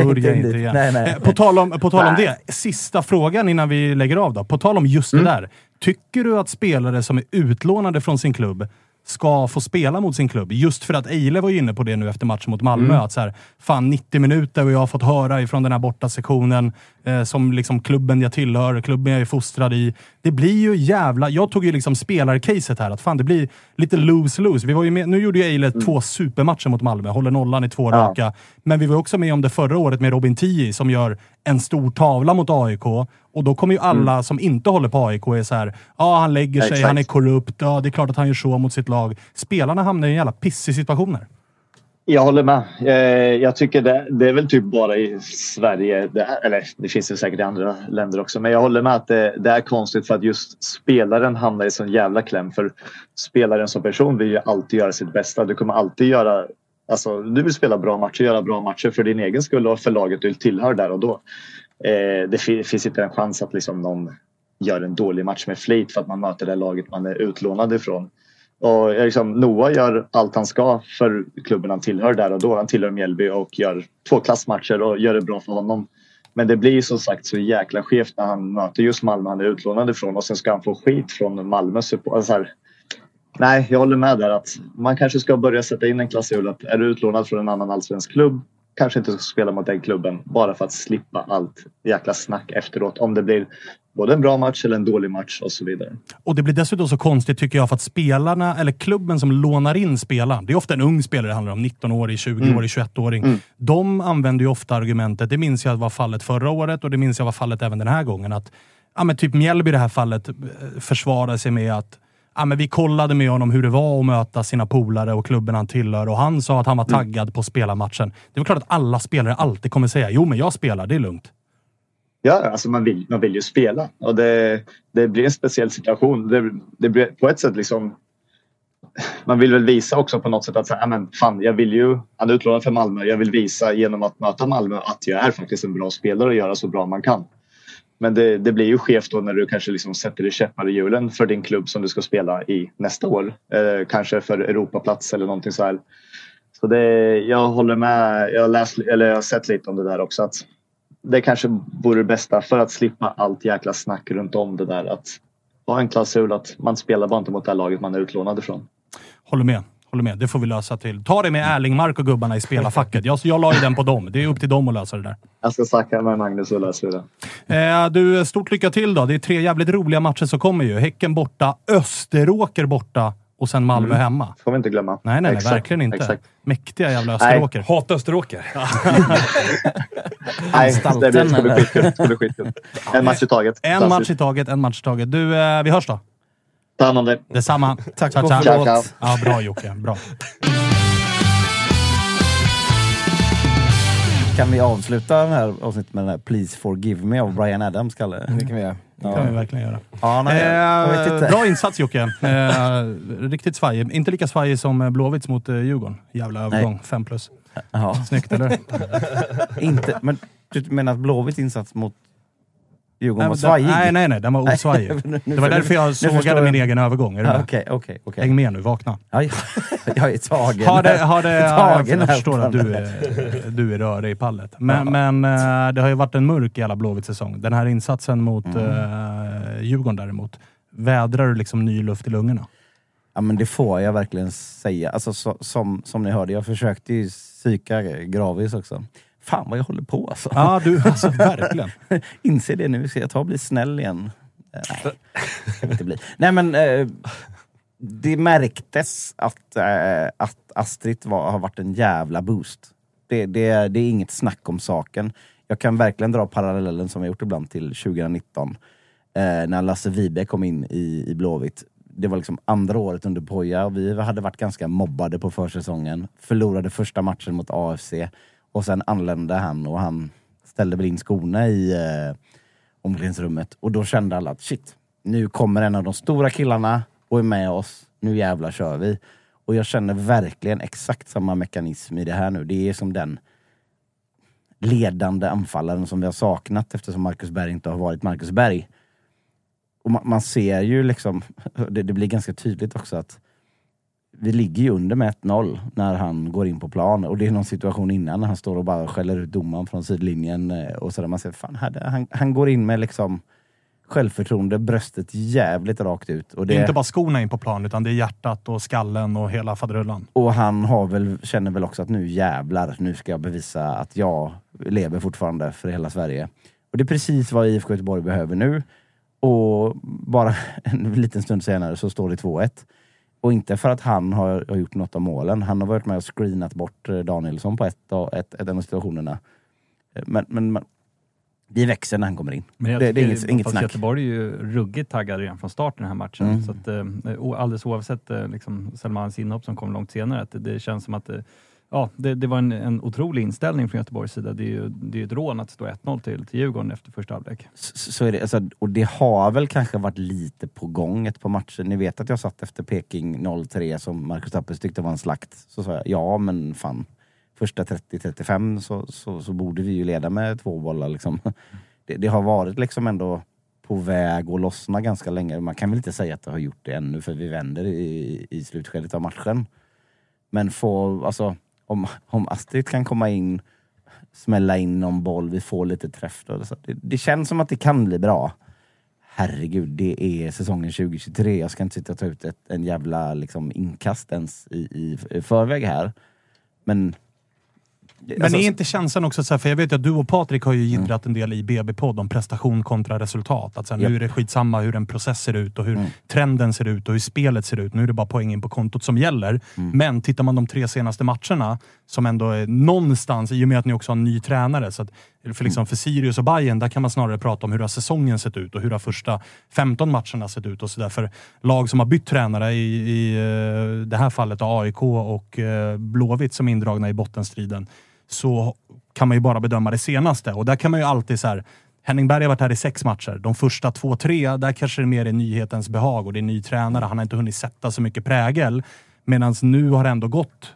Börja inte igen. Nej, nej. På tal om, på tal om det, sista frågan innan vi lägger av då. På tal om just mm. det där. Tycker du att spelare som är utlånade från sin klubb ska få spela mot sin klubb? Just för att Eyle var ju inne på det nu efter matchen mot Malmö. Mm. Att så här, fan nittio minuter och jag har fått höra ifrån den här borta sektionen eh, som liksom klubben jag tillhör, klubben jag är fostrad i. Det blir ju jävla... Jag tog ju liksom spelarcaset här. Att fan, det blir lite lose-lose. Vi var ju med, nu gjorde ju Eyle mm. två supermatcher mot Malmö. Håller nollan i två ja. Raka. Men vi var också med om det förra året med Robin Tii som gör en stor tavla mot A I K. Och då kommer ju alla mm. som inte håller på A I K är så här, ja ah, han lägger sig, exactly. Han är korrupt, ja ah, det är klart att han gör så mot sitt lag. Spelarna hamnar i en jävla pissig situationer. Jag håller med. Eh, jag tycker det, det är väl typ bara i Sverige, det, eller det finns ju säkert i andra länder också, men jag håller med att det, det är konstigt för att just spelaren hamnar i sån jävla kläm, för spelaren som person vill ju alltid göra sitt bästa. Du kommer alltid göra, alltså du vill spela bra matcher, göra bra matcher för din egen skull och för laget du tillhör där och då. Eh, det f- finns inte en chans att liksom någon gör en dålig match med flit för att man möter det laget man är utlånad ifrån. Och liksom, Noah gör allt han ska för klubben han tillhör där och då. Han tillhör Mjällby och gör två klassmatcher och gör det bra för honom. Men det blir som sagt så jäkla skevt när han möter just Malmö han är utlånad ifrån och sen ska han få skit från Malmö. Alltså här, nej, jag håller med där att man kanske ska börja sätta in en klass i hullet. Är du utlånad från en annan allsvensk klubb? Kanske inte ska spela mot den klubben bara för att slippa allt jäkla snack efteråt. Om det blir både en bra match eller en dålig match och så vidare. Och det blir dessutom så konstigt tycker jag för att spelarna eller klubben som lånar in spelaren. Det är ofta en ung spelare det handlar om. nitton-årig, tjugo-årig, tjugoett-åring. Mm. De använder ju ofta argumentet. Det minns jag var fallet förra året och det minns jag var fallet även den här gången. Att ja, men typ Mjällby i det här fallet försvarar sig med att ja, men vi kollade med honom hur det var att möta sina polare och klubben han tillhör, och han sa att han var taggad mm. på spelarmatchen. Det är klart att alla spelare alltid kommer säga, jo men jag spelar, det är lugnt. Ja, alltså man vill, man vill ju spela, och det, det blir en speciell situation. Det, det blir på ett sätt liksom, man vill väl visa också på något sätt att säga, men fan, jag vill ju, han är utlånad för Malmö, jag vill visa genom att möta Malmö att jag är faktiskt en bra spelare och göra så bra man kan. Men det, det blir ju skevt då när du kanske liksom sätter dig käppar i hjulen för din klubb som du ska spela i nästa år. Eh, kanske för Europaplats eller någonting så här. Så det, jag håller med, jag har, läst, eller jag har sett lite om det där också. Att det kanske vore det bästa för att slippa allt jäkla snack runt om det där. Att ha en klausul att man spelar bara inte mot det här laget man är utlånad ifrån. Håller med. Håller med, det får vi lösa till. Ta det med Erlingmark och gubbarna i spelarfacket. Jag, jag la ju den på dem. Det är upp till dem att lösa det där. Jag ska snacka med Magnus och lösa det. Eh, du, stort lycka till då. Det är tre jävligt roliga matcher som kommer ju. Häcken borta, Österåker borta och sen Malmö mm. hemma. Får vi inte glömma. Nej, nej, nej verkligen inte. Exakt. Mäktiga jävla Österåker. Nej. Hata Österåker. Nej, det blir, skulle bli skitkul. Skulle bli skitkul. En match i taget. En Klassigt. match i taget, en match i taget. Du, eh, vi hörs då. Spännande. Detsamma. Tack för att du kom. Ja, bra Jocke, bra. Kan vi avsluta den här avsnittet med den här Please Forgive Me av Bryan Adams, Kalle? Det kan vi göra. Det kan ja. vi verkligen göra. Ja, nej, eh, bra insats Jocke. Eh, riktigt svajig. Inte lika svajig som Blåvitts mot eh, Djurgården. Jävla övergång. Fem plus. Ja. Snyggt, eller? Inte, men du menar att Blåvitts insats mot Djurgården var svajig? Nej, nej, nej. Den var osvajig. Det var därför jag sågade min egen övergång. Är du med? Okej, okej, okej. Häng med nu, vakna. Ja, jag är tagen. Har det, har det, tagen jag, jag förstår att du är, du är rörig i pallet. Men, ja. men det har ju varit en mörk jävla Blåvitt-säsong. Den här insatsen mot mm. uh, Djurgården däremot. Vädrar du liksom ny luft i lungorna? Ja, men det får jag verkligen säga. Alltså, så, som, som ni hörde, jag försökte ju psyka Gravius också. Fan vad jag håller på alltså. Ja, du, alltså verkligen. Inser det nu, så jag tar och blir snäll igen. Nej, jag inte bli. Nej, men eh, det märktes att, eh, att Astrid var, har varit en jävla boost. Det, det, det är inget snack om saken. Jag kan verkligen dra parallellen som jag gjort ibland till tjugonitton. Eh, när Lasse Vibe kom in i, i Blåvitt. Det var liksom andra året under Poja. Och vi hade varit ganska mobbade på försäsongen. Förlorade första matchen mot A F C. Och sen anlände han och han ställde väl in skorna i eh, omklädningsrummet. Och då kände alla att shit, nu kommer en av de stora killarna och är med oss. Nu jävla kör vi. Och jag känner verkligen exakt samma mekanism i det här nu. Det är som den ledande anfallaren som vi har saknat eftersom Marcus Berg inte har varit Marcus Berg. Och man, man ser ju liksom, det, det blir ganska tydligt också att vi ligger ju under med ett noll när han går in på plan. Och det är någon situation innan när han står och bara skäller ut domaren från sidlinjen. Och så där man säger, fan, han, han går in med liksom självförtroende, bröstet jävligt rakt ut. Och det, det är inte bara skorna in på plan utan det är hjärtat och skallen och hela fadrullan. Och han har väl, känner väl också att nu jävlar, nu ska jag bevisa att jag lever fortfarande för hela Sverige. Och det är precis vad I F K Göteborg behöver nu. Och bara en liten stund senare så står det två ett. Och inte för att han har, har gjort något av målen. Han har varit med och screenat bort Danielsson på ett av ett, ett av situationerna. Men, men man, vi växer när han kommer in. Men det, det är inget, inget snack. Göteborg är ju ruggigt taggad redan från starten den här matchen. Mm. Så att, alldeles oavsett liksom, Selmans inhopp som kom långt senare. Att det, det känns som att ja, det, det var en, en otrolig inställning från Göteborgs sida. Det är ju det är ett rån att stå ett noll till, till Djurgården efter första halvlek. Så, så är det, alltså, och det har väl kanske varit lite på gång ett par matcher. Ni vet att jag satt efter Peking noll tre som Marcus Tappes tyckte var en slakt. Så sa jag, ja men fan, första trettio till trettiofem så, så, så borde vi ju leda med två bollar. Liksom. Det, det har varit liksom ändå på väg att lossna ganska länge. Man kan väl inte säga att det har gjort det ännu för vi vänder i, i slutskedet av matchen. Men få, alltså... Om, om Astrid kan komma in, smälla in någon boll, vi får lite träff då, så det, det känns som att det kan bli bra. Herregud, det är säsongen tjugohundratjugotre. Jag ska inte sitta och ta ut ett, en jävla liksom, inkastens i, i förväg här. Men Men alltså, är inte känslan också så här, för jag vet att du och Patrik har ju gidrat mm. en del i B B-podd om prestation kontra resultat. Att så här, yep. nu är det skitsamma hur en process ser ut och hur mm. trenden ser ut och hur spelet ser ut. Nu är det bara poängen på kontot som gäller. Mm. Men tittar man de tre senaste matcherna som ändå är någonstans, i och med att ni också har en ny tränare, så att för, liksom, för Sirius och Bayern, där kan man snarare prata om hur har säsongen sett ut och hur har första femton matcherna sett ut och så där. För lag som har bytt tränare i, i det här fallet av A I K och Blåvitt som är indragna i bottenstriden, så kan man ju bara bedöma det senaste. Och där kan man ju alltid så här, Henning Berg har varit här i sex matcher. De första två, tre, där kanske det är mer i nyhetens behag och det är ny tränare. Han har inte hunnit sätta så mycket prägel. Medan nu har det ändå gått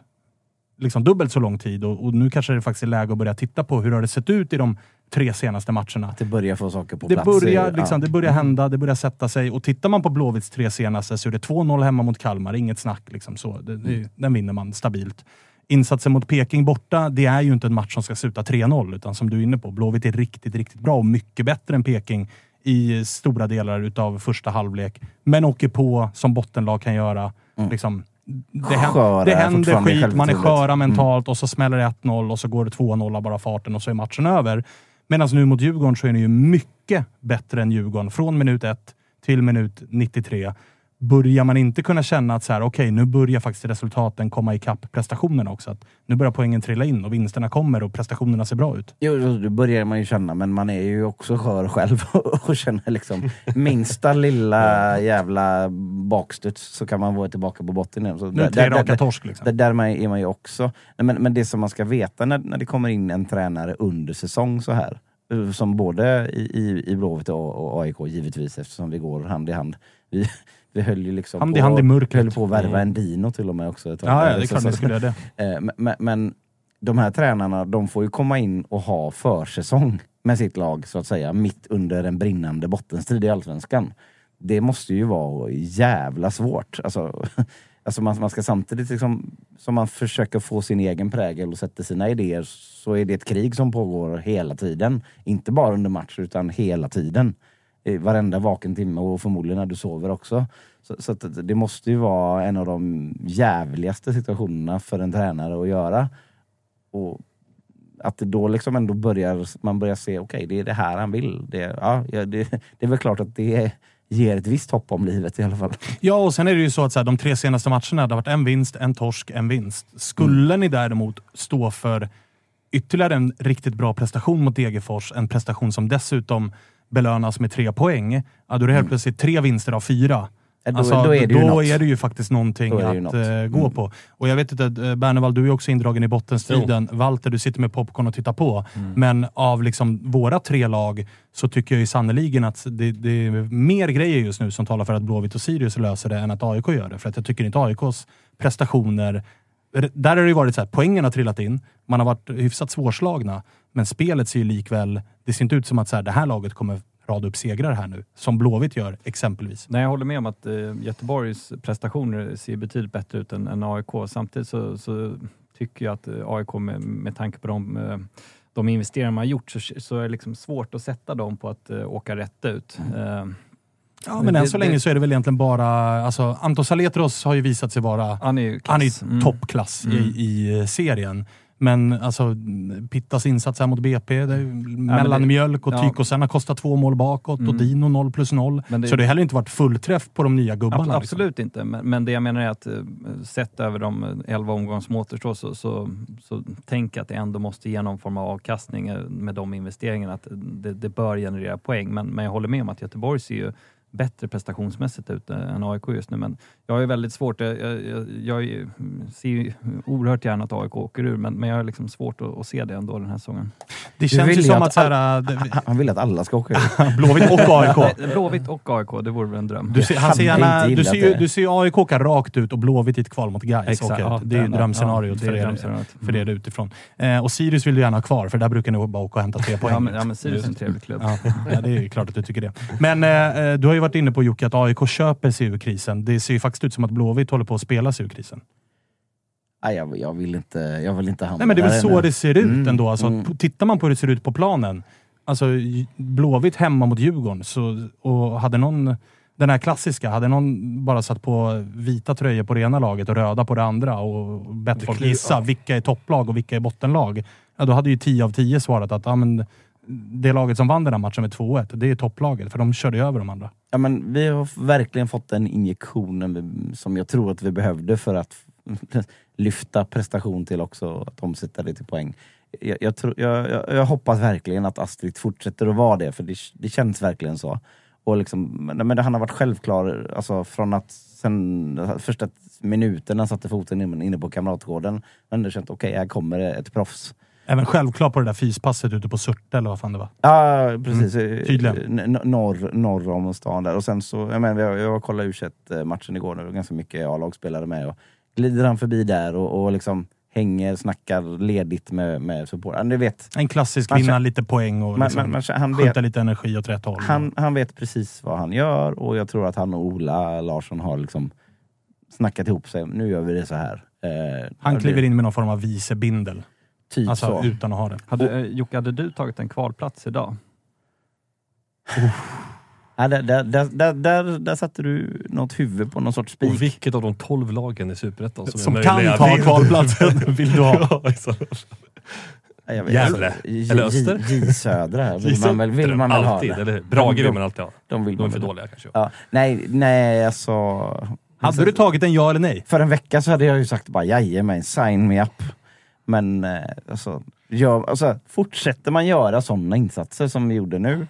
liksom dubbelt så lång tid och, och nu kanske det faktiskt är läge att börja titta på hur har det sett ut i de tre senaste matcherna. Det börjar få saker på det plats. Börjar, liksom, ja. Det börjar hända, det börjar sätta sig. Och tittar man på Blåvitts tre senaste så är det två noll hemma mot Kalmar. Inget snack. Liksom, så. Det, det, mm. Den vinner man stabilt. Insatsen mot Peking borta, det är ju inte en match som ska sluta tre noll, utan som du är inne på, Blåvitt är riktigt, riktigt bra och mycket bättre än Peking i stora delar utav första halvlek. Men åker på som bottenlag kan göra. Mm. Liksom, det händer, det händer skit, man är sköra mentalt mm. och så smäller det ett noll och så går det två noll av bara farten och så är matchen över. Medan nu mot Djurgården så är ni ju mycket bättre än Djurgården. Från minut ett till minut nittiotre börjar man inte kunna känna att så här, okej, okay, nu börjar faktiskt resultaten komma ikapp prestationerna också. Att nu börjar poängen trilla in och vinsterna kommer och prestationerna ser bra ut. Jo, det börjar man ju känna, men man är ju också skör själv och känner liksom minsta lilla jävla bakstuds så kan man vara tillbaka på botten igen. Så nu är tre raka torsk liksom. Där, där man är man ju också. Men, men det som man ska veta när, när det kommer in en tränare under säsong så här, som både i, i, i Blåvitt och, och A I K givetvis, eftersom vi går hand i hand. Vi... Vi höll ju liksom hand i på, hand i mörkret. Höll på att värva en dino till och med också. Ja, ja, det är klart ni skulle göra det. Men, men de här tränarna, de får ju komma in och ha försäsong med sitt lag, så att säga, mitt under en brinnande bottenstrid i Allsvenskan. Det måste ju vara jävla svårt. Alltså, alltså man, man ska samtidigt liksom, som man försöker få sin egen prägel och sätta sina idéer, så är det ett krig som pågår hela tiden. Inte bara under matcher, utan hela tiden. Varenda vaken timme och förmodligen när du sover också. Så, så att det måste ju vara en av de jävligaste situationerna för en tränare att göra. Och att det då liksom ändå börjar, man börjar se, okej, okay, det är det här han vill. Det, ja, det, det är väl klart att det är... ger ett visst hopp om livet i alla fall. Ja, och sen är det ju så att så här, de tre senaste matcherna, det har varit en vinst, en torsk, en vinst. Skulle mm. ni däremot stå för ytterligare en riktigt bra prestation mot Degerfors, en prestation som dessutom belönas med tre poäng, ja, då är det helt plötsligt tre vinster av fyra. Ja, då, alltså, då, är, det ju då är det ju faktiskt någonting att något. gå mm. på. Och jag vet inte, Bernevald, du är också indragen i bottenstriden. Jo. Walter, du sitter med popcorn och tittar på. Mm. Men av liksom våra tre lag så tycker jag ju sannoliken att det, det är mer grejer just nu som talar för att Blåvitt och Sirius löser det än att A I K gör det. För att jag tycker inte A I Ks prestationer... Där har det ju varit så här, poängen har trillat in. Man har varit hyfsat svårslagna. Men spelet ser ju likväl... Det ser inte ut som att så här, det här laget kommer... rada upp segrar här nu, som Blåvitt gör exempelvis. Nej, jag håller med om att eh, Göteborgs prestationer ser betydligt bättre ut än, än A I K. Samtidigt så, så tycker jag att A I K med, med tanke på de, de investeringar man har gjort så, så är det liksom svårt att sätta dem på att uh, åka rätt ut. Mm. Uh, ja, men det, än så det, länge så är det väl egentligen bara alltså, Anton Saletros har ju visat sig vara han är ju han är mm. toppklass mm. i, i serien. Men alltså, Pittas insats här mot B P, det är ju mellanmjölk och tyck, och sen har kostat två mål bakåt mm. och Dino noll plus noll. Det, så det har heller inte varit fullträff på de nya gubbarna. Absolut liksom. inte, men, men det jag menar är att sett över de elva omgångar som återstår så, så, så tänk att det ändå måste ge någon form av avkastning med de investeringarna, att det, det bör generera poäng. Men, men jag håller med om att Göteborg ser ju bättre prestationsmässigt ut än A I K just nu, men jag är väldigt svårt jag, jag, jag ser ju oerhört gärna att A I K åker ur, men, men jag är liksom svårt att, att se det ändå den här säsongen. Det känns ju som att, att all... här, det... han vill att alla ska åka ur. Blåvitt och A I K. Blåvitt och A I K, det vore väl en dröm. Du ser, han ser gärna, du ser ju, du ser ju A I K åka rakt ut och Blåvitt i ett kval mot Gais. Ja, det är ju drömscenariot, ja, för, drömscenariot. För, mm. för det är det utifrån. Eh, och Sirius vill du gärna ha kvar, för där brukar ni bara åka och hämta tre poäng. Ja, men, ja, men Sirius är en trevlig klubb. Ja, det är ju klart att du tycker det. Men eh, du har ju varit inne på, Jocke, att A I K köper sig ur krisen. Det ser ju faktiskt ut som att Blåvitt håller på att spela sig ur krisen. Nej, jag, jag vill inte, jag vill inte handla. Nej, men det är väl så nu. Det ser ut mm, ändå. Alltså, mm. Tittar man på hur det ser ut på planen, alltså Blåvitt hemma mot Djurgården, så, och hade någon den här klassiska, hade någon bara satt på vita tröjor på det ena laget och röda på det andra och bett folk gissa ja. vilka är topplag och vilka är bottenlag, ja, då hade ju tio av tio svarat att ja, men det laget som vann den här matchen med två ett, det är topplaget, för de körde över de andra. Ja, men vi har verkligen fått den injektionen som jag tror att vi behövde för att lyfta prestation till också att omsätta det till poäng. Jag, jag, tror, jag, jag, jag hoppas verkligen att Astrid fortsätter att vara det, för det, det känns verkligen så. Och liksom, men det, han har varit självklar alltså, från att sen första minuten han satte foten inne på Kamratgården, men det känns okej, okay, här kommer ett proffs. Även självklart på det där fyspasset ute på Surte eller vad fan det var. Ja, ah, precis. Mm, tydligen. N- norr, norr om stan där. Och sen så, jag menar, jag, jag kollade U tjugoett matchen igår nu, ganska mycket A-lag spelade med och glider han förbi där och, och liksom hänger, snackar ledigt med, med supportrar. Du vet. En klassisk vinna känner, lite poäng och man, liksom man, man, skjuta lite energi åt rätt håll. Han, han vet precis vad han gör, och jag tror att han och Ola Larsson har liksom snackat ihop sig. Nu gör vi det så här. Eh, han kliver in med någon form av vicebindel. Typ alltså så. Utan att ha det. Hade, Jocke, hade du tagit en kvalplats idag? Oh. Ja, där, där, där, där, där satte du något huvud på någon sorts spik. Och vilket av de tolv lagen i Superettan som, som är kan möjliga. Ta kvalplatsen vill du ha? Ja, vet, Gävle. Alltså, J- eller Öster. J-, J Södra. Vill man väl, vill man väl alltid, ha det? Brage vill man alltid ha. De, vill de är för dåliga kanske. Ja. Nej, nej, alltså... Hade så, du tagit en ja eller nej? För en vecka så hade jag ju sagt bara, jajamän, sign me up. Men alltså, jag, alltså, fortsätter man göra sådana insatser som vi gjorde nu,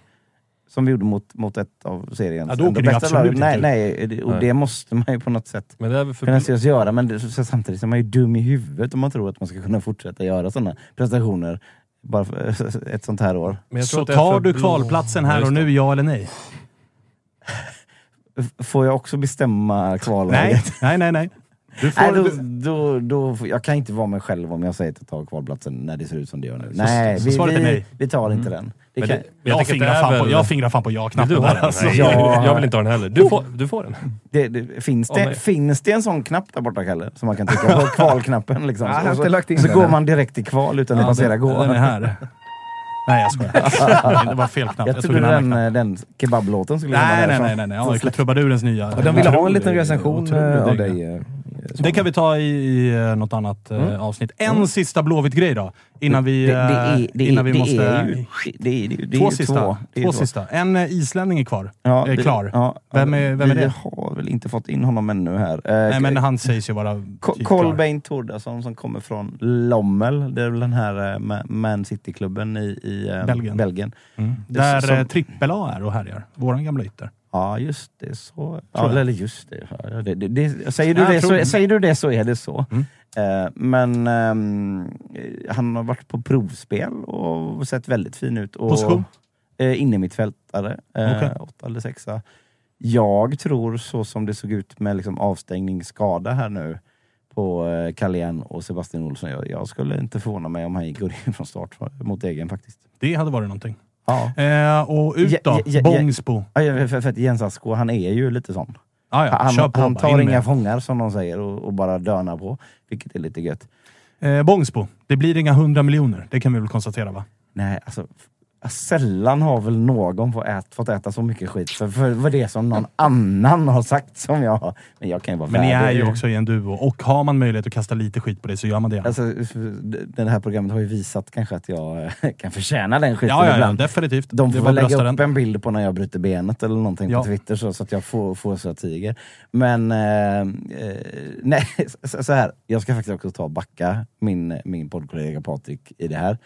som vi gjorde mot, mot ett av seriens ja, ändå bästa lag. Nej, nej, det, och nej. Det måste man ju på något sätt men det är för... kunna se oss göra. Men det, så, samtidigt är man ju dum i huvudet om man tror att man ska kunna fortsätta göra sådana prestationer bara för, ett sånt här år. Men jag tror så att tar du kvalplatsen här och nu, ja eller nej? Får jag också bestämma kvalläget? Nej, nej, nej. nej. Du får, nej, då, då, då, jag kan inte vara mig själv om jag säger att ta kvalplatsen när det ser ut som det gör nu. Så, nej, vi, vi, vi tar inte mm. den. Det kan, det, jag, jag, fingrar fan väl, på, jag fingrar fan på ja-knappen. Du har den, alltså. ja. Jag vill inte ha den heller. Du får, du får den. Det, det, finns, det, oh, finns det en sån knapp där borta, Kalle? Som man kan trycka på kvalknappen. Liksom. Ah, så, så, så går man direkt till kval utan ja, att passera gå. Den är här. Nej, jag skojar. Det var fel knappt. Jag, jag trodde den, den, den kebablåten skulle nej, nej, nej, nej, nej. Ja, jag trubadurens nya. De ville ha en liten recension av dig. Det kan vi ta i något annat mm. avsnitt. En mm. sista blåvitt grej då. Innan vi det, det är, det innan vi det måste... Är ju, det är, det är, det är två sista. Två, det är två sista. En islänning är kvar. Ja, är klar. Ja, vem är, vem är det? Vi har väl inte fått in honom ännu här. Nej, men han sägs ju vara... Kolbein Tordarsson som kommer från Lommel. Det är väl den här Man City-klubben i, i Belgien. Belgien. Mm. Där som... trippel A är och härjar. Våran gamla ytter. Ja, just det. Så. Ja, eller just det. Ja, det, det, det. Säger, du det så, säger du det så är det så. Mm. Eh, men eh, han har varit på provspel och sett väldigt fin ut. Och, position? Eh, inne i mittfältare. Eh, okay. Åtta eller sexa. Jag tror så som det såg ut med liksom, avstängningsskada här nu på eh, Kallian och Sebastian Olsson. Jag, jag skulle inte förvåna mig om han gick från start för, mot egen faktiskt. Det hade varit någonting. Ja. Eh, och ut då, ja, ja, Bångsbo. Ja, ja, för, för att Jens Asko, han är ju lite sån. Ah, ja. Han, på, han tar inga fångar som de säger och, och bara dönar på, vilket är lite gött. Eh, Bångsbo, det blir inga hundra miljoner, det kan vi väl konstatera va? Nej, alltså sällan har väl någon fått äta, fått äta så mycket skit för, för vad det är som någon annan har sagt som jag har. Men jag kan ju vara Men ni är ju också i en duo och har man möjlighet att kasta lite skit på det så gör man det. Alltså, det här programmet har ju visat kanske att jag kan förtjäna den skiten ja, ja, ibland. Ja, definitivt. De får väl lägga upp en bild på när jag bryter benet eller någonting ja. på Twitter så, så att jag får, får så att tiger. Men eh, eh, nej, så, så här. Jag ska faktiskt också ta och backa min, min poddkollega Patrik i det här.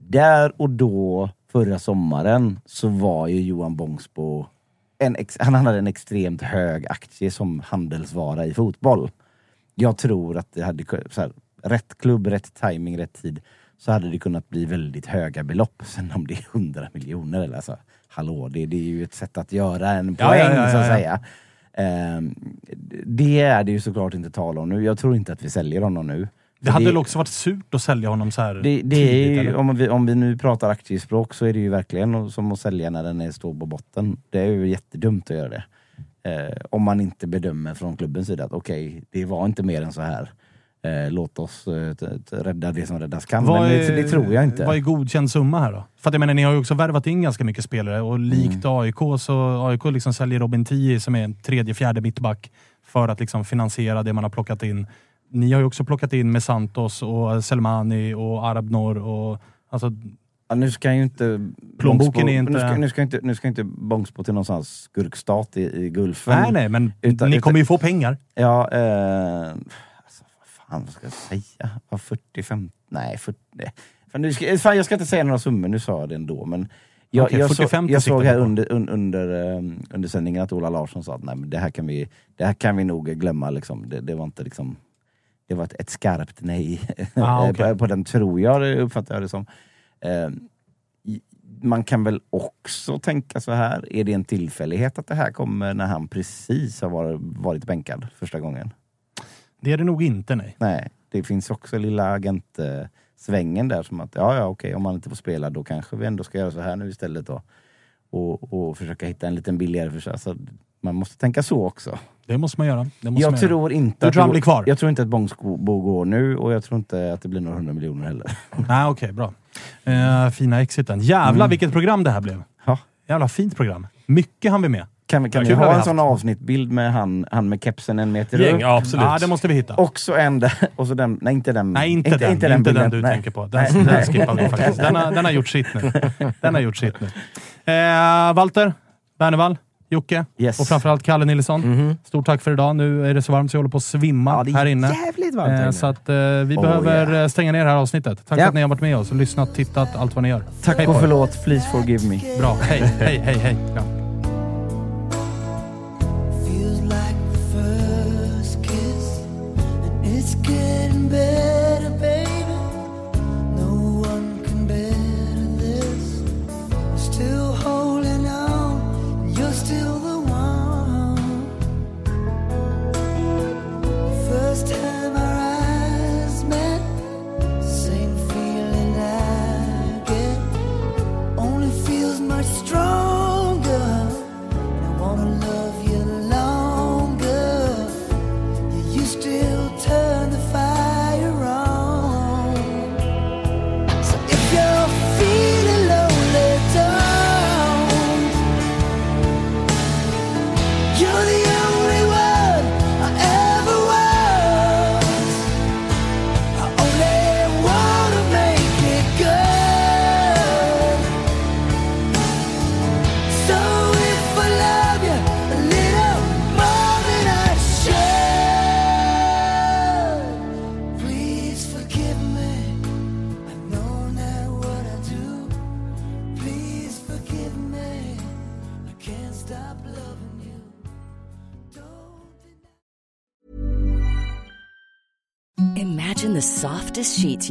Där och då förra sommaren så var ju Johan Bångsbo, en ex, han hade en extremt hög aktie som handelsvara i fotboll. Jag tror att det hade så här, rätt klubb, rätt timing, rätt tid så hade det kunnat bli väldigt höga belopp. Sen om det är hundra miljoner eller så, hallå, det, det är ju ett sätt att göra en poäng ja, ja, ja, ja. så att säga. Um, det är det ju såklart inte tal om nu. Jag tror inte att vi säljer honom nu. Det hade väl också varit surt att sälja honom så här det, det tidigt, är ju, om, vi, om vi nu pratar aktiespråk så är det ju verkligen som att sälja när den är står på botten. Det är ju jättedumt att göra det. Eh, om man inte bedömer från klubbens sida att okej, okay, det var inte mer än så här. eh, låt oss eh, t- t- rädda det som räddas kan. Vad men är, det, det tror jag inte. Vad är godkänd summa här då? För att jag menar, ni har ju också värvat in ganska mycket spelare. Och likt mm. A I K så A I K liksom säljer Robin Tii som är en tredje, fjärde mittback för att liksom finansiera det man har plockat in. Ni har ju också plockat in med Santos och Selmani och Arabnor och alltså... Ja, nu ska ju inte plånboken inte nu ska, nu ska inte nu ska inte bångs på till någonstans skurkstat i, i Gulfen. Nej nej, men utan, ni utan, kommer ju få pengar. Ja, eh, alltså, vad fan vad ska jag säga? Var fyrtiofem nej fyrtio. För nu ska fan, jag ska inte säga några summor nu sa jag det ändå, men jag okay, jag, fyrtiofem, så, jag såg här under un, under um, under sändningen att Ola Larsson sa att nej men det här kan vi det här kan vi nog glömma liksom. Det, det var inte liksom det var ett, ett skarpt nej. Ah, okay. på, på den tror jag uppfattar jag det som. Man kan väl också tänka så här, är det en tillfällighet att det här kommer när han precis har varit, varit bänkad första gången? Det är det nog inte, nej. Nej, det finns också lilla agentsvängen där som att, ja ja okej, om man inte får spela då kanske vi ändå ska göra så här nu istället då. Och, och försöka hitta en liten billigare försök. Alltså, man måste tänka så också. Det måste man göra. Det måste jag, man tror göra. Inte att tror, kvar. jag tror inte att Bångsbo går nu och jag tror inte att det blir några hundra miljoner heller. Nej, okej, okay, bra. Uh, fina exiten. Jävla mm. vilket program det här blev. Ja. Jävla fint program. Mycket han vi med. Kan vi, kan vi ha en sån avsnittbild med han, han med kepsen en meter upp? Ja, absolut. Ja, det måste vi hitta. Också en där, och så den, nej inte den. Nej, inte, inte den, inte den, inte den du nej. tänker på. Den, nej, den skippar vi faktiskt. Den har, den har gjort sitt nu. Den har gjort sitt nu. Uh, Walter Bernevall. Jocke yes. och framförallt Kalle Nilsson. Mm-hmm. Stort tack för idag. Nu är det så varmt så jag håller på att svimma ja, här inne. Jävligt varmt här inne. Så att eh, vi oh, behöver yeah. stänga ner det här avsnittet. Tack yeah. för att ni har varit med oss och lyssnat, tittat, allt vad ni gör. Tack hej och på. Förlåt, please forgive me. Bra, hej, hej, hej, hej. Ja. The softest sheets